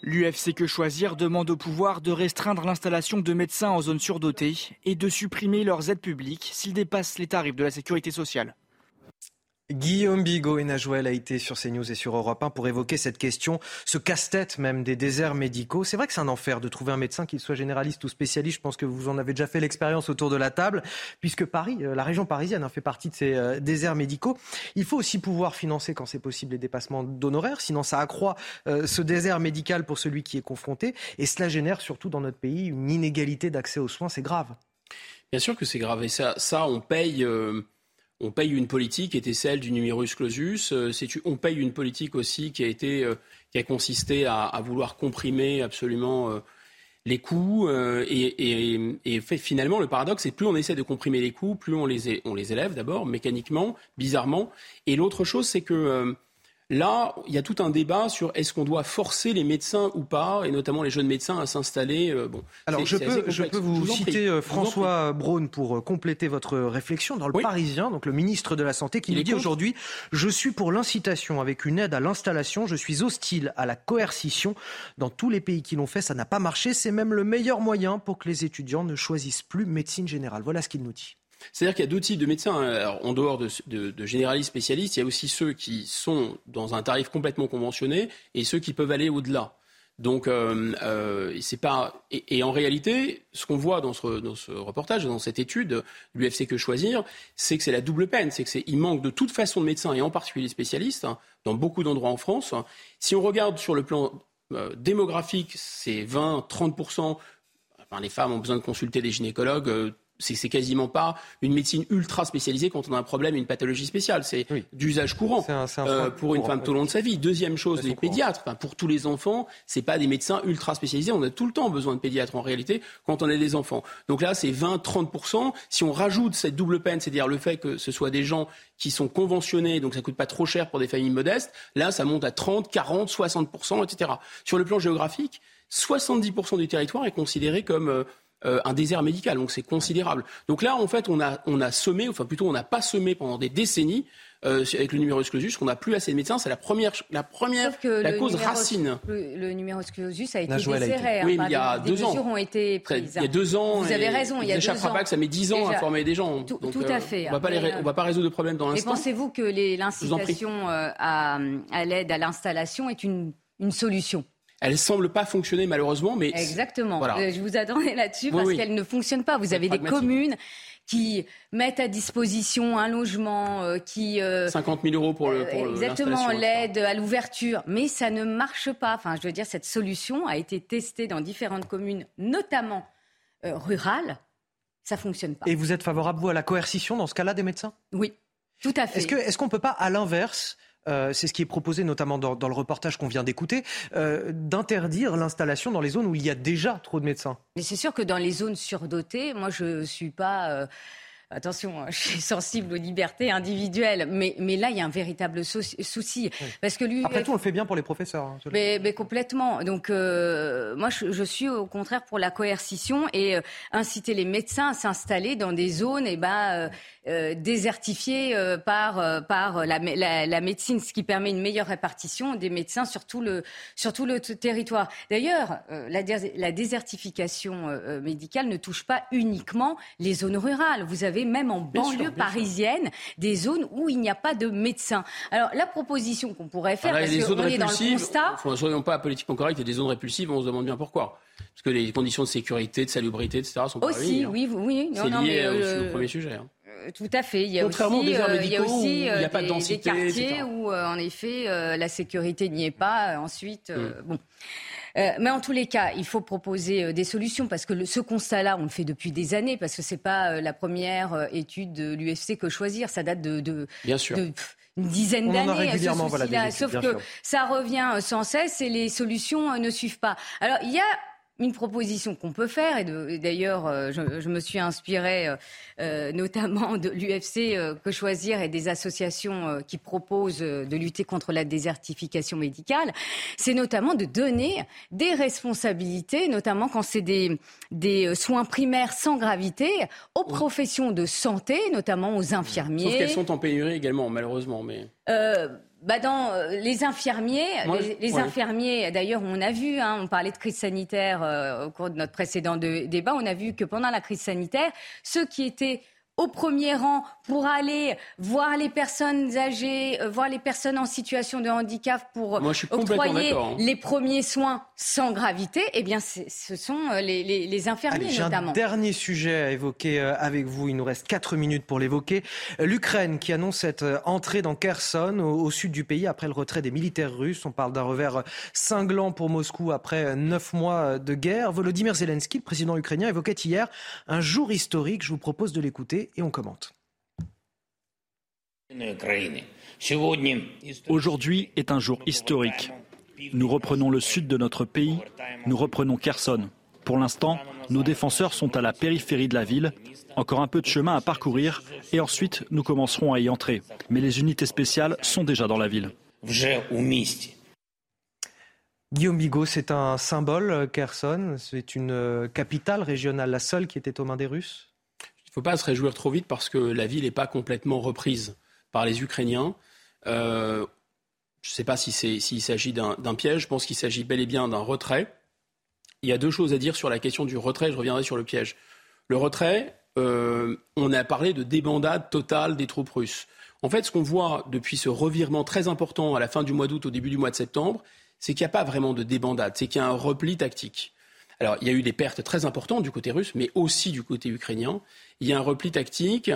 L'U F C Que Choisir demande au pouvoir de restreindre l'installation de médecins en zone surdotée et de supprimer leurs aides publiques s'ils dépassent les tarifs de la sécurité sociale. Guillaume Bigot et Najouel a été sur CNews et sur Europe un pour évoquer cette question, ce casse-tête même des déserts médicaux. C'est vrai que c'est un enfer de trouver un médecin, qu'il soit généraliste ou spécialiste. Je pense que vous en avez déjà fait l'expérience autour de la table, puisque Paris, la région parisienne, fait partie de ces déserts médicaux. Il faut aussi pouvoir financer, quand c'est possible, les dépassements d'honoraires, sinon ça accroît ce désert médical pour celui qui est confronté. Et cela génère surtout dans notre pays une inégalité d'accès aux soins. C'est grave. Bien sûr que c'est grave. Et ça, ça on paye... Euh... On paye une politique qui était celle du numerus clausus. On paye une politique aussi qui a, été, qui a consisté à, à vouloir comprimer absolument les coûts. Et, et, et fait, finalement, le paradoxe, c'est que plus on essaie de comprimer les coûts, plus on les, on les élève d'abord, mécaniquement, bizarrement. Et l'autre chose, c'est que là, il y a tout un débat sur est-ce qu'on doit forcer les médecins ou pas, et notamment les jeunes médecins, à s'installer. Bon, alors je peux, je peux vous, vous citer prie. François Braun pour compléter votre réflexion dans Le oui. Parisien, donc le ministre de la Santé, qui il nous dit contre. Aujourd'hui « Je suis pour l'incitation avec une aide à l'installation, je suis hostile à la coercition. Dans tous les pays qui l'ont fait, ça n'a pas marché. C'est même le meilleur moyen pour que les étudiants ne choisissent plus médecine générale. » Voilà ce qu'il nous dit. C'est-à-dire qu'il y a deux types de médecins. Alors, en dehors de, de, de généralistes spécialistes, il y a aussi ceux qui sont dans un tarif complètement conventionné et ceux qui peuvent aller au-delà. Donc, euh, euh, c'est pas. Et, et en réalité, ce qu'on voit dans ce, dans ce reportage, dans cette étude, l'U F C Que Choisir, c'est que c'est la double peine. C'est que c'est, il manque de toute façon de médecins et en particulier spécialistes hein, dans beaucoup d'endroits en France. Si on regarde sur le plan euh, démographique, c'est vingt à trente pour cent. Enfin, les femmes ont besoin de consulter des gynécologues. Euh, C'est, c'est quasiment pas une médecine ultra spécialisée quand on a un problème, une pathologie spéciale. C'est oui. d'usage courant c'est un, c'est un euh, pour une courant, femme tout au long de sa vie. Deuxième chose, les pédiatres. Enfin, pour tous les enfants, c'est pas des médecins ultra spécialisés. On a tout le temps besoin de pédiatres en réalité quand on a des enfants. Donc là, c'est vingt à trente pour cent. Si on rajoute cette double peine, c'est-à-dire le fait que ce soit des gens qui sont conventionnés, donc ça coûte pas trop cher pour des familles modestes, là, ça monte à trente, quarante, soixante pour cent, et cetera. Sur le plan géographique, soixante-dix pour cent du territoire est considéré comme... Euh, Euh, un désert médical, donc c'est considérable. Donc là, en fait, on a, on a semé, enfin plutôt on n'a pas semé pendant des décennies euh, avec le numerus clausus, qu'on n'a plus assez de médecins. C'est la première, la première, la cause numéros, racine. Le, le numerus clausus a été desserré. Oui, mais il y a deux ans. Ont été prises. Il y a deux ans. Vous avez raison. Il y a deux ans. Chaprapac, ça met dix ans déjà à former des gens. Tout, donc, tout à euh, fait. On ne va pas résoudre le problème dans l'instant. Et pensez-vous que les, l'incitation à, à l'aide à l'installation est une, une solution? Elle ne semble pas fonctionner malheureusement, mais... Exactement. Voilà. Euh, je vous attendais là-dessus oui, parce oui. qu'elle ne fonctionne pas. Vous c'est avez des communes qui mettent à disposition un logement, euh, qui... Euh, cinquante mille euros pour, le, pour exactement, l'aide à l'ouverture. Mais ça ne marche pas. Enfin, je veux dire, cette solution a été testée dans différentes communes, notamment euh, rurales. Ça ne fonctionne pas. Et vous êtes favorable, vous, à la coercition dans ce cas-là des médecins ? Oui, tout à fait. Est-ce que, est-ce qu'on ne peut pas, à l'inverse... Euh, c'est ce qui est proposé notamment dans, dans le reportage qu'on vient d'écouter, euh, d'interdire l'installation dans les zones où il y a déjà trop de médecins. Mais c'est sûr que dans les zones surdotées, moi je suis pas... Euh, attention, je suis sensible aux libertés individuelles, mais, mais là il y a un véritable sou- souci. Oui. Parce que lui, après tout, on le fait bien pour les professeurs. Hein, mais, mais complètement. Donc euh, moi je, je suis au contraire pour la coercition et euh, inciter les médecins à s'installer dans des zones... Et bah, euh, Euh, désertifiés euh, par euh, par la, la la médecine, ce qui permet une meilleure répartition des médecins sur tout le sur tout le t- territoire. D'ailleurs, euh, la dés- la désertification euh, médicale ne touche pas uniquement les zones rurales. Vous avez même en banlieue parisienne des zones où il n'y a pas de médecins. Alors la proposition qu'on pourrait faire, parce qu'on est dans le constat, ne soyons pas politiquement corrects, il y a des zones répulsives, on se demande bien pourquoi. Parce que les conditions de sécurité, de salubrité, et cetera sont pas aussi, oui, oui, non, c'est non, lié mais, euh, aussi au premier sujet. Hein. Tout à fait. Il y a Contrairement aussi, aux il y a aussi il y a pas des, de densité, des quartiers et cetera où, en effet, la sécurité n'y est pas. Ensuite, mmh. bon. Euh, mais en tous les cas, il faut proposer euh, des solutions parce que le, ce constat-là, on le fait depuis des années parce que c'est pas euh, la première euh, étude de l'U F C que choisir. Ça date de, de, bien sûr. de pff, une dizaine on d'années. Ce souci-là, voilà, études, sauf que sûr. ça revient sans cesse et les solutions euh, ne suivent pas. Alors, il y a une proposition qu'on peut faire, et, de, et d'ailleurs euh, je, je me suis inspirée euh, euh, notamment de l'U F C euh, Que Choisir et des associations euh, qui proposent euh, de lutter contre la désertification médicale, c'est notamment de donner des responsabilités, notamment quand c'est des, des soins primaires sans gravité, aux professions de santé, notamment aux infirmiers. Sauf qu'elles sont en pénurie également, malheureusement. Mais... Euh, Bah dans les infirmiers, Moi, les, les ouais. infirmiers. D'ailleurs, on a vu, hein, on parlait de crise sanitaire euh, au cours de notre précédent de, débat. On a vu que pendant la crise sanitaire, ceux qui étaient au premier rang pour aller voir les personnes âgées, euh, voir les personnes en situation de handicap, pour Moi, octroyer hein. les premiers soins sans gravité, eh bien, ce sont les, les, les infirmiers. Allez, notamment. J'ai un dernier sujet à évoquer avec vous. Il nous reste quatre minutes pour l'évoquer. L'Ukraine qui annonce cette entrée dans Kherson, au, au sud du pays, après le retrait des militaires russes. On parle d'un revers cinglant pour Moscou après neuf mois de guerre. Volodymyr Zelensky, le président ukrainien, évoquait hier un jour historique. Je vous propose de l'écouter. Et on commente. Aujourd'hui est un jour historique. Nous reprenons le sud de notre pays, nous reprenons Kherson. Pour l'instant, nos défenseurs sont à la périphérie de la ville. Encore un peu de chemin à parcourir et ensuite nous commencerons à y entrer. Mais les unités spéciales sont déjà dans la ville. Guillaume Bigot, c'est un symbole, Kherson. C'est une capitale régionale, la seule qui était aux mains des Russes. Il ne faut pas se réjouir trop vite parce que la ville n'est pas complètement reprise par les Ukrainiens. Euh, je ne sais pas si c'est, s'il s'agit d'un, d'un piège. Je pense qu'il s'agit bel et bien d'un retrait. Il y a deux choses à dire sur la question du retrait. Je reviendrai sur le piège. Le retrait, euh, on a parlé de débandade totale des troupes russes. En fait, ce qu'on voit depuis ce revirement très important à la fin du mois d'août, au début du mois de septembre, c'est qu'il n'y a pas vraiment de débandade. C'est qu'il y a un repli tactique. Alors, il y a eu des pertes très importantes du côté russe, mais aussi du côté ukrainien. Il y a un repli tactique.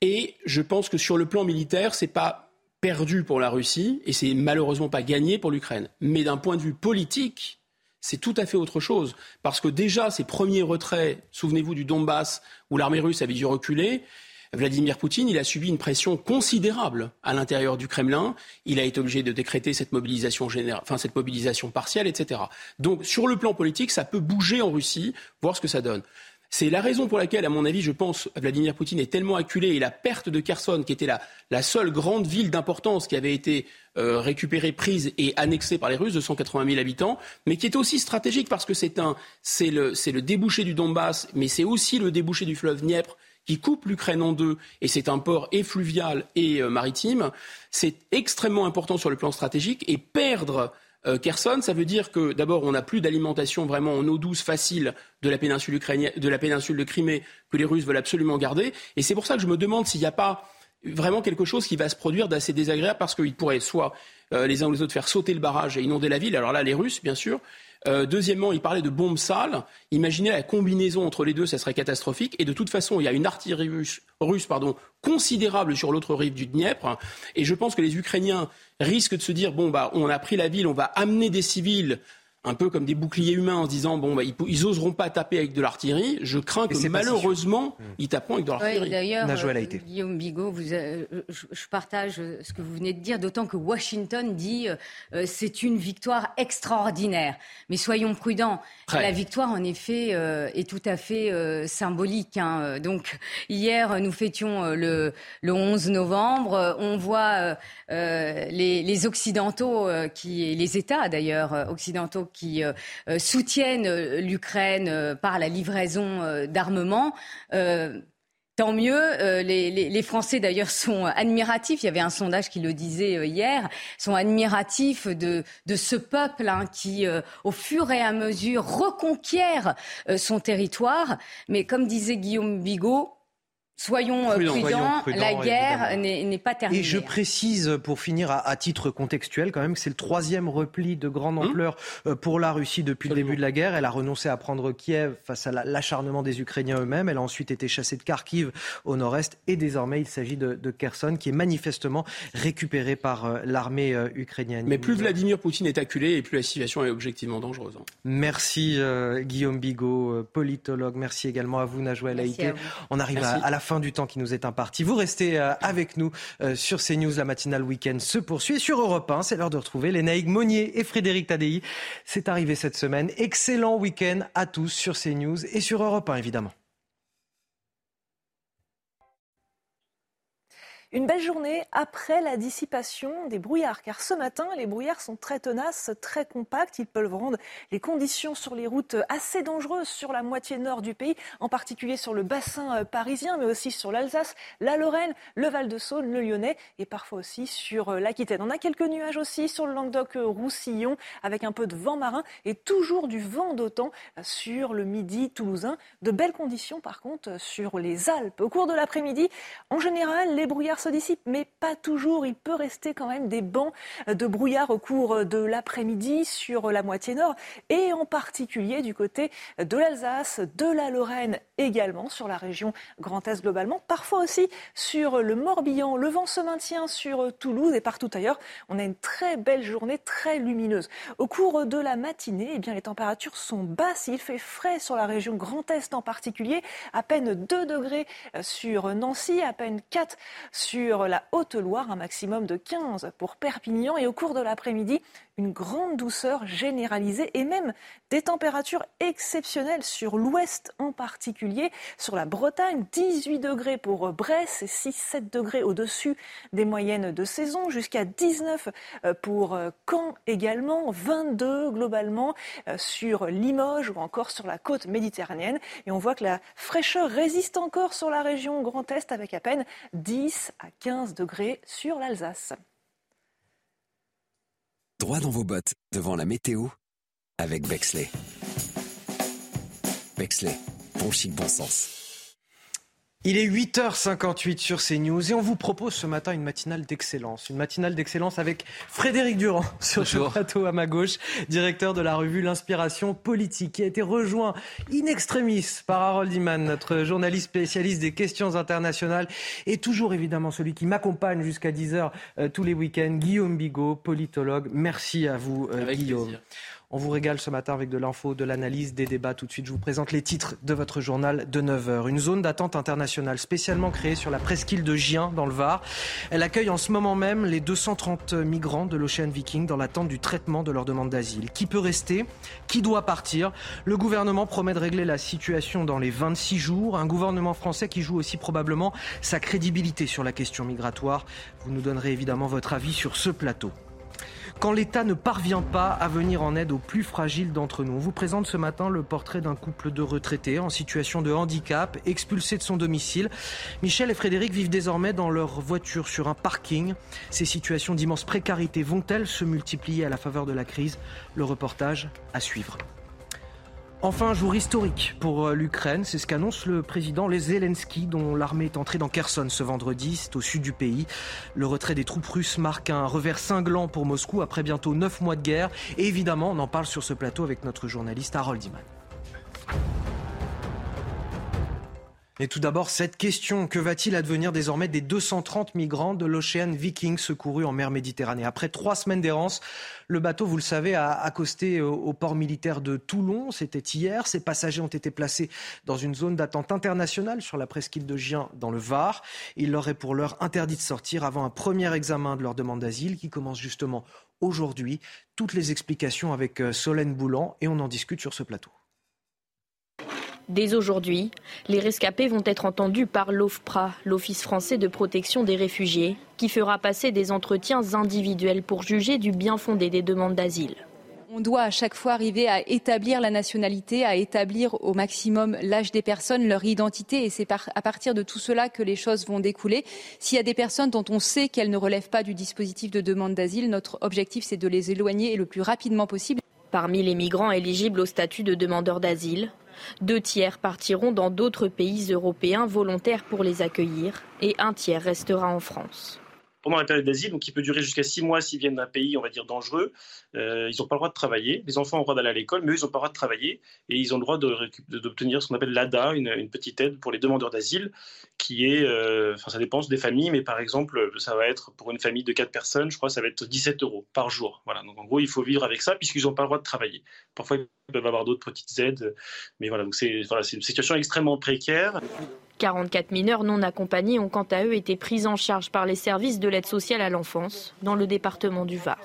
Et je pense que sur le plan militaire, ce n'est pas perdu pour la Russie et ce n'est malheureusement pas gagné pour l'Ukraine. Mais d'un point de vue politique, c'est tout à fait autre chose. Parce que déjà, ces premiers retraits, souvenez-vous du Donbass, où l'armée russe avait dû reculer, Vladimir Poutine, il a subi une pression considérable à l'intérieur du Kremlin. Il a été obligé de décréter cette mobilisation générale, enfin cette mobilisation partielle, et cetera. Donc, sur le plan politique, ça peut bouger en Russie, voir ce que ça donne. C'est la raison pour laquelle, à mon avis, je pense, Vladimir Poutine est tellement acculé et la perte de Kherson, qui était la, la seule grande ville d'importance qui avait été euh, récupérée, prise et annexée par les Russes, de cent quatre-vingt mille habitants, mais qui est aussi stratégique parce que c'est un, c'est le, c'est le débouché du Donbass, mais c'est aussi le débouché du fleuve Dniepr, qui coupe l'Ukraine en deux, et c'est un port et fluvial et maritime, c'est extrêmement important sur le plan stratégique. Et perdre euh, Kherson, ça veut dire que d'abord on n'a plus d'alimentation vraiment en eau douce facile de la péninsule ukrainienne, de la péninsule de Crimée, que les Russes veulent absolument garder. Et c'est pour ça que je me demande s'il n'y a pas vraiment quelque chose qui va se produire d'assez désagréable, parce qu'ils pourraient soit euh, les uns ou les autres faire sauter le barrage et inonder la ville, alors là les Russes bien sûr. Euh, deuxièmement, il parlait de bombes sales. Imaginez la combinaison entre les deux, ça serait catastrophique. Et de toute façon, il y a une artillerie russe, russe pardon, considérable sur l'autre rive du Dniepr. Et je pense que les Ukrainiens risquent de se dire, bon, bah, on a pris la ville, on va amener des civils, un peu comme des boucliers humains, en se disant, bon, bah, ils, ils oseront pas taper avec de l'artillerie. Je crains mais que malheureusement, si ils taperont avec de l'artillerie. Ouais, d'ailleurs, euh, Guillaume Bigot, vous, euh, je, je partage ce que vous venez de dire, d'autant que Washington dit euh, c'est une victoire extraordinaire. Mais soyons prudents. Ouais. La victoire, en effet, euh, est tout à fait euh, symbolique. Hein. Donc, hier, nous fêtions euh, le, le onze novembre. On voit euh, les, les Occidentaux, euh, qui, les États d'ailleurs, occidentaux, qui euh, soutiennent l'Ukraine euh, par la livraison euh, d'armement. Euh, tant mieux, euh, les, les, les Français d'ailleurs sont admiratifs, il y avait un sondage qui le disait hier, sont admiratifs de, de ce peuple hein, qui, euh, au fur et à mesure, reconquiert euh, son territoire. Mais comme disait Guillaume Bigot, soyons prudents, prudents, prudents la guerre n'est, n'est pas terminée. Et je précise pour finir à, à titre contextuel quand même que c'est le troisième repli de grande ampleur mmh. pour la Russie depuis Absolument. le début de la guerre. Elle a renoncé à prendre Kiev face à la, l'acharnement des Ukrainiens eux-mêmes. Elle a ensuite été chassée de Kharkiv au nord-est et désormais il s'agit de, de Kherson qui est manifestement récupérée par l'armée ukrainienne. Mais plus Vladimir Poutine est acculé et plus la situation est objectivement dangereuse. Merci euh, Guillaume Bigot, politologue. Merci également à vous Najwa El Haïty. On arrive à, à la fin du temps qui nous est imparti. Vous restez avec nous sur CNews. La matinale week-end se poursuit. Sur Europe un, c'est l'heure de retrouver les Naïg Monnier et Frédéric Tadei. C'est arrivé cette semaine. Excellent week-end à tous sur CNews et sur Europe un, évidemment. Une belle journée après la dissipation des brouillards, car ce matin, les brouillards sont très tenaces, très compacts. Ils peuvent rendre les conditions sur les routes assez dangereuses sur la moitié nord du pays, en particulier sur le bassin parisien, mais aussi sur l'Alsace, la Lorraine, le Val-de-Saône, le Lyonnais et parfois aussi sur l'Aquitaine. On a quelques nuages aussi sur le Languedoc-Roussillon, avec un peu de vent marin et toujours du vent d'automne sur le midi toulousain. De belles conditions, par contre, sur les Alpes. Au cours de l'après-midi, en général, les brouillards se dissipe, mais pas toujours. Il peut rester quand même des bancs de brouillard au cours de l'après-midi sur la moitié nord et en particulier du côté de l'Alsace, de la Lorraine également, sur la région Grand Est globalement. Parfois aussi sur le Morbihan. Le vent se maintient sur Toulouse et partout ailleurs. On a une très belle journée, très lumineuse. Au cours de la matinée, eh bien, les températures sont basses. Il fait frais sur la région Grand Est en particulier. À peine deux degrés sur Nancy, à peine quatre sur Sur la Haute-Loire, un maximum de quinze pour Perpignan. Et au cours de l'après-midi, une grande douceur généralisée et même des températures exceptionnelles sur l'ouest en particulier. Sur la Bretagne, dix-huit degrés pour Brest et six à sept degrés au-dessus des moyennes de saison. Jusqu'à dix-neuf pour Caen également, vingt-deux globalement sur Limoges ou encore sur la côte méditerranéenne. Et on voit que la fraîcheur résiste encore sur la région Grand Est avec à peine dix à quinze degrés sur l'Alsace. Droit dans vos bottes, devant la météo, avec Bexley. Bexley, bon chic, bon sens. Il est huit heures cinquante-huit sur CNews et on vous propose ce matin une matinale d'excellence. Une matinale d'excellence avec Frédéric Durand sur Bonjour. Ce plateau à ma gauche, directeur de la revue L'Inspiration Politique, qui a été rejoint in extremis par Harold Iman, notre journaliste spécialiste des questions internationales et toujours évidemment celui qui m'accompagne jusqu'à dix heures euh, tous les week-ends, Guillaume Bigot, politologue. Merci à vous euh, avec Guillaume. Plaisir. On vous régale ce matin avec de l'info, de l'analyse, des débats. Tout de suite, je vous présente les titres de votre journal de neuf heures. Une zone d'attente internationale spécialement créée sur la presqu'île de Gien, dans le Var. Elle accueille en ce moment même les deux cent trente migrants de l'Ocean Viking dans l'attente du traitement de leur demande d'asile. Qui peut rester ? Qui doit partir ? Le gouvernement promet de régler la situation dans les vingt-six jours. Un gouvernement français qui joue aussi probablement sa crédibilité sur la question migratoire. Vous nous donnerez évidemment votre avis sur ce plateau. quand l'État ne parvient pas à venir en aide aux plus fragiles d'entre nous. On vous présente ce matin le portrait d'un couple de retraités en situation de handicap, expulsé de son domicile. Michel et Frédéric vivent désormais dans leur voiture sur un parking. Ces situations d'immense précarité vont-elles se multiplier à la faveur de la crise ? Le reportage à suivre. Enfin, un jour historique pour l'Ukraine, c'est ce qu'annonce le président Zelensky, dont l'armée est entrée dans Kherson ce vendredi, c'est au sud du pays. Le retrait des troupes russes marque un revers cinglant pour Moscou après bientôt neuf mois de guerre. Et évidemment, on en parle sur ce plateau avec notre journaliste Harold Iman. Et tout d'abord, cette question, que va-t-il advenir désormais des deux cent trente migrants de l'Ocean Viking secourus en mer Méditerranée ? Après trois semaines d'errance, le bateau, vous le savez, a accosté au port militaire de Toulon. C'était hier. Ses passagers ont été placés dans une zone d'attente internationale sur la presqu'île de Gien, dans le Var. Il leur est pour l'heure interdit de sortir avant un premier examen de leur demande d'asile qui commence justement aujourd'hui. Toutes les explications avec Solène Boulan et on en discute sur ce plateau. Dès aujourd'hui, les rescapés vont être entendus par l'OFPRA, l'Office français de protection des réfugiés, qui fera passer des entretiens individuels pour juger du bien fondé des demandes d'asile. On doit à chaque fois arriver à établir la nationalité, à établir au maximum l'âge des personnes, leur identité, et c'est à partir de tout cela que les choses vont découler. S'il y a des personnes dont on sait qu'elles ne relèvent pas du dispositif de demande d'asile, notre objectif c'est de les éloigner le plus rapidement possible. Parmi les migrants éligibles au statut de demandeur d'asile, deux tiers partiront dans d'autres pays européens volontaires pour les accueillir et un tiers restera en France. Pendant la période d'asile, donc, qui peut durer jusqu'à six mois s'ils viennent d'un pays, on va dire, dangereux, euh, ils n'ont pas le droit de travailler. Les enfants ont le droit d'aller à l'école, mais eux, ils n'ont pas le droit de travailler. Et ils ont le droit de, de, d'obtenir ce qu'on appelle l'A D A, une, une petite aide pour les demandeurs d'asile, qui est, euh, enfin, ça dépend des familles, mais par exemple, ça va être, pour une famille de quatre personnes, je crois, ça va être dix-sept euros par jour. Voilà, donc en gros, il faut vivre avec ça, puisqu'ils n'ont pas le droit de travailler. Parfois, ils peuvent avoir d'autres petites aides, mais voilà, donc c'est, voilà, c'est une situation extrêmement précaire. quarante-quatre mineurs non accompagnés ont quant à eux été pris en charge par les services de l'aide sociale à l'enfance dans le département du Var.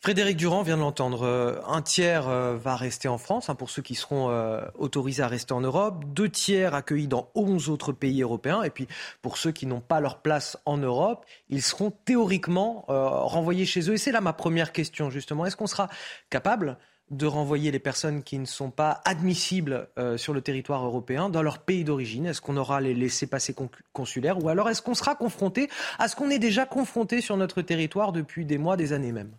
Frédéric Durand vient de l'entendre. Un tiers va rester en France pour ceux qui seront autorisés à rester en Europe. Deux tiers accueillis dans onze autres pays européens. Et puis pour ceux qui n'ont pas leur place en Europe, ils seront théoriquement renvoyés chez eux. Et c'est là ma première question justement. Est-ce qu'on sera capable de renvoyer les personnes qui ne sont pas admissibles euh, sur le territoire européen dans leur pays d'origine? Est-ce qu'on aura les laissés-passer consulaires ou alors est-ce qu'on sera confronté à ce qu'on est déjà confronté sur notre territoire depuis des mois, des années même?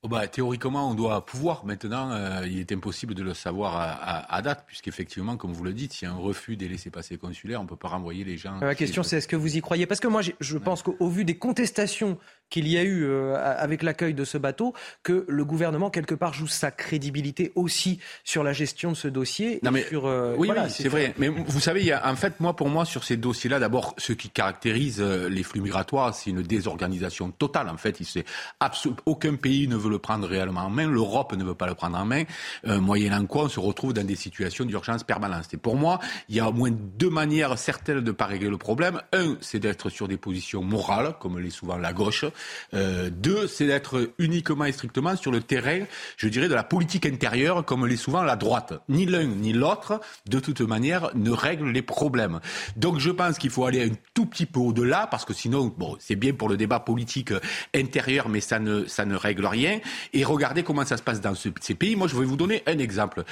Oh bah, théoriquement, on doit pouvoir. Maintenant, euh, il est impossible de le savoir à, à, à date, puisqu'effectivement, comme vous le dites, il y a un refus des laissés-passer consulaires, on ne peut pas renvoyer les gens. La question, c'est est-ce que vous y croyez? Parce que moi, je pense qu'au vu des contestations qu'il y a eu euh, avec l'accueil de ce bateau, que le gouvernement, quelque part, joue sa crédibilité aussi sur la gestion de ce dossier. Non mais, sur, euh, oui, voilà, oui, c'est, c'est vrai. Mais vous savez, il y a, en fait, moi, pour moi, sur ces dossiers-là, d'abord, ce qui caractérise les flux migratoires, c'est une désorganisation totale. En fait, il s'est absolu- aucun pays ne veut le prendre réellement en main, l'Europe ne veut pas le prendre en main, euh, moyennant quoi on se retrouve dans des situations d'urgence permanente. Et pour moi, il y a au moins deux manières certaines de ne pas régler le problème. Un, c'est d'être sur des positions morales, comme l'est souvent la gauche. Euh, deux, c'est d'être uniquement et strictement sur le terrain, je dirais, de la politique intérieure, comme l'est souvent la droite. Ni l'un ni l'autre, de toute manière, ne règle les problèmes. Donc je pense qu'il faut aller un tout petit peu au-delà, parce que sinon, bon, c'est bien pour le débat politique intérieur, mais ça ne, ça ne règle rien. Et regardez comment ça se passe dans ce, ces pays. Moi, je vais vous donner un exemple.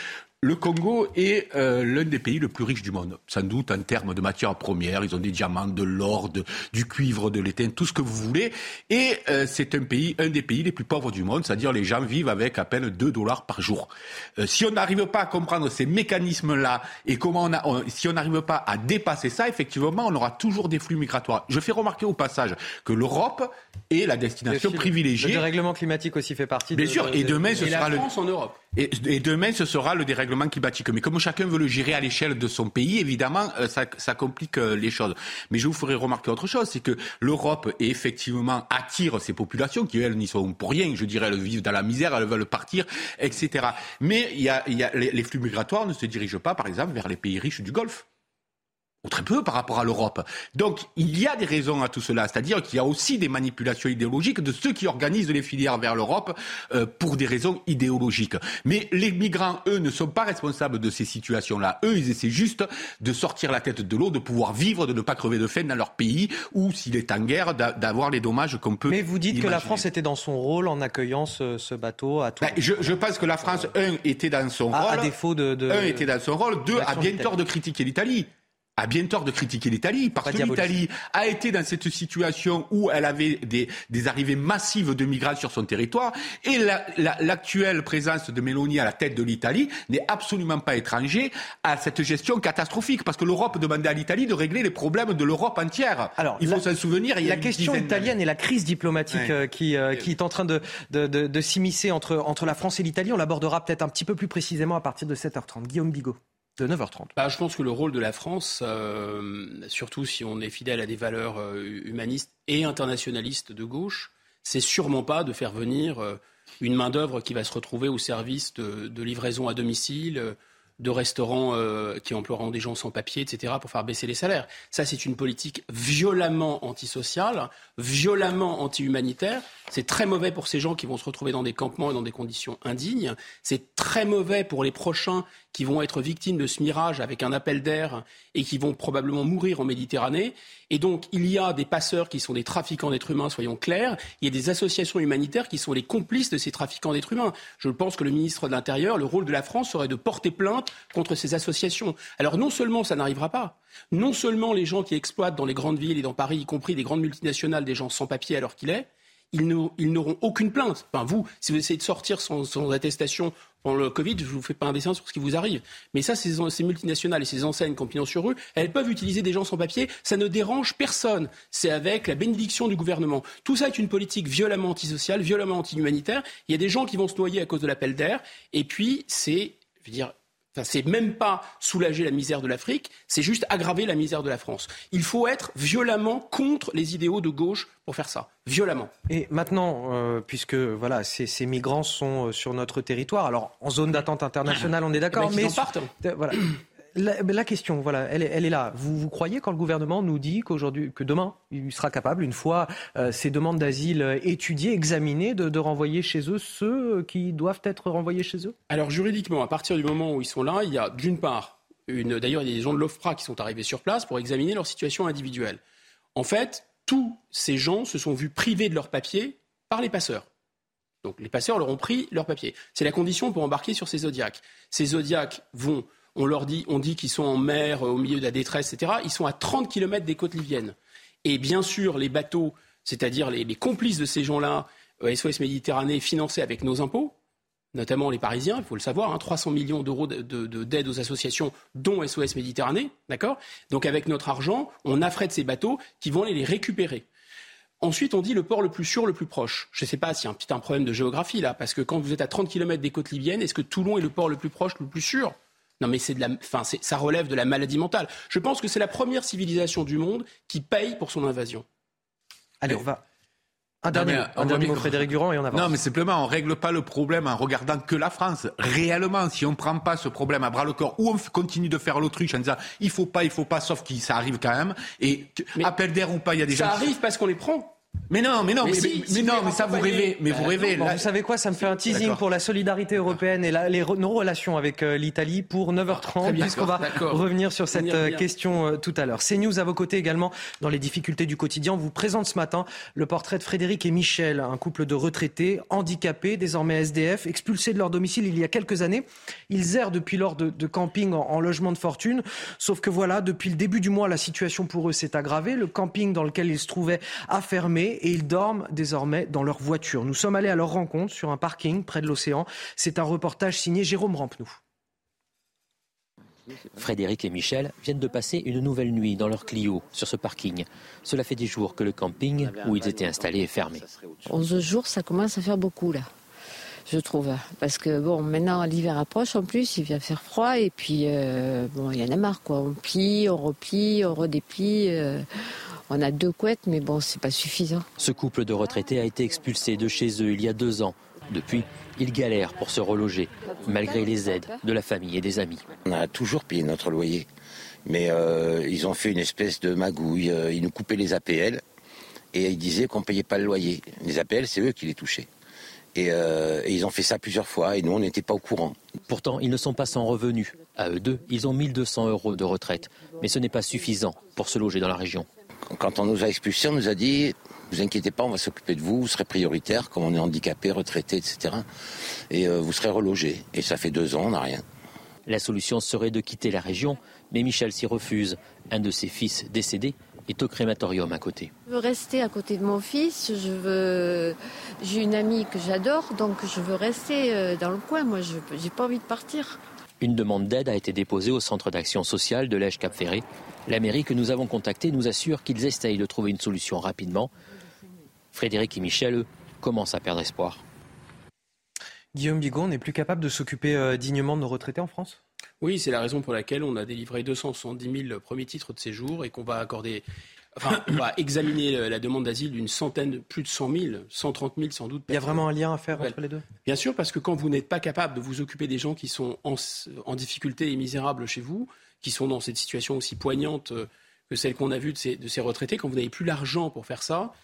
Le Congo est euh, l'un des pays le plus riche du monde, sans doute en termes de matières premières. Ils ont des diamants, de l'or, de, du cuivre, de l'étain, tout ce que vous voulez. Et euh, c'est un pays, un des pays les plus pauvres du monde, c'est-à-dire les gens vivent avec à peine deux dollars par jour. Euh, si on n'arrive pas à comprendre ces mécanismes-là et comment on, a, on si on n'arrive pas à dépasser ça, effectivement, on aura toujours des flux migratoires. Je fais remarquer au passage que l'Europe est la destination le fil, privilégiée. Le dérèglement climatique aussi fait partie. Bien de, sûr. De, et demain, de, ce et sera la France le, en Europe. Et, et demain, ce sera le dérèglement climatique. Mais comme chacun veut le gérer à l'échelle de son pays, évidemment, ça, ça complique les choses. Mais je vous ferai remarquer autre chose, c'est que l'Europe est effectivement attire ces populations qui, elles, n'y sont pour rien. Je dirais, elles vivent dans la misère, elles veulent partir, et cetera. Mais il y a, il y a, les flux migratoires ne se dirigent pas, par exemple, vers les pays riches du Golfe. ou très peu par rapport à l'Europe. Donc il y a des raisons à tout cela, c'est-à-dire qu'il y a aussi des manipulations idéologiques de ceux qui organisent les filières vers l'Europe euh, pour des raisons idéologiques. Mais les migrants, eux, ne sont pas responsables de ces situations-là. Eux, ils essaient juste de sortir la tête de l'eau, de pouvoir vivre, de ne pas crever de faim dans leur pays, ou s'il est en guerre, d'a- d'avoir les dommages qu'on peut imaginer. Mais vous dites imaginer. que la France était dans son rôle en accueillant ce, ce bateau à tout. Ben, je, je pense que la France, un, était dans son à, rôle. À défaut de, de... Un, était dans son rôle. Deux, a bien tort de critiquer l'Italie. a bien tort de critiquer l'Italie, parce que l'Italie a été dans cette situation où elle avait des, des arrivées massives de migrants sur son territoire, et la, la, l'actuelle présence de Meloni à la tête de l'Italie n'est absolument pas étrangère à cette gestion catastrophique, parce que l'Europe demandait à l'Italie de régler les problèmes de l'Europe entière. Alors, il faut la, s'en souvenir. Il y a la question italienne et la crise diplomatique ouais. qui, euh, qui est en train de, de, de, de s'immiscer entre, entre la France et l'Italie, on l'abordera peut-être un petit peu plus précisément à partir de sept heures trente. Guillaume Bigot. De neuf heures trente. Bah, je pense que le rôle de la France, euh, surtout si on est fidèle à des valeurs euh, humanistes et internationalistes de gauche, c'est sûrement pas de faire venir euh, une main-d'œuvre qui va se retrouver au service de, de livraisons à domicile, de restaurants euh, qui emploieront des gens sans papier, et cetera, pour faire baisser les salaires. Ça, c'est une politique violemment antisociale, violemment anti-humanitaire. C'est très mauvais pour ces gens qui vont se retrouver dans des campements et dans des conditions indignes. C'est très mauvais pour les prochains qui vont être victimes de ce mirage avec un appel d'air et qui vont probablement mourir en Méditerranée. Et donc, il y a des passeurs qui sont des trafiquants d'êtres humains, soyons clairs. Il y a des associations humanitaires qui sont les complices de ces trafiquants d'êtres humains. Je pense que le ministre de l'Intérieur, le rôle de la France serait de porter plainte contre ces associations. Alors non seulement ça n'arrivera pas, non seulement les gens qui exploitent dans les grandes villes et dans Paris, y compris des grandes multinationales, des gens sans papier à l'heure qu'il est, Ils, ne, ils n'auront aucune plainte. Enfin, vous, si vous essayez de sortir sans, sans attestation pendant le Covid, je ne vous fais pas un dessin sur ce qui vous arrive. Mais ça, ces, ces multinationales et ces enseignes qui ont pignon sur rue, elles peuvent utiliser des gens sans papier. Ça ne dérange personne. C'est avec la bénédiction du gouvernement. Tout ça est une politique violemment antisociale, violemment anti-humanitaire. Il y a des gens qui vont se noyer à cause de l'appel d'air. Et puis, c'est... Je veux dire, Enfin, c'est même pas soulager la misère de l'Afrique, c'est juste aggraver la misère de la France. Il faut être violemment contre les idéaux de gauche pour faire ça, violemment. Et maintenant, euh, puisque voilà, ces, ces migrants sont sur notre territoire, alors en zone d'attente internationale, on est d'accord, ben, mais ils en sur... partent. Voilà. La, la question, voilà, elle, elle est là. Vous, vous croyez quand le gouvernement nous dit qu'aujourd'hui, que demain, il sera capable, une fois euh, ces demandes d'asile étudiées, examinées, de, de renvoyer chez eux ceux qui doivent être renvoyés chez eux ? Alors juridiquement, à partir du moment où ils sont là, il y a d'une part, une, d'ailleurs il y a des gens de l'O F P R A qui sont arrivés sur place pour examiner leur situation individuelle. En fait, tous ces gens se sont vus privés de leurs papiers par les passeurs. Donc les passeurs leur ont pris leurs papiers. C'est la condition pour embarquer sur ces Zodiacs. Ces Zodiacs vont... On leur dit, on dit qu'ils sont en mer, au milieu de la détresse, et cetera. Ils sont à trente kilomètres des côtes libyennes. Et bien sûr, les bateaux, c'est-à-dire les, les complices de ces gens-là, S O S Méditerranée, financés avec nos impôts, notamment les Parisiens, il faut le savoir, hein, trois cents millions d'euros de, de, de, d'aide aux associations, dont S O S Méditerranée, d'accord ? Donc avec notre argent, on affrète ces bateaux qui vont aller les récupérer. Ensuite, on dit le port le plus sûr, le plus proche. Je ne sais pas s'il y a un petit un problème de géographie, là, parce que quand vous êtes à trente kilomètres des côtes libyennes, est-ce que Toulon est le port le plus proche, le plus sûr ? Non mais c'est de la, enfin c'est, ça relève de la maladie mentale. Je pense que c'est la première civilisation du monde qui paye pour son invasion. Allez, on va... Un dernier, mais, un dernier mot, Frédéric Durand, et on avance. Non, mais simplement, on règle pas le problème en regardant que la France. Réellement, si on prend pas ce problème à bras le corps, ou on continue de faire l'autruche en disant il faut pas, il faut pas, sauf que ça arrive quand même. Et mais appel d'air ou pas, il y a des gens. Ça arrive parce qu'on les prend. Mais non, mais non, mais, mais, si, mais, si mais, non, mais ça vous rêvez, mais bah, vous rêvez. Bon, là... Vous savez quoi, ça me fait un teasing d'accord. pour la solidarité européenne et la, les re, nos relations avec euh, l'Italie pour neuf heures trente, puisqu'on va d'accord. revenir sur cette euh, question euh, tout à l'heure. CNews à vos côtés également dans les difficultés du quotidien. On vous présente ce matin le portrait de Frédéric et Michel, un couple de retraités, handicapés, désormais S D F, expulsés de leur domicile il y a quelques années. Ils errent depuis lors de, de camping en, en logement de fortune, sauf que voilà, depuis le début du mois, la situation pour eux s'est aggravée. Le camping dans lequel ils se trouvaient a fermé. Et ils dorment désormais dans leur voiture. Nous sommes allés à leur rencontre sur un parking près de l'océan. C'est un reportage signé Jérôme Rampenou. Frédéric et Michel viennent de passer une nouvelle nuit dans leur Clio sur ce parking. Cela fait des jours que le camping où ils étaient installés est fermé. onze jours, ça commence à faire beaucoup là, je trouve. Parce que bon, maintenant l'hiver approche en plus, il vient faire froid et puis euh, bon, il y en a marre quoi. On plie, on replie, on redéplie... Euh... On a deux couettes, mais bon, c'est pas suffisant. Ce couple de retraités a été expulsé de chez eux il y a deux ans. Depuis, ils galèrent pour se reloger, malgré les aides de la famille et des amis. On a toujours payé notre loyer. Mais euh, ils ont fait une espèce de magouille. Ils nous coupaient les A P L et ils disaient qu'on ne payait pas le loyer. Les A P L, c'est eux qui les touchaient. Et, euh, et ils ont fait ça plusieurs fois et nous, on n'était pas au courant. Pourtant, ils ne sont pas sans revenus. À eux deux, ils ont mille deux cents euros de retraite. Mais ce n'est pas suffisant pour se loger dans la région. Quand on nous a expulsés, on nous a dit... Vous inquiétez pas, on va s'occuper de vous, vous serez prioritaire, comme on est handicapé, retraité, et cetera. Et euh, vous serez relogé. Et ça fait deux ans, on n'a rien. La solution serait de quitter la région, mais Michel s'y refuse. Un de ses fils décédé est au crématorium à côté. Je veux rester à côté de mon fils, je veux... j'ai une amie que j'adore, donc je veux rester dans le coin, moi je n'ai pas envie de partir. Une demande d'aide a été déposée au centre d'action sociale de Lège-Cap-Ferré. La mairie que nous avons contactée nous assure qu'ils essayent de trouver une solution rapidement. Frédéric et Michel, eux, commencent à perdre espoir. Guillaume Bigot, on n'est plus capable de s'occuper dignement de nos retraités en France ? Oui, c'est la raison pour laquelle on a délivré deux cent soixante-dix mille premiers titres de séjour et qu'on va accorder, enfin, on va examiner la demande d'asile d'une centaine, plus de cent mille, cent trente mille sans doute. Il y a vraiment un lien à faire entre les deux ? Bien sûr, parce que quand vous n'êtes pas capable de vous occuper des gens qui sont en, en difficulté et misérables chez vous, qui sont dans cette situation aussi poignante que celle qu'on a vue de ces, de ces retraités, quand vous n'avez plus l'argent pour faire ça...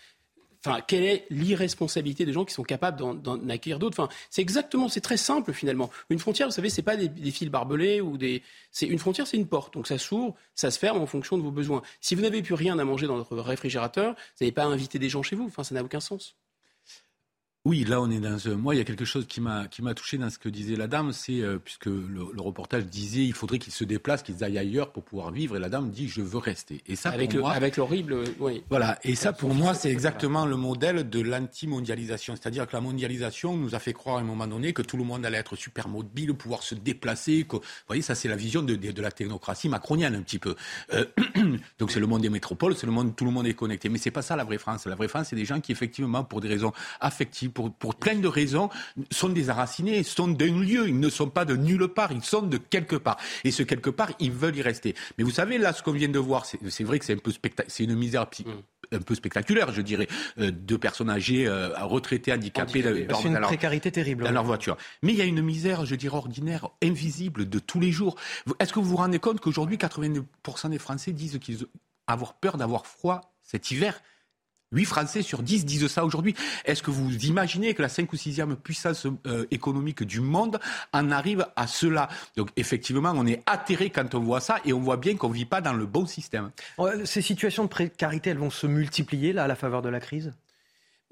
Enfin, quelle est l'irresponsabilité des gens qui sont capables d'en, d'en acquérir d'autres ? Enfin, c'est exactement, c'est très simple finalement. Une frontière, vous savez, c'est pas des, des fils barbelés ou des. C'est une frontière, c'est une porte. Donc ça s'ouvre, ça se ferme en fonction de vos besoins. Si vous n'avez plus rien à manger dans votre réfrigérateur, vous n'avez pas à inviter des gens chez vous. Enfin, ça n'a aucun sens. Oui, là on est dans un. Moi, il y a quelque chose qui m'a qui m'a touché dans ce que disait la dame, c'est euh, puisque le, le reportage disait il faudrait qu'ils se déplacent, qu'ils aillent ailleurs pour pouvoir vivre, et la dame dit je veux rester. Et ça avec pour le, moi, avec l'horrible, oui. Voilà. Et ça pour moi, c'est exactement le modèle de l'anti-mondialisation, c'est-à-dire que la mondialisation nous a fait croire à un moment donné que tout le monde allait être super mobile, pouvoir se déplacer. Que... Vous voyez, ça c'est la vision de, de de la technocratie macronienne un petit peu. Euh... Donc c'est le monde des métropoles, c'est le monde où tout le monde est connecté, mais c'est pas ça la vraie France. La vraie France, c'est des gens qui effectivement pour des raisons affectives Pour, pour plein de raisons, sont désenracinés, sont d'un lieu, ils ne sont pas de nulle part, ils sont de quelque part. Et ce quelque part, ils veulent y rester. Mais vous savez, là, ce qu'on vient de voir, c'est, c'est vrai que c'est un peu spectac- c'est une misère psy- un peu spectaculaire, je dirais, euh, de personnes âgées, euh, retraitées, handicapées. Handicapé. Dans, c'est une dans précarité leur, terrible. Dans oui. leur voiture. Mais il y a une misère, je dirais, ordinaire, invisible, de tous les jours. Est-ce que vous vous rendez compte qu'aujourd'hui, quatre-vingt-dix pour cent des Français disent qu'ils ont avoir peur d'avoir froid cet hiver ? huit Français sur dix disent ça aujourd'hui. Est-ce que vous imaginez que la cinquième ou sixième puissance euh, économique du monde en arrive à cela ? Donc effectivement, on est atterré quand on voit ça et on voit bien qu'on ne vit pas dans le bon système. Ces situations de précarité, elles vont se multiplier là à la faveur de la crise ?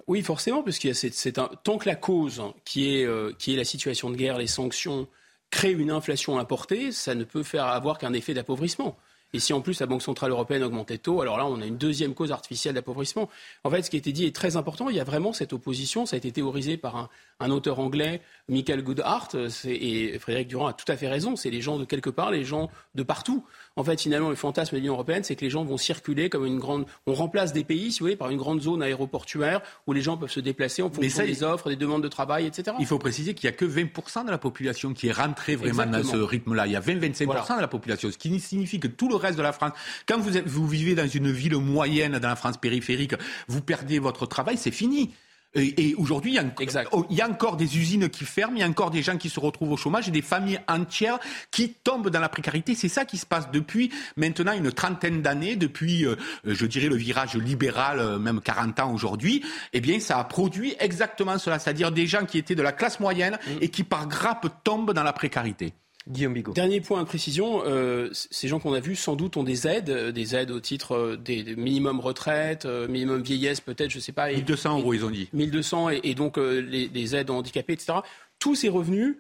Oui, forcément, parce qu'il y a cette, c'est un, tant que la cause qui est, euh, qui est la situation de guerre, les sanctions, crée une inflation importée, ça ne peut faire avoir qu'un effet d'appauvrissement. Et si en plus la Banque Centrale Européenne augmente les taux, alors là on a une deuxième cause artificielle d'appauvrissement. En fait, ce qui a été dit est très important, il y a vraiment cette opposition, ça a été théorisé par un, un auteur anglais, Michael Goodhart, c'est, et Frédéric Durand a tout à fait raison, c'est les gens de quelque part, les gens de partout. En fait, finalement, le fantasme de l'Union Européenne, c'est que les gens vont circuler comme une grande... On remplace des pays, si vous voulez, par une grande zone aéroportuaire où les gens peuvent se déplacer en fonction ça, des offres, des demandes de travail, et cetera. Il faut préciser qu'il n'y a que vingt pour cent de la population qui est rentrée vraiment Exactement. dans ce rythme-là. Il y a vingt à vingt-cinq pour cent voilà. de la population, ce qui signifie que tout le reste de la France... Quand vous, êtes, vous vivez dans une ville moyenne, dans la France périphérique, vous perdez votre travail, c'est fini. Et aujourd'hui, il y, a, il y a encore des usines qui ferment, il y a encore des gens qui se retrouvent au chômage et des familles entières qui tombent dans la précarité. C'est ça qui se passe depuis maintenant une trentaine d'années, depuis, euh, je dirais, le virage libéral, euh, même quarante ans aujourd'hui. Eh bien, ça a produit exactement cela, c'est-à-dire des gens qui étaient de la classe moyenne mmh. et qui, par grappe, tombent dans la précarité. Guillaume Bigot. Dernier point de précision, euh, ces gens qu'on a vus sans doute ont des aides, des aides au titre des, des minimum retraite, euh, minimum vieillesse peut-être, je ne sais pas. Et, mille deux cents euros ils ont dit. mille deux cents et, et donc euh, les, les aides handicapées, et cetera. Tous ces revenus,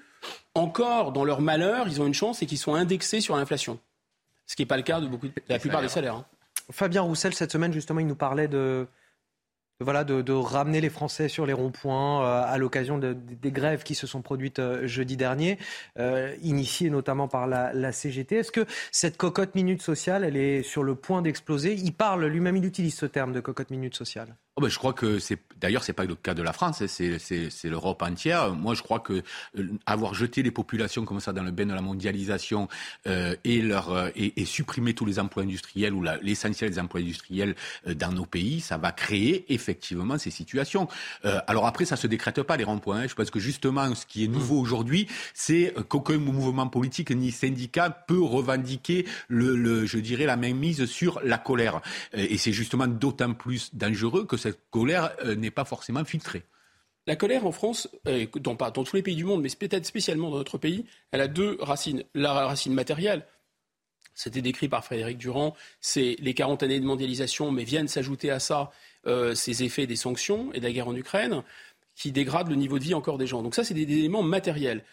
encore dans leur malheur, ils ont une chance et qu'ils sont indexés sur l'inflation. Ce qui n'est pas le cas de beaucoup, de la plupart des salaires. Hein. Fabien Roussel, cette semaine justement, il nous parlait de... Voilà, de, de ramener les Français sur les ronds-points euh, à l'occasion de, de, des grèves qui se sont produites euh, jeudi dernier, euh, initiées notamment par la, la C G T. Est-ce que cette cocotte minute sociale, elle est sur le point d'exploser ? Il parle lui-même, il utilise ce terme de cocotte minute sociale. Oh ben je crois que c'est d'ailleurs c'est pas le cas de la France, c'est c'est c'est l'Europe entière. Moi je crois que euh, avoir jeté les populations comme ça dans le bain de la mondialisation euh, et leur euh, et, et supprimer tous les emplois industriels ou la, l'essentiel des emplois industriels euh, dans nos pays, ça va créer effectivement ces situations. Euh, alors après ça se décrète pas les ronds-points. Hein. Je pense que justement ce qui est nouveau aujourd'hui, c'est qu'aucun mouvement politique ni syndicat peut revendiquer le, le je dirais la mainmise sur la colère. Et c'est justement d'autant plus dangereux que cette colère euh, n'est pas forcément filtrée. La colère en France, euh, dans, dans tous les pays du monde, mais peut-être spécialement dans notre pays, elle a deux racines. La racine matérielle, c'était décrit par Frédéric Durand, c'est les quarante années de mondialisation, mais viennent s'ajouter à ça euh, ces effets des sanctions et de la guerre en Ukraine, qui dégradent le niveau de vie encore des gens. Donc ça, c'est des, des éléments matériels.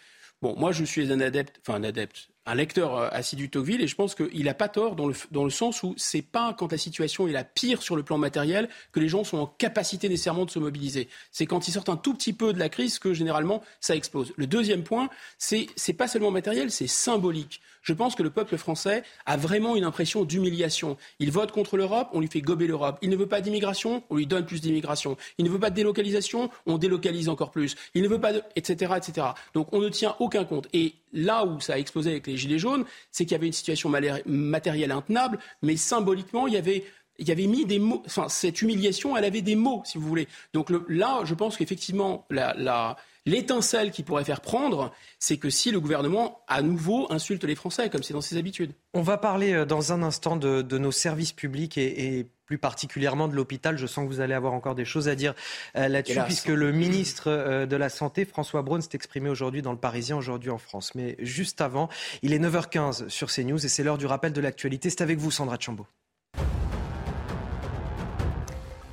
Bon, moi, je suis un adepte, enfin un adepte, un lecteur assidu de Tocqueville, et je pense qu'il n'a pas tort dans le, dans le sens où c'est pas quand la situation est la pire sur le plan matériel que les gens sont en capacité nécessairement de se mobiliser. C'est quand ils sortent un tout petit peu de la crise que généralement ça explose. Le deuxième point, c'est, c'est pas seulement matériel, c'est symbolique. Je pense que le peuple français a vraiment une impression d'humiliation. Il vote contre l'Europe, on lui fait gober l'Europe. Il ne veut pas d'immigration, on lui donne plus d'immigration. Il ne veut pas de délocalisation, on délocalise encore plus. Il ne veut pas de... et cetera, et cetera. Donc on ne tient aucun compte. Et là où ça a explosé avec les Gilets jaunes, c'est qu'il y avait une situation matérielle intenable, mais symboliquement, il y avait, il y avait mis des mots. Enfin, cette humiliation, elle avait des mots, si vous voulez. Donc le, là, je pense qu'effectivement, la, la, l'étincelle qui pourrait faire prendre, c'est que si le gouvernement, à nouveau, insulte les Français, comme c'est dans ses habitudes. On va parler dans un instant de, de nos services publics et... et... plus particulièrement de l'hôpital. Je sens que vous allez avoir encore des choses à dire euh, là-dessus, là, puisque le ministre euh, de la Santé, François Braun, s'est exprimé aujourd'hui dans Le Parisien, aujourd'hui en France. Mais juste avant, il est neuf heures quinze sur CNews et c'est l'heure du rappel de l'actualité. C'est avec vous, Sandra Tchambaud.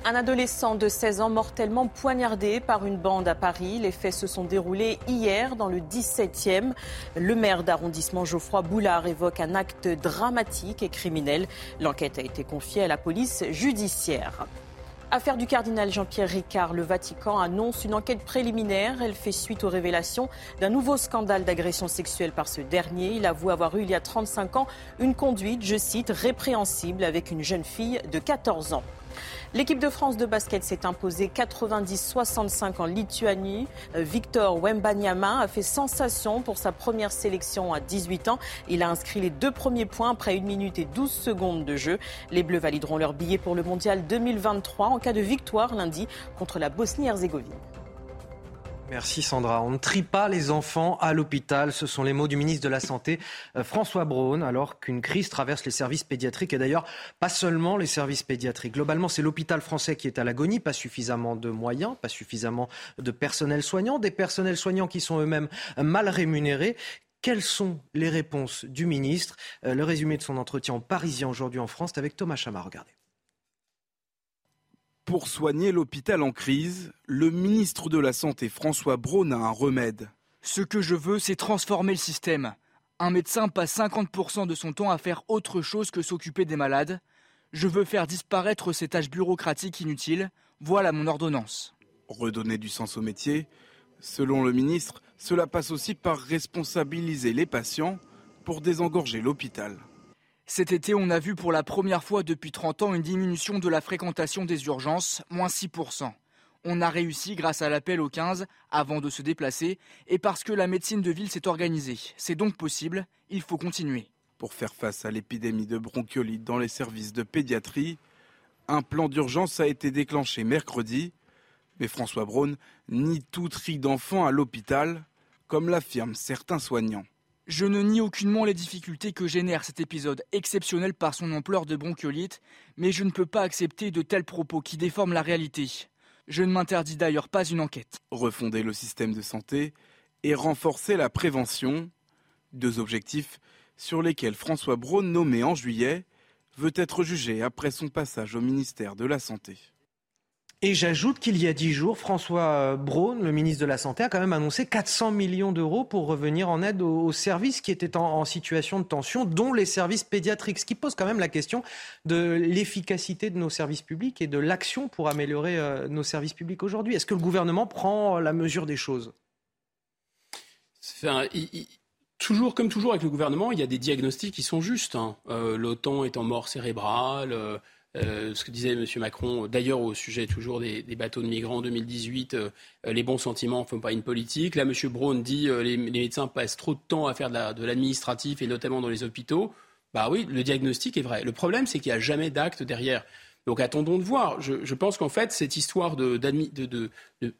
Un adolescent de seize ans mortellement poignardé par une bande à Paris. Les faits se sont déroulés hier dans le dix-septième. Le maire d'arrondissement Geoffroy Boulard évoque un acte dramatique et criminel. L'enquête a été confiée à la police judiciaire. Affaire du cardinal Jean-Pierre Ricard, le Vatican annonce une enquête préliminaire. Elle fait suite aux révélations d'un nouveau scandale d'agression sexuelle par ce dernier. Il avoue avoir eu il y a trente-cinq ans une conduite, je cite, répréhensible avec une jeune fille de quatorze ans. L'équipe de France de basket s'est imposée quatre-vingt-dix à soixante-cinq en Lituanie. Victor Wembanyama a fait sensation pour sa première sélection à dix-huit ans. Il a inscrit les deux premiers points après une minute et douze secondes de jeu. Les Bleus valideront leur billet pour le Mondial deux mille vingt-trois en cas de victoire lundi contre la Bosnie-Herzégovine. Merci Sandra. On ne trie pas les enfants à l'hôpital. Ce sont les mots du ministre de la Santé, François Braun, alors qu'une crise traverse les services pédiatriques. Et d'ailleurs, pas seulement les services pédiatriques. Globalement, c'est l'hôpital français qui est à l'agonie. Pas suffisamment de moyens, pas suffisamment de personnel soignant. Des personnels soignants qui sont eux-mêmes mal rémunérés. Quelles sont les réponses du ministre ? Le résumé de son entretien au Parisien aujourd'hui en France, c'est avec Thomas Chama. Regardez. Pour soigner l'hôpital en crise, le ministre de la Santé François Braun a un remède. Ce que je veux, c'est transformer le système. Un médecin passe cinquante pour cent de son temps à faire autre chose que s'occuper des malades. Je veux faire disparaître ces tâches bureaucratiques inutiles. Voilà mon ordonnance. Redonner du sens au métier, selon le ministre, cela passe aussi par responsabiliser les patients pour désengorger l'hôpital. Cet été, on a vu pour la première fois depuis trente ans une diminution de la fréquentation des urgences, moins six pour cent. On a réussi grâce à l'appel au quinze avant de se déplacer et parce que la médecine de ville s'est organisée. C'est donc possible, il faut continuer. Pour faire face à l'épidémie de bronchiolite dans les services de pédiatrie, un plan d'urgence a été déclenché mercredi. Mais François Braun nie tout tri d'enfants à l'hôpital, comme l'affirment certains soignants. Je ne nie aucunement les difficultés que génère cet épisode exceptionnel par son ampleur de bronchiolite, mais je ne peux pas accepter de tels propos qui déforment la réalité. Je ne m'interdis d'ailleurs pas une enquête. Refonder le système de santé et renforcer la prévention, deux objectifs sur lesquels François Braun, nommé en juillet, veut être jugé après son passage au ministère de la Santé. Et j'ajoute qu'il y a dix jours, François Braun, le ministre de la Santé, a quand même annoncé quatre cents millions d'euros pour revenir en aide aux services qui étaient en, en situation de tension, dont les services pédiatriques, ce qui pose quand même la question de l'efficacité de nos services publics et de l'action pour améliorer euh, nos services publics aujourd'hui. Est-ce que le gouvernement prend la mesure des choses ? Enfin, il, il, toujours, comme toujours avec le gouvernement, il y a des diagnostics qui sont justes. Hein. Euh, L'OTAN étant mort cérébrale... Euh... Euh, ce que disait M. Macron, d'ailleurs au sujet toujours des, des bateaux de migrants en deux mille dix-huit, euh, les bons sentiments ne font pas une politique. Là, M. Braun dit que euh, les, les médecins passent trop de temps à faire de, la, de l'administratif et notamment dans les hôpitaux. Bah oui, le diagnostic est vrai. Le problème, c'est qu'il n'y a jamais d'acte derrière. Donc attendons de voir. Je, je pense qu'en fait, cette histoire de, d'admi, de, de, de...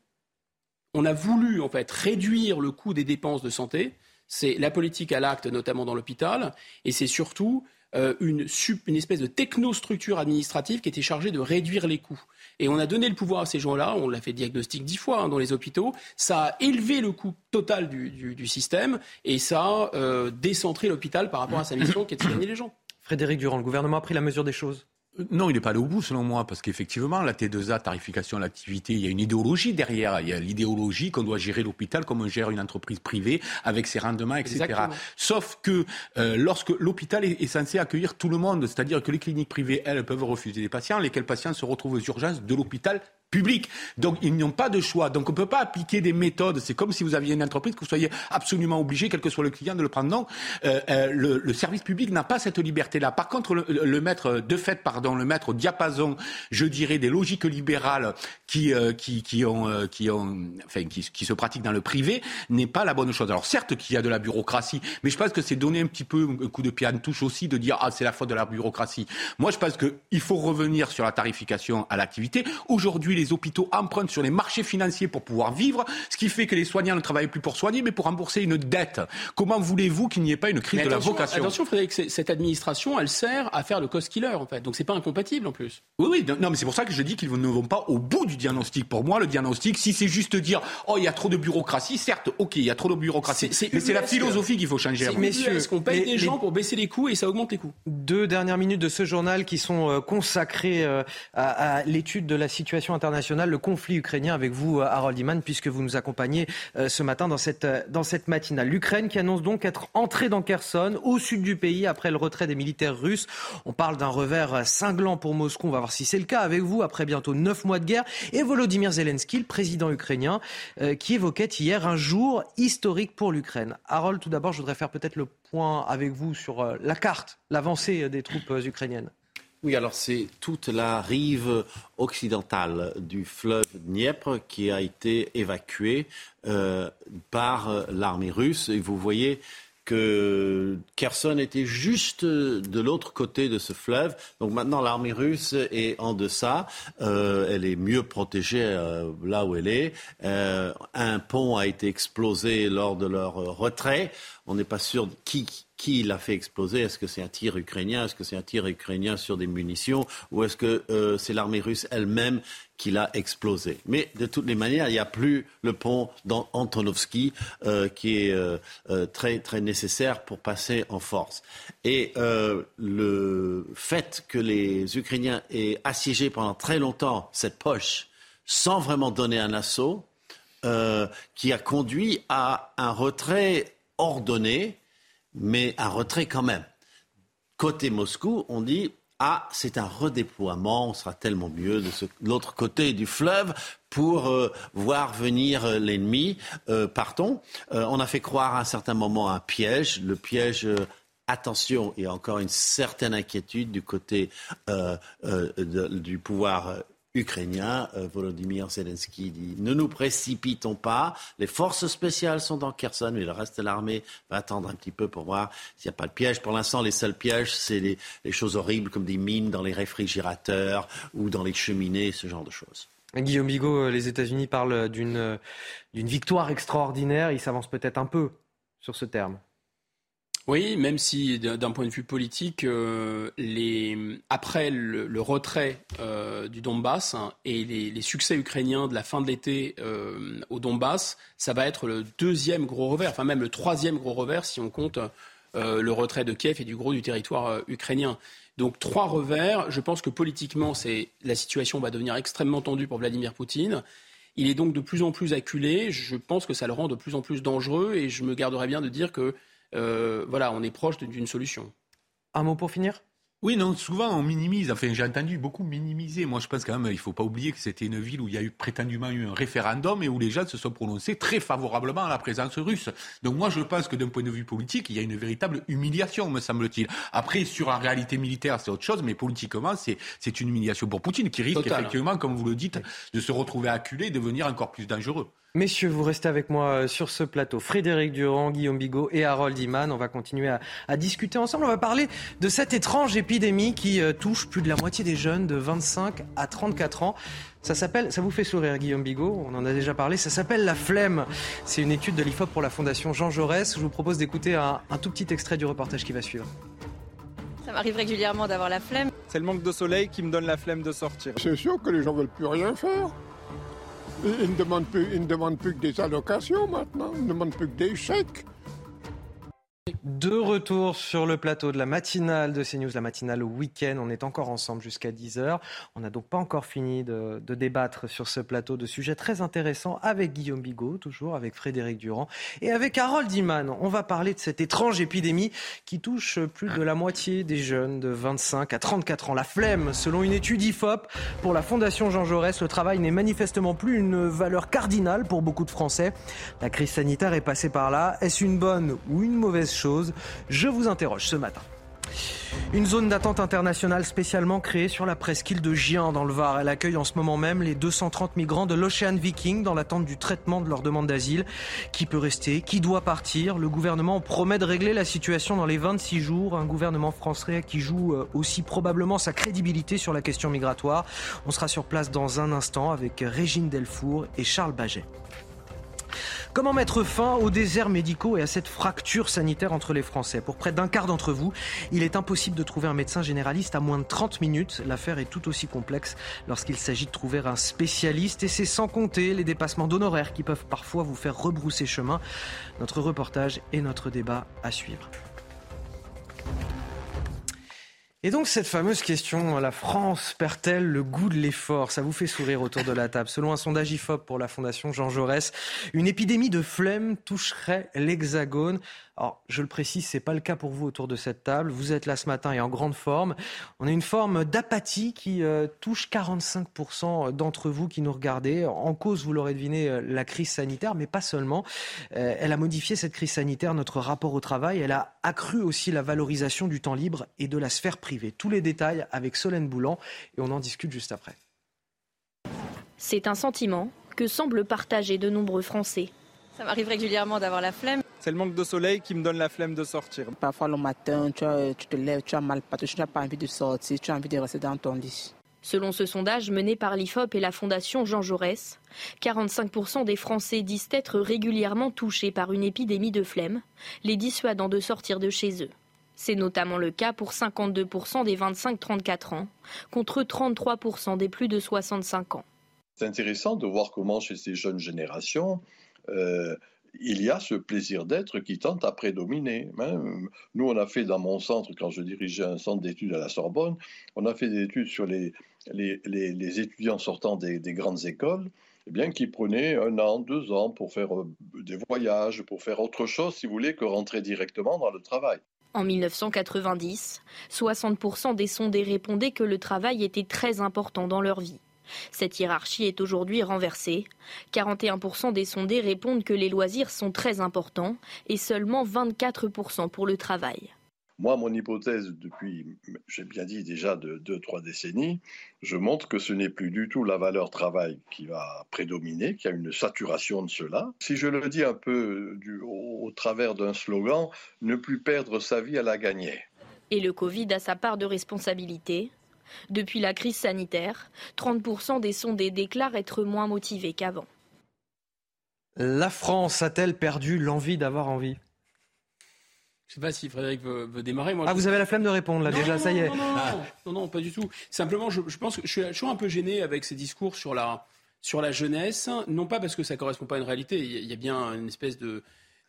On a voulu en fait réduire le coût des dépenses de santé. C'est la politique à l'acte, notamment dans l'hôpital. Et c'est surtout... Euh, une, sub, une espèce de technostructure administrative qui était chargée de réduire les coûts. Et on a donné le pouvoir à ces gens-là, on l'a fait diagnostic dix fois hein, dans les hôpitaux, ça a élevé le coût total du, du, du système et ça a euh, décentré l'hôpital par rapport à sa mission qui est de soigner les gens. Frédéric Durand, le gouvernement a pris la mesure des choses ? Non, il n'est pas allé au bout selon moi, parce qu'effectivement, la T deux A, tarification à l'activité, il y a une idéologie derrière. Il y a l'idéologie qu'on doit gérer l'hôpital comme on gère une entreprise privée avec ses rendements, et cetera. Exactement. Sauf que euh, lorsque l'hôpital est, est censé accueillir tout le monde, c'est-à-dire que les cliniques privées, elles, peuvent refuser des patients, lesquels patients se retrouvent aux urgences de l'hôpital public. Donc, ils n'ont pas de choix. Donc, on ne peut pas appliquer des méthodes. C'est comme si vous aviez une entreprise que vous soyez absolument obligé, quel que soit le client, de le prendre. Non, euh, euh, le, le service public n'a pas cette liberté-là. Par contre, le, le mettre de fait, pardon, le mettre au diapason, je dirais, des logiques libérales qui euh, qui qui ont euh, qui ont, enfin, qui, qui se pratiquent dans le privé, n'est pas la bonne chose. Alors, certes, qu'il y a de la bureaucratie, mais je pense que c'est donner un petit peu un coup de pied à une touche aussi de dire ah c'est la faute de la bureaucratie. Moi, je pense que il faut revenir sur la tarification à l'activité. Aujourd'hui, les les hôpitaux empruntent sur les marchés financiers pour pouvoir vivre, ce qui fait que les soignants ne travaillent plus pour soigner, mais pour rembourser une dette. Comment voulez-vous qu'il n'y ait pas une crise de la vocation ? Attention, Frédéric, cette administration, elle sert à faire le cost killer, en fait. Donc, c'est pas incompatible, en plus. Oui, oui. Non, mais c'est pour ça que je dis qu'ils ne vont pas au bout du diagnostic. Pour moi, le diagnostic, si c'est juste dire « Oh, il y a trop de bureaucratie », certes, ok, il y a trop de bureaucratie, c'est, c'est mais c'est la philosophie qu'il faut changer. C'est, messieurs, est-ce qu'on paye les, des les... gens pour baisser les coûts et ça augmente les coûts ? Deux dernières minutes de ce journal qui sont consacrées à, à l'étude de la situation internationale. Le conflit ukrainien avec vous, Harold Iman, puisque vous nous accompagnez euh, ce matin dans cette, euh, dans cette matinale. L'Ukraine qui annonce donc être entrée dans Kherson, au sud du pays, après le retrait des militaires russes. On parle d'un revers cinglant pour Moscou. On va voir si c'est le cas avec vous, après bientôt neuf mois de guerre. Et Volodymyr Zelensky, le président ukrainien, euh, qui évoquait hier un jour historique pour l'Ukraine. Harold, tout d'abord, je voudrais faire peut-être le point avec vous sur euh, la carte, l'avancée des troupes euh, ukrainiennes. Oui, alors c'est toute la rive occidentale du fleuve Dniepr qui a été évacuée euh, par l'armée russe. Et vous voyez que Kherson était juste de l'autre côté de ce fleuve. Donc maintenant, l'armée russe est en deçà. Euh, elle est mieux protégée euh, là où elle est. Euh, un pont a été explosé lors de leur retrait. On n'est pas sûr de qui... Qui l'a fait exploser ? Est-ce que c'est un tir ukrainien ? Est-ce que c'est un tir ukrainien sur des munitions ? Ou est-ce que euh, c'est l'armée russe elle-même qui l'a explosé ? Mais de toutes les manières, il n'y a plus le pont d'Antonovski euh, qui est euh, euh, très, très nécessaire pour passer en force. Et euh, le fait que les Ukrainiens aient assiégé pendant très longtemps cette poche sans vraiment donner un assaut, euh, qui a conduit à un retrait ordonné, mais un retrait quand même. Côté Moscou, on dit « Ah, c'est un redéploiement, on sera tellement mieux de, ce, de l'autre côté du fleuve ». Pour euh, voir venir euh, l'ennemi, euh, partons. Euh, on a fait croire à un certain moment un piège. Le piège, euh, attention, il y a encore une certaine inquiétude du côté euh, euh, de, du pouvoir euh, ukrainien. Euh, Volodymyr Zelensky dit « Ne nous précipitons pas, les forces spéciales sont dans Kherson, mais le reste de l'armée va attendre un petit peu pour voir s'il n'y a pas de piège. » Pour l'instant, les seuls pièges, c'est les, les choses horribles comme des mines dans les réfrigérateurs ou dans les cheminées, ce genre de choses. Guillaume Bigot, les États-Unis parlent d'une, d'une victoire extraordinaire. Ils s'avancent peut-être un peu sur ce terme. Oui, même si d'un point de vue politique, euh, les... après le, le retrait euh, du Donbass hein, et les, les succès ukrainiens de la fin de l'été euh, au Donbass, ça va être le deuxième gros revers, enfin même le troisième gros revers si on compte euh, le retrait de Kiev et du gros du territoire euh, ukrainien. Donc trois revers, je pense que politiquement, c'est... la situation va devenir extrêmement tendue pour Vladimir Poutine. Il est donc de plus en plus acculé, je pense que ça le rend de plus en plus dangereux et je me garderai bien de dire que Euh, voilà, on est proche d'une solution. Un mot pour finir ? Oui, non, souvent on minimise, enfin j'ai entendu beaucoup minimiser. Moi je pense quand même qu'il ne faut pas oublier que c'était une ville où il y a eu prétendument eu un référendum et où les gens se sont prononcés très favorablement à la présence russe. Donc moi je pense que d'un point de vue politique, il y a une véritable humiliation, me semble-t-il. Après, sur la réalité militaire, c'est autre chose, mais politiquement, c'est, c'est une humiliation pour Poutine qui risque Total. effectivement, comme vous le dites, de se retrouver acculé et devenir encore plus dangereux. Messieurs, vous restez avec moi sur ce plateau. Frédéric Durand, Guillaume Bigot et Harold Iman. On va continuer à, à discuter ensemble. On va parler de cette étrange épidémie qui euh, touche plus de la moitié des jeunes de vingt-cinq à trente-quatre ans. Ça s'appelle, ça vous fait sourire Guillaume Bigot, on en a déjà parlé, ça s'appelle la flemme. C'est une étude de l'I F O P pour la Fondation Jean Jaurès. Je vous propose d'écouter un, un tout petit extrait du reportage qui va suivre. Ça m'arrive régulièrement d'avoir la flemme. C'est le manque de soleil qui me donne la flemme de sortir. C'est sûr que les gens veulent plus rien faire. Ils ne demandent plus, ils ne demandent plus que des allocations maintenant, ils ne demandent plus que des chèques. De retour sur le plateau de la matinale de CNews, la matinale au week-end. On est encore ensemble jusqu'à dix heures. On n'a donc pas encore fini de, de débattre sur ce plateau de sujets très intéressants avec Guillaume Bigot, toujours avec Frédéric Durand et avec Harold Iman. On va parler de cette étrange épidémie qui touche plus de la moitié des jeunes de vingt-cinq à trente-quatre ans. La flemme, selon une étude I F O P pour la Fondation Jean Jaurès, le travail n'est manifestement plus une valeur cardinale pour beaucoup de Français. La crise sanitaire est passée par là. Est-ce une bonne ou une mauvaise chose. Je vous interroge ce matin. Une zone d'attente internationale spécialement créée sur la presqu'île de Gien dans le Var. Elle accueille en ce moment même les deux cent trente migrants de l'Ocean Viking dans l'attente du traitement de leur demande d'asile. Qui peut rester ? Qui doit partir ? Le gouvernement promet de régler la situation dans les vingt-six jours. Un gouvernement français qui joue aussi probablement sa crédibilité sur la question migratoire. On sera sur place dans un instant avec Régine Delfour et Charles Baget. Comment mettre fin aux déserts médicaux et à cette fracture sanitaire entre les Français ? Pour près d'un quart d'entre vous, il est impossible de trouver un médecin généraliste à moins de trente minutes. L'affaire est tout aussi complexe lorsqu'il s'agit de trouver un spécialiste. Et c'est sans compter les dépassements d'honoraires qui peuvent parfois vous faire rebrousser chemin. Notre reportage et notre débat à suivre. Et donc cette fameuse question, la France perd-elle le goût de l'effort ? Ça vous fait sourire autour de la table. Selon un sondage I F O P pour la Fondation Jean Jaurès, une épidémie de flemme toucherait l'Hexagone. Alors, je le précise, c'est pas le cas pour vous autour de cette table. Vous êtes là ce matin et en grande forme. On a une forme d'apathie qui euh, touche quarante-cinq pour cent d'entre vous qui nous regardez. En cause, vous l'aurez deviné, la crise sanitaire, mais pas seulement. Euh, elle a modifié, cette crise sanitaire, notre rapport au travail. Elle a accru aussi la valorisation du temps libre et de la sphère privée. Tous les détails avec Solène Boulan et on en discute juste après. C'est un sentiment que semblent partager de nombreux Français. Ça m'arrive régulièrement d'avoir la flemme. C'est le manque de soleil qui me donne la flemme de sortir. Parfois le matin, tu, as, tu te lèves, tu as mal partout, tu n'as pas envie de sortir, tu as envie de rester dans ton lit. Selon ce sondage mené par l'I F O P et la Fondation Jean Jaurès, quarante-cinq pour cent des Français disent être régulièrement touchés par une épidémie de flemme, les dissuadant de sortir de chez eux. C'est notamment le cas pour cinquante-deux pour cent des vingt-cinq à trente-quatre ans, contre trente-trois pour cent des plus de soixante-cinq ans. C'est intéressant de voir comment chez ces jeunes générations... Euh, il y a ce plaisir d'être qui tente à prédominer. Nous, on a fait dans mon centre, quand je dirigeais un centre d'études à la Sorbonne, on a fait des études sur les, les, les, les étudiants sortant des, des grandes écoles, eh bien, qui prenaient un an, deux ans pour faire des voyages, pour faire autre chose, si vous voulez, que rentrer directement dans le travail. En dix-neuf cent quatre-vingt-dix, soixante pour cent des sondés répondaient que le travail était très important dans leur vie. Cette hiérarchie est aujourd'hui renversée. quarante et un pour cent des sondés répondent que les loisirs sont très importants et seulement vingt-quatre pour cent pour le travail. Moi, mon hypothèse, depuis, j'ai bien dit déjà de deux, trois décennies, je montre que ce n'est plus du tout la valeur travail qui va prédominer, qu'il y a une saturation de cela. Si je le dis un peu du, au, au travers d'un slogan, ne plus perdre sa vie à la gagner. Et le Covid a sa part de responsabilité. Depuis la crise sanitaire, trente pour cent des sondés déclarent être moins motivés qu'avant. La France a-t-elle perdu l'envie d'avoir envie ? Je ne sais pas si Frédéric veut, veut démarrer. Moi, ah, je... vous avez la flemme de répondre, là, non, déjà, non, ça y est. Non, non, ah. non, non, pas du tout. Simplement, je, je pense que je suis toujours un peu gêné avec ces discours sur la, sur la jeunesse. Non pas parce que ça ne correspond pas à une réalité. Il y a bien une espèce de...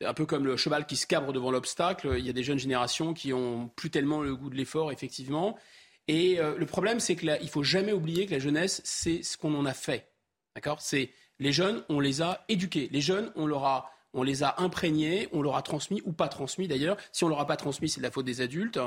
Un peu comme le cheval qui se cabre devant l'obstacle. Il y a des jeunes générations qui n'ont plus tellement le goût de l'effort, effectivement. Et euh, le problème, c'est qu'il ne faut jamais oublier que la jeunesse, c'est ce qu'on en a fait. D'accord ? C'est, les jeunes, on les a éduqués. Les jeunes, on leur a, on les a imprégnés, on leur a transmis ou pas transmis d'ailleurs. Si on leur a pas transmis, c'est de la faute des adultes.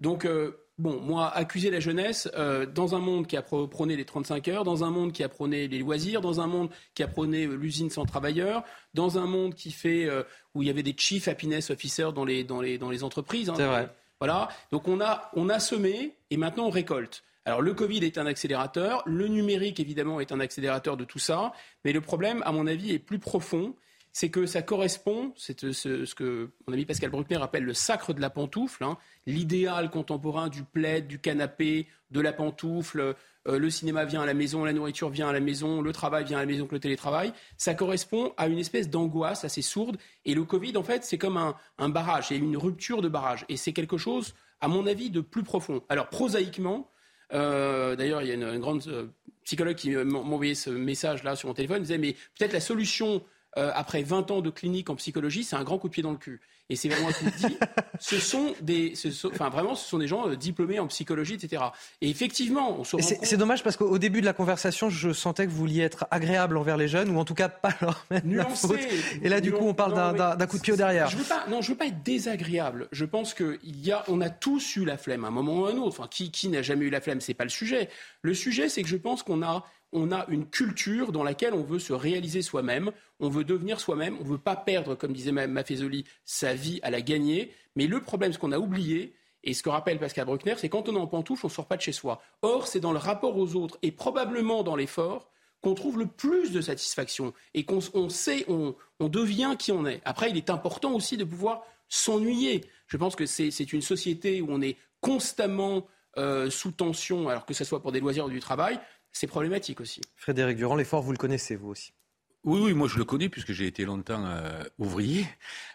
Donc euh, bon, moi, accuser la jeunesse euh, dans un monde qui a prôné les trente-cinq heures, dans un monde qui a prôné les loisirs, dans un monde qui a prôné l'usine sans travailleurs, dans un monde qui fait euh, où il y avait des chief happiness officers dans les dans les dans les entreprises. Hein, c'est vrai. Voilà. Donc on a on a semé et maintenant on récolte. Alors le Covid est un accélérateur, le numérique évidemment est un accélérateur de tout ça, mais le problème, à mon avis, est plus profond, c'est que ça correspond, c'est ce, ce que mon ami Pascal Bruckner appelle le sacre de la pantoufle, hein, l'idéal contemporain du plaid, du canapé, de la pantoufle, euh, le cinéma vient à la maison, la nourriture vient à la maison, le travail vient à la maison avec le télétravail, ça correspond à une espèce d'angoisse assez sourde, et le Covid en fait c'est comme un, un barrage, c'est une rupture de barrage, et c'est quelque chose, à mon avis, de plus profond. Alors prosaïquement, Euh, d'ailleurs, il y a une, une grande euh, psychologue qui m'envoyait ce message-là sur mon téléphone. Elle disait, mais peut-être la solution, euh, après vingt ans de clinique en psychologie, c'est un grand coup de pied dans le cul. Et c'est vraiment ce qu'on dit. Ce sont des, ce sont, enfin, vraiment, ce sont des gens euh, diplômés en psychologie, et cetera. Et effectivement, on se rend c'est, compte... c'est dommage parce qu'au début de la conversation, je sentais que vous vouliez être agréable envers les jeunes, ou en tout cas pas leur mettre la faute. Et là, du coup, on parle non, d'un, d'un, d'un coup de pied au derrière. Je veux pas, non, je veux pas être désagréable. Je pense que il y a, on a tous eu la flemme à un moment ou à un autre. Enfin, qui, qui n'a jamais eu la flemme, c'est pas le sujet. Le sujet, c'est que je pense qu'on a, on a une culture dans laquelle on veut se réaliser soi-même, on veut devenir soi-même, on veut pas perdre, comme disait Maffezoli, sa vie à la gagner. Mais le problème, ce qu'on a oublié, et ce que rappelle Pascal Bruckner, c'est quand on est en pantoufle, on ne sort pas de chez soi. Or, c'est dans le rapport aux autres et probablement dans l'effort qu'on trouve le plus de satisfaction et qu'on on sait, on, on devient qui on est. Après, il est important aussi de pouvoir s'ennuyer. Je pense que c'est, c'est une société où on est constamment euh, sous tension, alors que ce soit pour des loisirs ou du travail, c'est problématique aussi. Frédéric Durand, l'effort, vous le connaissez, vous aussi? Oui, oui, moi je le connais puisque j'ai été longtemps euh, ouvrier.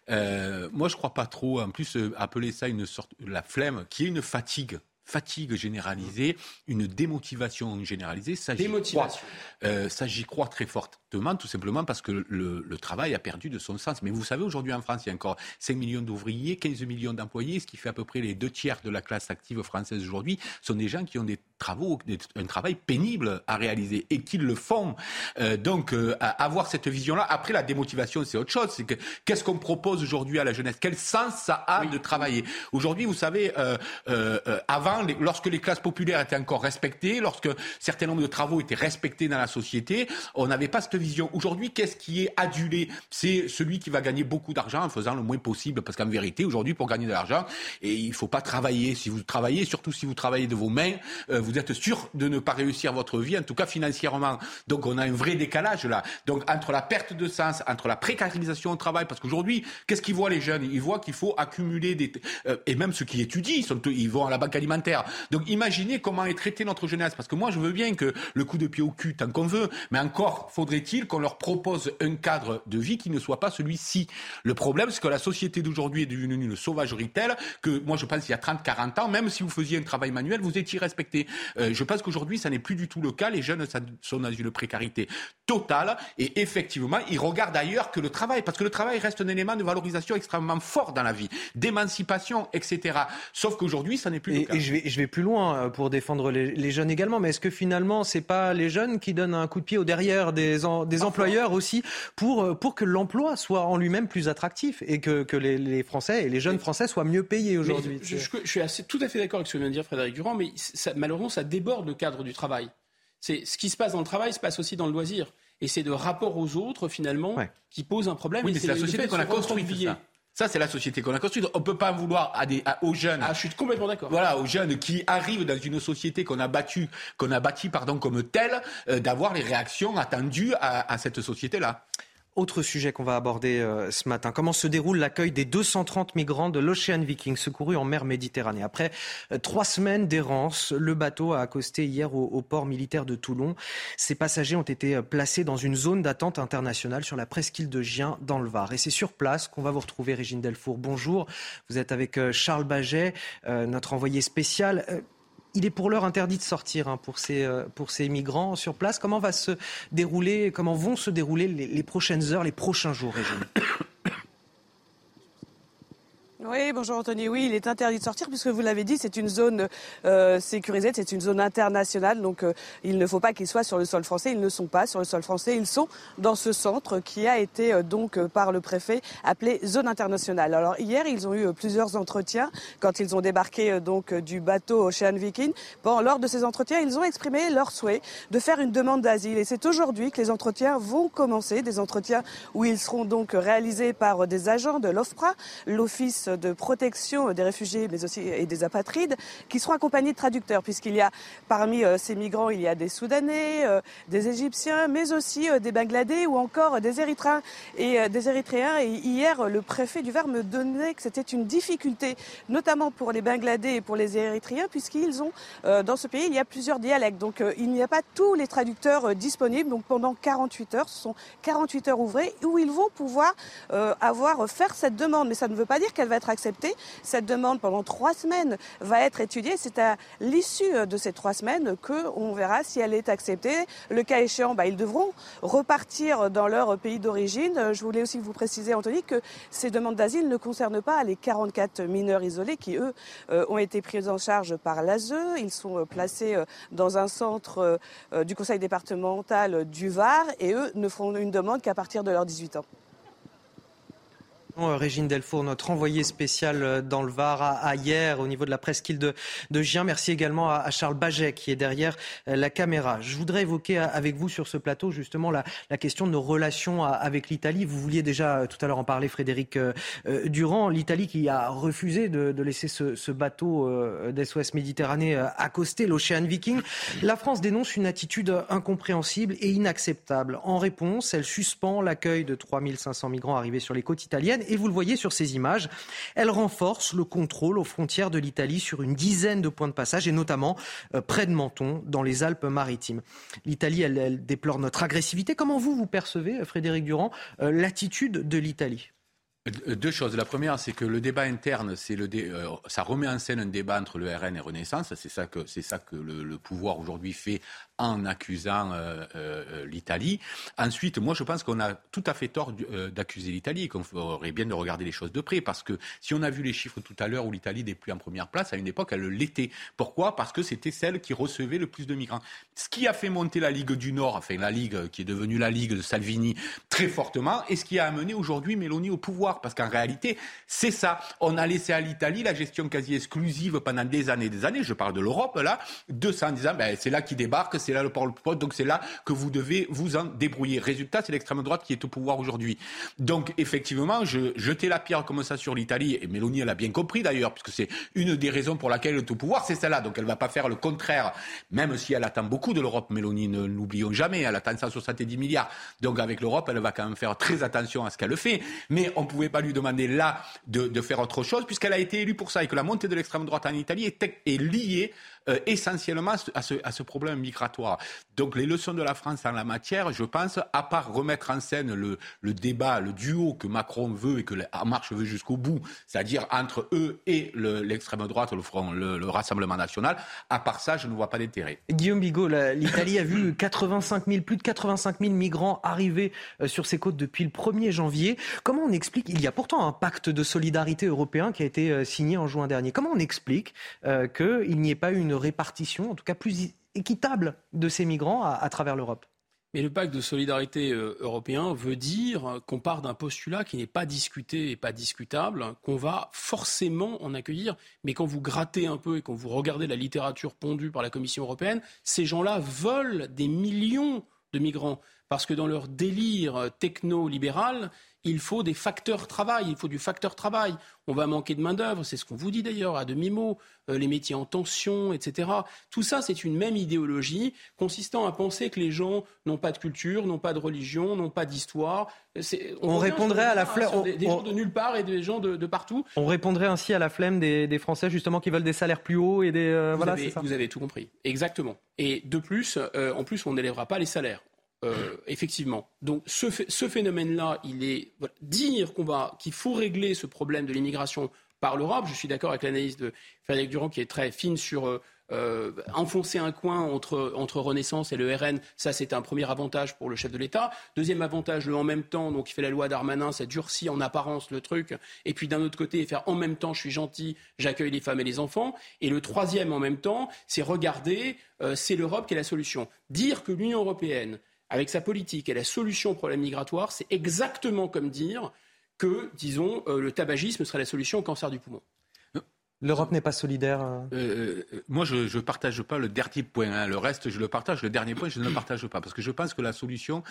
Euh, moi je crois pas trop, en plus euh, appeler ça une sorte la flemme, qui est une fatigue, fatigue généralisée, une démotivation généralisée. Ça, démotivation. J'y crois, euh, ça j'y crois très fortement, tout simplement parce que le, le travail a perdu de son sens. Mais vous savez, aujourd'hui en France, il y a encore cinq millions d'ouvriers, quinze millions d'employés, ce qui fait à peu près les deux tiers de la classe active française aujourd'hui, sont des gens qui ont des travaux, un travail pénible à réaliser et qu'ils le font. Euh, donc, euh, avoir cette vision-là. Après, la démotivation, c'est autre chose. C'est que, qu'est-ce qu'on propose aujourd'hui à la jeunesse? Quel sens ça a oui. de travailler? Aujourd'hui, vous savez, euh, euh, avant, les, lorsque les classes populaires étaient encore respectées, lorsque certains nombres de travaux étaient respectés dans la société, on n'avait pas cette vision. Aujourd'hui, qu'est-ce qui est adulé? C'est celui qui va gagner beaucoup d'argent en faisant le moins possible. Parce qu'en vérité, aujourd'hui, pour gagner de l'argent, et il ne faut pas travailler. Si vous travaillez, surtout si vous travaillez de vos mains, euh, vous Vous êtes sûr de ne pas réussir votre vie, en tout cas financièrement. Donc on a un vrai décalage là. Donc entre la perte de sens, entre la précarisation au travail, parce qu'aujourd'hui, qu'est-ce qu'ils voient les jeunes? Ils voient qu'il faut accumuler des... Euh, et même ceux qui étudient, ils, sont, ils vont à la banque alimentaire. Donc imaginez comment est traitée notre jeunesse. Parce que moi je veux bien que le coup de pied au cul tant qu'on veut, mais encore faudrait-il qu'on leur propose un cadre de vie qui ne soit pas celui-ci. Le problème, c'est que la société d'aujourd'hui est devenue une sauvagerie telle que moi je pense il y a trente à quarante ans, même si vous faisiez un travail manuel, vous étiez respecté. Euh, je pense qu'aujourd'hui, ça n'est plus du tout le cas. Les jeunes ça, sont dans une précarité totale et effectivement, ils regardent ailleurs que le travail, parce que le travail reste un élément de valorisation extrêmement fort dans la vie, d'émancipation, et cetera. Sauf qu'aujourd'hui, ça n'est plus et, le cas. Et je vais, je vais plus loin pour défendre les, les jeunes également, mais est-ce que finalement, c'est pas les jeunes qui donnent un coup de pied au derrière des, en, des employeurs aussi pour, pour que l'emploi soit en lui-même plus attractif et que, que les, les Français et les jeunes Français soient mieux payés aujourd'hui? Je, je, je suis assez, tout à fait d'accord avec ce que vient de dire Frédéric Durand, mais ça, malheureusement, ça déborde le cadre du travail. C'est, ce qui se passe dans le travail se passe aussi dans le loisir. Et c'est le rapport aux autres, finalement, ouais. qui pose un problème. Oui, mais et c'est, c'est la société qu'on a construite, ça. Ça, c'est la société qu'on a construite. On ne peut pas vouloir à des, à, aux jeunes... Ah, je suis complètement d'accord. Voilà, aux jeunes qui arrivent dans une société qu'on a bâtie qu'on a bâti, pardon, comme telle, euh, d'avoir les réactions attendues à, à cette société-là. Autre sujet qu'on va aborder euh, ce matin, comment se déroule l'accueil des deux cent trente migrants de l'Ocean Viking secourus en mer Méditerranée? Après euh, trois semaines d'errance, le bateau a accosté hier au, au port militaire de Toulon. Ses passagers ont été euh, placés dans une zone d'attente internationale sur la presqu'île de Gien dans le Var. Et c'est sur place qu'on va vous retrouver, Régine Delfour. Bonjour, vous êtes avec euh, Charles Baget, euh, notre envoyé spécial. Euh, il est pour l'heure interdit de sortir hein, pour ces, euh, pour ces migrants sur place. Comment, va se dérouler, comment vont se dérouler les, les prochaines heures, les prochains jours, Régine? Oui, bonjour Anthony. Oui, il est interdit de sortir puisque vous l'avez dit, c'est une zone euh, sécurisée, c'est une zone internationale. Donc euh, il ne faut pas qu'ils soient sur le sol français. Ils ne sont pas sur le sol français. Ils sont dans ce centre qui a été euh, donc euh, par le préfet appelé zone internationale. Alors hier, ils ont eu euh, plusieurs entretiens quand ils ont débarqué euh, donc euh, du bateau Ocean Viking. Bon, lors de ces entretiens, ils ont exprimé leur souhait de faire une demande d'asile. Et c'est aujourd'hui que les entretiens vont commencer, des entretiens où ils seront donc réalisés par des agents de l'OFPRA, l'Office de protection des réfugiés mais aussi et des apatrides, qui seront accompagnés de traducteurs, puisqu'il y a parmi euh, ces migrants, il y a des Soudanais, euh, des Égyptiens, mais aussi euh, des Bangladais ou encore euh, des Érythréens. Et, euh, des Érythréens. Et hier, le préfet du Var me donnait que c'était une difficulté, notamment pour les Bangladais et pour les Érythréens, puisqu'ils ont, euh, dans ce pays, il y a plusieurs dialectes. Donc euh, il n'y a pas tous les traducteurs euh, disponibles. Donc pendant quarante-huit heures, ce sont quarante-huit heures ouvrées où ils vont pouvoir euh, avoir, faire cette demande. Mais ça ne veut pas dire qu'elle va être acceptée. Cette demande, pendant trois semaines, va être étudiée. C'est à l'issue de ces trois semaines qu'on verra si elle est acceptée. Le cas échéant, bah, ils devront repartir dans leur pays d'origine. Je voulais aussi vous préciser, Anthony, que ces demandes d'asile ne concernent pas les quarante-quatre mineurs isolés qui, eux, euh, ont été pris en charge par l'A S E. Ils sont placés dans un centre euh, du conseil départemental du Var et eux ne feront une demande qu'à partir de leurs dix-huit ans. Régine Delfour, notre envoyée spéciale dans le Var, à hier au niveau de la presqu'île de, de Gien. Merci également à, à Charles Baget qui est derrière la caméra. Je voudrais évoquer avec vous sur ce plateau justement la, la question de nos relations avec l'Italie. Vous vouliez déjà tout à l'heure en parler, Frédéric Durand. L'Italie qui a refusé de, de laisser ce, ce bateau d'S O S Méditerranée accoster, l'Ocean Viking. La France dénonce une attitude incompréhensible et inacceptable. En réponse, elle suspend l'accueil de trois mille cinq cents migrants arrivés sur les côtes italiennes. Et vous le voyez sur ces images, elle renforce le contrôle aux frontières de l'Italie sur une dizaine de points de passage et notamment euh, près de Menton, dans les Alpes-Maritimes. L'Italie, elle, elle déplore notre agressivité. Comment vous, vous percevez, Frédéric Durand, euh, l'attitude de l'Italie ? Deux choses. La première, c'est que le débat interne, c'est le dé... ça remet en scène un débat entre le R N et Renaissance. C'est ça que, c'est ça que le, le pouvoir aujourd'hui fait en accusant euh, euh, l'Italie. Ensuite, moi, je pense qu'on a tout à fait tort d'accuser l'Italie et qu'on ferait bien de regarder les choses de près. Parce que si on a vu les chiffres tout à l'heure où l'Italie n'est plus en première place, à une époque, elle l'était. Pourquoi ? Parce que c'était celle qui recevait le plus de migrants. Ce qui a fait monter la Ligue du Nord, enfin la Ligue qui est devenue la Ligue de Salvini, très fortement, et ce qui a amené aujourd'hui Meloni au pouvoir. Parce qu'en réalité, c'est ça. On a laissé à l'Italie la gestion quasi exclusive pendant des années et des années. Je parle de l'Europe, là, deux cents ans, ben, c'est là qu'ils débarquent, c'est là le porte-pote, donc c'est là que vous devez vous en débrouiller. Résultat, c'est l'extrême droite qui est au pouvoir aujourd'hui. Donc, effectivement, je jetais la pierre comme ça sur l'Italie, et Mélanie, elle a bien compris d'ailleurs, puisque c'est une des raisons pour laquelle elle est au pouvoir, c'est celle-là. Donc, elle ne va pas faire le contraire, même si elle attend beaucoup de l'Europe, Mélanie, ne l'oublions jamais. Elle attend cent soixante-dix milliards. Donc, avec l'Europe, elle va quand même faire très attention à ce qu'elle fait. Mais on peut ne pouvait pas lui demander là de, de faire autre chose puisqu'elle a été élue pour ça et que la montée de l'extrême droite en Italie est, est liée euh, essentiellement à ce, à ce problème migratoire. Donc les leçons de la France en la matière, je pense, à part remettre en scène le, le débat, le duo que Macron veut et que la Marche veut jusqu'au bout, c'est-à-dire entre eux et le, l'extrême droite, le Front, le, le Rassemblement National, à part ça, je ne vois pas d'intérêt. Guillaume Bigot, la, l'Italie a vu quatre-vingt-cinq mille, plus de quatre-vingt-cinq mille migrants arriver sur ses côtes depuis le premier janvier. Comment on explique ? Il y a pourtant un pacte de solidarité européen qui a été signé en juin dernier. Comment on explique euh, qu'il n'y ait pas eu une répartition, en tout cas plus équitable, de ces migrants à, à travers l'Europe ? Mais le pacte de solidarité européen veut dire qu'on part d'un postulat qui n'est pas discuté et pas discutable, qu'on va forcément en accueillir. Mais quand vous grattez un peu et quand vous regardez la littérature pondue par la Commission européenne, ces gens-là veulent des millions de migrants. Parce que dans leur délire techno-libéral, il faut des facteurs travail, il faut du facteur travail. On va manquer de main-d'œuvre, c'est ce qu'on vous dit d'ailleurs à demi-mot, euh, les métiers en tension, et cetera. Tout ça, c'est une même idéologie consistant à penser que les gens n'ont pas de culture, n'ont pas de religion, n'ont pas d'histoire. C'est, on on répondrait à la flemme. Hein, des des on, gens de nulle part et des gens de, de partout. On répondrait ainsi à la flemme des, des Français justement qui veulent des salaires plus hauts et des. Euh, vous voilà, avez, c'est ça. Vous avez tout compris, exactement. Et de plus, euh, en plus, on n'élèvera pas les salaires. Euh, effectivement. Donc ce, ph- ce phénomène-là, il est voilà, dire qu'on va, qu'il faut régler ce problème de l'immigration par l'Europe. Je suis d'accord avec l'analyse de Frédéric Durand qui est très fine sur euh, enfoncer un coin entre, entre Renaissance et le R N. Ça, c'est un premier avantage pour le chef de l'État. Deuxième avantage, le en même temps, donc il fait la loi Darmanin, ça durcit en apparence le truc. Et puis d'un autre côté, faire en même temps, je suis gentil, j'accueille les femmes et les enfants. Et le troisième en même temps, c'est regarder, euh, c'est l'Europe qui est la solution. Dire que l'Union européenne, avec sa politique, est la solution au problème migratoire, c'est exactement comme dire que, disons, euh, le tabagisme serait la solution au cancer du poumon. L'Europe n'est pas solidaire euh... Euh, euh, Moi, je ne partage pas le dernier point. Hein. Le reste, je le partage. Le dernier point, je ne le partage pas. Parce que je pense que la solution,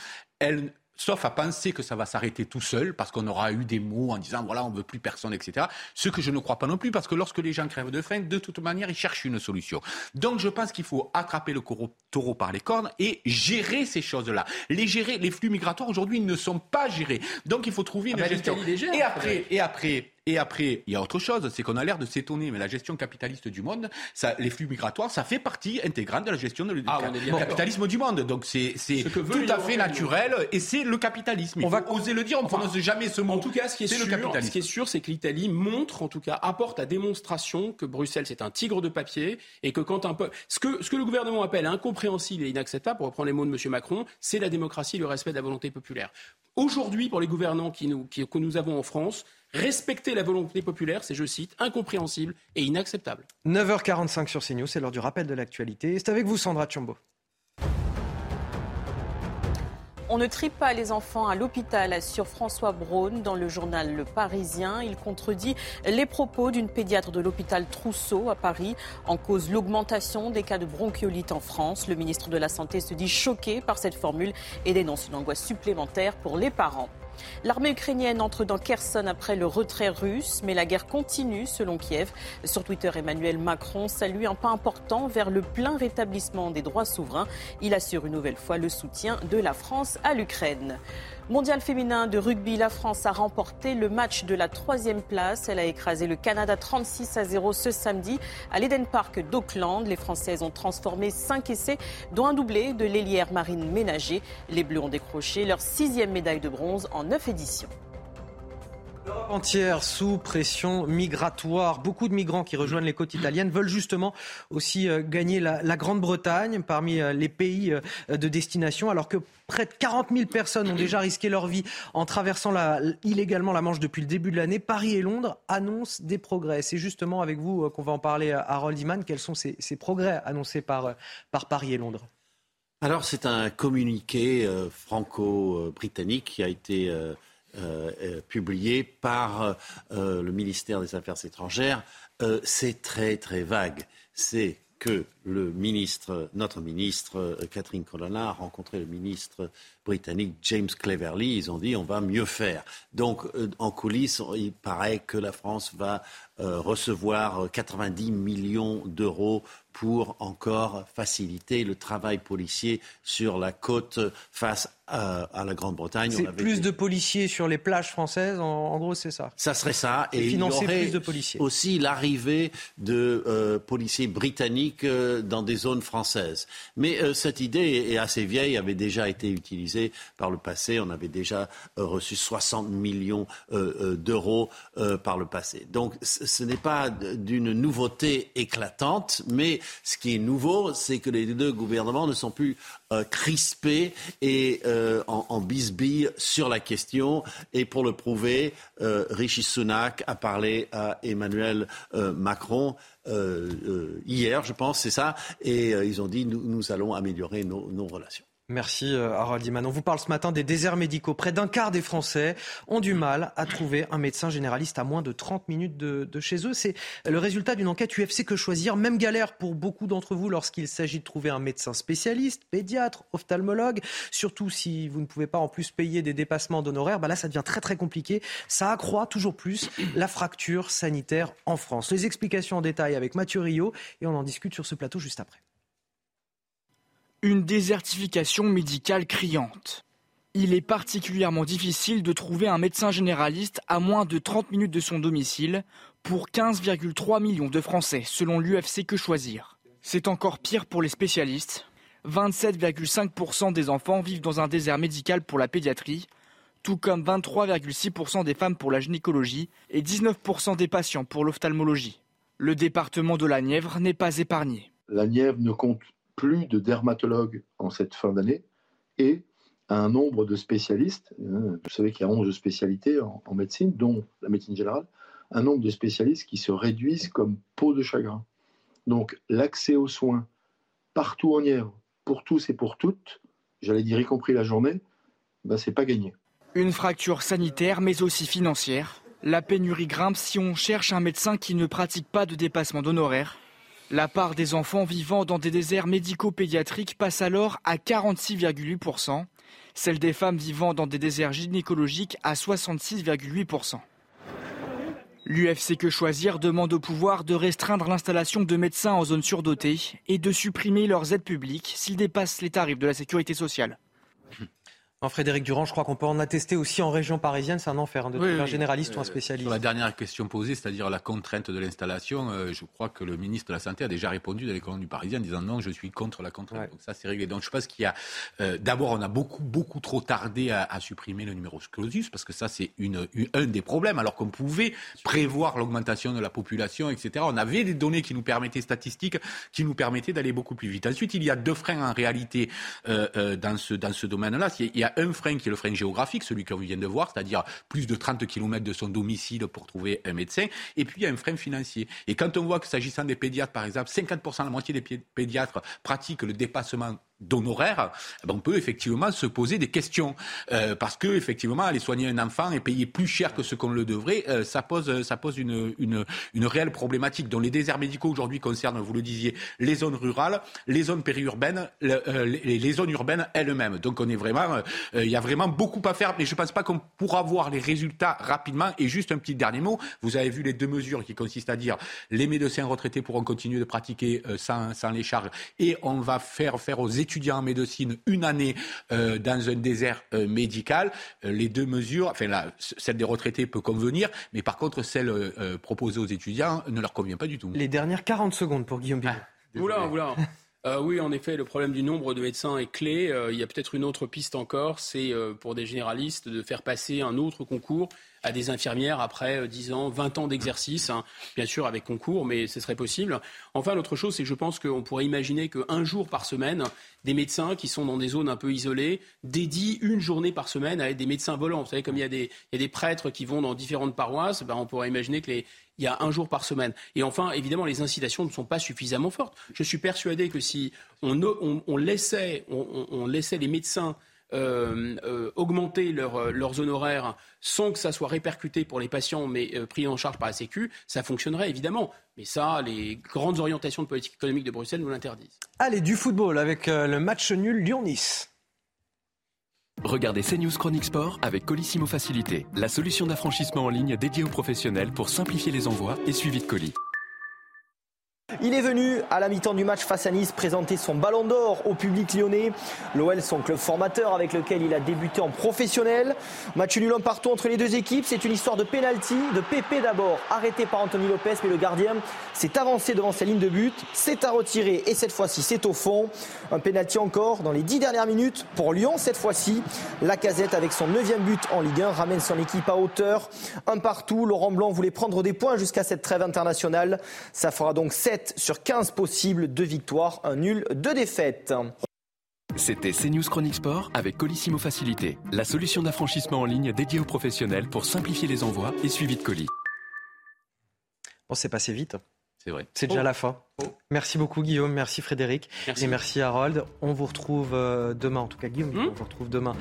elle... Sauf à penser que ça va s'arrêter tout seul, parce qu'on aura eu des mots en disant, voilà, on ne veut plus personne, et cetera. Ce que je ne crois pas non plus, parce que lorsque les gens crèvent de faim, de toute manière, ils cherchent une solution. Donc, je pense qu'il faut attraper le taureau par les cornes et gérer ces choses-là. Les gérer, les flux migratoires, aujourd'hui, ne sont pas gérés. Donc, il faut trouver une ah bah, gestion. Légère, et après, et après... Et après, il y a autre chose, c'est qu'on a l'air de s'étonner, mais la gestion capitaliste du monde, ça, les flux migratoires, ça fait partie intégrante de la gestion du ah, ca- capitalisme du monde. Donc c'est, c'est ce tout à fait naturel, et c'est le capitalisme. Il on va oser le dire, on ne enfin, prononce jamais ce mot. En tout cas, ce qui est, c'est sûr, ce qui est sûr, c'est que l'Italie montre, en tout cas, apporte à démonstration que Bruxelles, c'est un tigre de papier, et que quand un peuple... Ce que, ce que le gouvernement appelle incompréhensible et inacceptable, pour reprendre les mots de M. Macron, c'est la démocratie et le respect de la volonté populaire. Aujourd'hui, pour les gouvernants qui nous, qui, que nous avons en France... Respecter la volonté populaire, c'est, je cite, incompréhensible et inacceptable. neuf heures quarante-cinq sur CNews, c'est l'heure du rappel de l'actualité. C'est avec vous, Sandra Tchombo. On ne trie pas les enfants à l'hôpital, assure François Braun dans le journal Le Parisien. Il contredit les propos d'une pédiatre de l'hôpital Trousseau à Paris. En cause, l'augmentation des cas de bronchiolite en France. Le ministre de la Santé se dit choqué par cette formule et dénonce une angoisse supplémentaire pour les parents. L'armée ukrainienne entre dans Kherson après le retrait russe, mais la guerre continue selon Kiev. Sur Twitter, Emmanuel Macron salue un pas important vers le plein rétablissement des droits souverains. Il assure une nouvelle fois le soutien de la France à l'Ukraine. Mondial féminin de rugby, la France a remporté le match de la troisième place. Elle a écrasé le Canada trente-six à zéro ce samedi à l'Eden Park d'Auckland. Les Françaises ont transformé cinq essais, dont un doublé de l'ailière Marine Ménager. Les Bleus ont décroché leur sixième médaille de bronze en neuf éditions. L'Europe entière sous pression migratoire. Beaucoup de migrants qui rejoignent les côtes italiennes veulent justement aussi gagner la, la Grande-Bretagne parmi les pays de destination, alors que près de quarante mille personnes ont déjà risqué leur vie en traversant la, illégalement la Manche depuis le début de l'année. Paris et Londres annoncent des progrès. C'est justement avec vous qu'on va en parler, Harold Iman. Quels sont ces, ces progrès annoncés par, par Paris et Londres ? Alors c'est un communiqué euh, franco-britannique qui a été... Euh... Euh, euh, publié par euh, le ministère des Affaires étrangères, euh, c'est très très vague. C'est que le ministre, notre ministre euh, Catherine Colonna a rencontré le ministre britannique James Cleverly. Ils ont dit on va mieux faire. Donc euh, en coulisses, il paraît que la France va euh, recevoir quatre-vingt-dix millions d'euros pour encore faciliter le travail policier sur la côte face à, à la Grande-Bretagne. C'est on avait plus des... de policiers sur les plages françaises, en, en gros, c'est ça. Ça serait ça. C'est et financer il y aurait plus de policiers. Aussi l'arrivée de euh, policiers britanniques euh, dans des zones françaises. Mais euh, cette idée est assez vieille, avait déjà été utilisée par le passé. On avait déjà euh, reçu soixante millions euh, d'euros euh, par le passé. Donc ce n'est pas d'une nouveauté éclatante, mais ce qui est nouveau, c'est que les deux gouvernements ne sont plus euh, crispés et euh, en, en bisbille sur la question. Et pour le prouver, euh, Rishi Sunak a parlé à Emmanuel euh, Macron euh, euh, hier, je pense, c'est ça. Et euh, ils ont dit, nous, nous allons améliorer nos, nos relations. Merci Harold Iman. On vous parle ce matin des déserts médicaux. Près d'un quart des Français ont du mal à trouver un médecin généraliste à moins de trente minutes de, de chez eux. C'est le résultat d'une enquête U F C Que Choisir. Même galère pour beaucoup d'entre vous lorsqu'il s'agit de trouver un médecin spécialiste, pédiatre, ophtalmologue. Surtout si vous ne pouvez pas en plus payer des dépassements d'honoraires, bah là ça devient très très compliqué. Ça accroît toujours plus la fracture sanitaire en France. Les explications en détail avec Mathieu Rio et on en discute sur ce plateau juste après. Une désertification médicale criante. Il est particulièrement difficile de trouver un médecin généraliste à moins de trente minutes de son domicile pour quinze virgule trois millions de Français, selon l'U F C Que Choisir. C'est encore pire pour les spécialistes. vingt-sept virgule cinq pour cent des enfants vivent dans un désert médical pour la pédiatrie, tout comme vingt-trois virgule six pour cent des femmes pour la gynécologie et dix-neuf pour cent des patients pour l'ophtalmologie. Le département de la Nièvre n'est pas épargné. La Nièvre ne compte plus de dermatologues en cette fin d'année et un nombre de spécialistes, vous savez qu'il y a onze spécialités en, en médecine, dont la médecine générale, un nombre de spécialistes qui se réduisent comme peau de chagrin. Donc l'accès aux soins partout en Nièvre, pour tous et pour toutes, j'allais dire y compris la journée, ben, c'est pas gagné. Une fracture sanitaire mais aussi financière. La pénurie grimpe si on cherche un médecin qui ne pratique pas de dépassement d'honoraires. La part des enfants vivant dans des déserts médico-pédiatriques passe alors à quarante-six virgule huit pour cent. Celle des femmes vivant dans des déserts gynécologiques à soixante-six virgule huit pour cent. L'U F C Que Choisir demande au pouvoir de restreindre l'installation de médecins en zone surdotée et de supprimer leurs aides publiques s'ils dépassent les tarifs de la sécurité sociale. Non, Frédéric Durand, je crois qu'on peut en attester aussi en région parisienne, c'est un enfer hein, de oui, trouver oui, un généraliste euh, ou un spécialiste. Sur la dernière question posée, c'est-à-dire la contrainte de l'installation, euh, je crois que le ministre de la Santé a déjà répondu dans les colonnes du Parisien en disant non, je suis contre la contrainte. Ouais. Donc ça, c'est réglé. Donc je pense qu'il y a, euh, d'abord, on a beaucoup, beaucoup trop tardé à, à supprimer le numerus clausus parce que ça, c'est une, une, un des problèmes. Alors qu'on pouvait prévoir l'augmentation de la population, et cetera. On avait des données qui nous permettaient, statistiques, qui nous permettaient d'aller beaucoup plus vite. Ensuite, il y a deux freins en réalité euh, euh, dans ce, dans ce domaine-là. Il y a un frein qui est le frein géographique, celui qu'on vient de voir, c'est-à-dire plus de trente kilomètres de son domicile pour trouver un médecin, et puis il y a un frein financier. Et quand on voit que s'agissant des pédiatres, par exemple, cinquante pour cent, la moitié des pédiatres pratiquent le dépassement d'honoraires, ben on peut effectivement se poser des questions. Euh, parce que, effectivement, aller soigner un enfant et payer plus cher que ce qu'on le devrait, euh, ça pose, ça pose une, une, une réelle problématique dont les déserts médicaux aujourd'hui concernent, vous le disiez, les zones rurales, les zones périurbaines, le, euh, les, les zones urbaines elles-mêmes. Donc, on est vraiment, euh, il y a vraiment beaucoup à faire, mais je ne pense pas qu'on pourra voir les résultats rapidement. Et juste un petit dernier mot, vous avez vu les deux mesures qui consistent à dire les médecins retraités pourront continuer de pratiquer euh, sans, sans les charges et on va faire, faire aux étudiants étudiant en médecine une année euh, dans un désert euh, médical. Euh, les deux mesures, enfin la, celle des retraités peut convenir, mais par contre celle euh, proposée aux étudiants ne leur convient pas du tout. Les dernières quarante secondes pour Guillaume Bigot. Ah, oula, oula. Euh, oui, en effet, le problème du nombre de médecins est clé. Euh, il y a peut-être une autre piste encore, c'est euh, pour des généralistes de faire passer un autre concours à des infirmières après euh, dix ans, vingt ans d'exercice, hein, bien sûr avec concours, mais ce serait possible. Enfin, l'autre chose, c'est que je pense qu'on pourrait imaginer qu'un jour par semaine, des médecins qui sont dans des zones un peu isolées dédient une journée par semaine à être des médecins volants. Vous savez, comme il y a des, il y a des prêtres qui vont dans différentes paroisses, ben, on pourrait imaginer que les... Il y a un jour par semaine. Et enfin, évidemment, les incitations ne sont pas suffisamment fortes. Je suis persuadé que si on, on, on, laissait, on, on laissait les médecins euh, euh, augmenter leur, leurs honoraires sans que ça soit répercuté pour les patients, mais euh, pris en charge par la Sécu, ça fonctionnerait évidemment. Mais ça, les grandes orientations de politique économique de Bruxelles nous l'interdisent. Allez, du football avec euh, le match nul Lyon-Nice. Regardez CNews Chronique Sport avec Colissimo Facilité, la solution d'affranchissement en ligne dédiée aux professionnels pour simplifier les envois et suivi de colis. Il est venu à la mi-temps du match face à Nice présenter son ballon d'or au public lyonnais. L'O L, son club formateur avec lequel il a débuté en professionnel. Match nul un partout entre les deux équipes. C'est une histoire de pénalty, de Pépé d'abord, arrêté par Anthony Lopez, mais le gardien s'est avancé devant sa ligne de but, s'est à retirer et cette fois-ci c'est au fond. Un pénalty encore dans les dix dernières minutes pour Lyon cette fois-ci. Lacazette avec son neuvième but en Ligue un ramène son équipe à hauteur. Un partout, Laurent Blanc voulait prendre des points jusqu'à cette trêve internationale. Ça fera donc sept sur quinze possibles, deux victoires, un nul, deux défaites. C'était CNews Chronique Sport avec Colissimo Facilité, la solution d'affranchissement en ligne dédiée aux professionnels pour simplifier les envois et suivi de colis. Bon, c'est passé vite. C'est vrai. C'est déjà oh. la fin. Oh. Merci beaucoup Guillaume, merci Frédéric merci. Et merci Harold. On vous retrouve demain, en tout cas Guillaume, mmh. on vous retrouve demain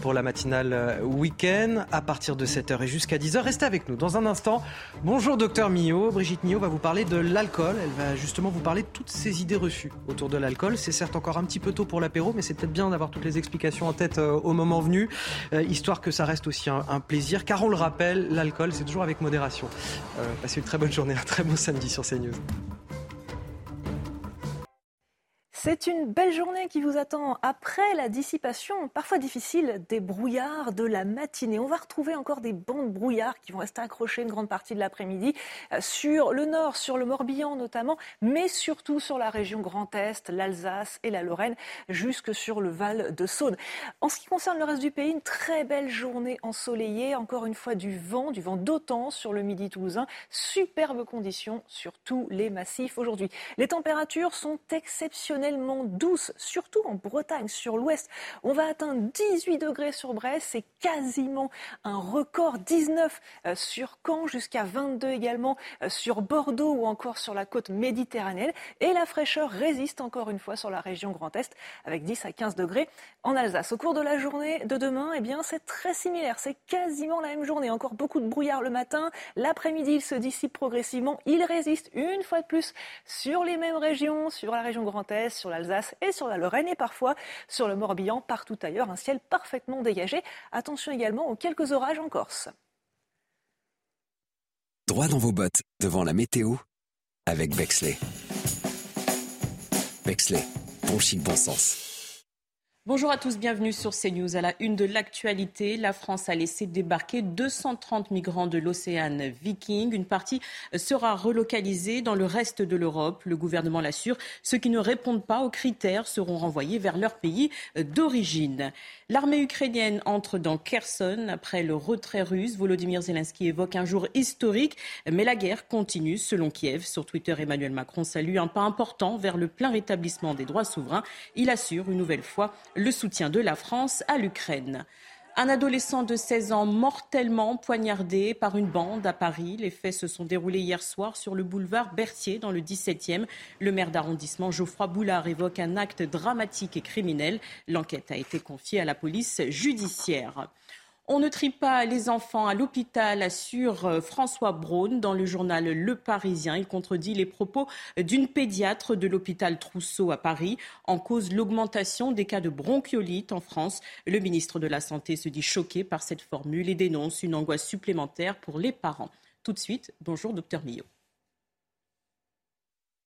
pour la matinale week-end à partir de sept heures et jusqu'à dix heures. Restez avec nous dans un instant. Bonjour Docteur Millot. Brigitte Millot va vous parler de l'alcool. Elle va justement vous parler de toutes ces idées reçues autour de l'alcool. C'est certes encore un petit peu tôt pour l'apéro, mais c'est peut-être bien d'avoir toutes les explications en tête au moment venu, histoire que ça reste aussi un plaisir. Car on le rappelle, l'alcool, c'est toujours avec modération. Passez une très bonne journée, un très beau samedi sur CNews. C'est une belle journée qui vous attend après la dissipation, parfois difficile, des brouillards de la matinée. On va retrouver encore des bancs de brouillards qui vont rester accrochés une grande partie de l'après-midi sur le nord, sur le Morbihan notamment, mais surtout sur la région Grand Est, l'Alsace et la Lorraine, jusque sur le Val de Saône. En ce qui concerne le reste du pays, une très belle journée ensoleillée, encore une fois du vent, du vent d'autant sur le midi toulousain. Superbes conditions sur tous les massifs aujourd'hui. Les températures sont exceptionnelles. Douce, surtout en Bretagne, sur l'ouest. On va atteindre dix-huit degrés sur Brest, c'est quasiment un record. dix-neuf sur Caen, jusqu'à vingt-deux également sur Bordeaux ou encore sur la côte méditerranéenne. Et la fraîcheur résiste encore une fois sur la région Grand Est avec dix à quinze degrés en Alsace. Au cours de la journée de demain, eh bien, c'est très similaire, c'est quasiment la même journée. Encore beaucoup de brouillard le matin, l'après-midi il se dissipe progressivement. Il résiste une fois de plus sur les mêmes régions, sur la région Grand Est, sur l'Alsace et sur la Lorraine et parfois sur le Morbihan, partout ailleurs, un ciel parfaitement dégagé. Attention également aux quelques orages en Corse. Droit dans vos bottes, devant la météo, avec Bexley. Bexley, bon chic, bon sens. Bonjour à tous, bienvenue sur CNews. À la une de l'actualité, la France a laissé débarquer deux cent trente migrants de l'Océan Viking. Une partie sera relocalisée dans le reste de l'Europe. Le gouvernement l'assure, ceux qui ne répondent pas aux critères seront renvoyés vers leur pays d'origine. L'armée ukrainienne entre dans Kherson après le retrait russe. Volodymyr Zelensky évoque un jour historique, mais la guerre continue selon Kiev. Sur Twitter, Emmanuel Macron salue un pas important vers le plein rétablissement des droits souverains. Il assure une nouvelle fois le soutien de la France à l'Ukraine. Un adolescent de seize ans mortellement poignardé par une bande à Paris. Les faits se sont déroulés hier soir sur le boulevard Berthier dans le dix-septième. Le maire d'arrondissement Geoffroy Boulard évoque un acte dramatique et criminel. L'enquête a été confiée à la police judiciaire. On ne trie pas les enfants à l'hôpital, assure François Braun dans le journal Le Parisien. Il contredit les propos d'une pédiatre de l'hôpital Trousseau à Paris. En cause, l'augmentation des cas de bronchiolite en France. Le ministre de la Santé se dit choqué par cette formule et dénonce une angoisse supplémentaire pour les parents. Tout de suite, bonjour docteur Millot.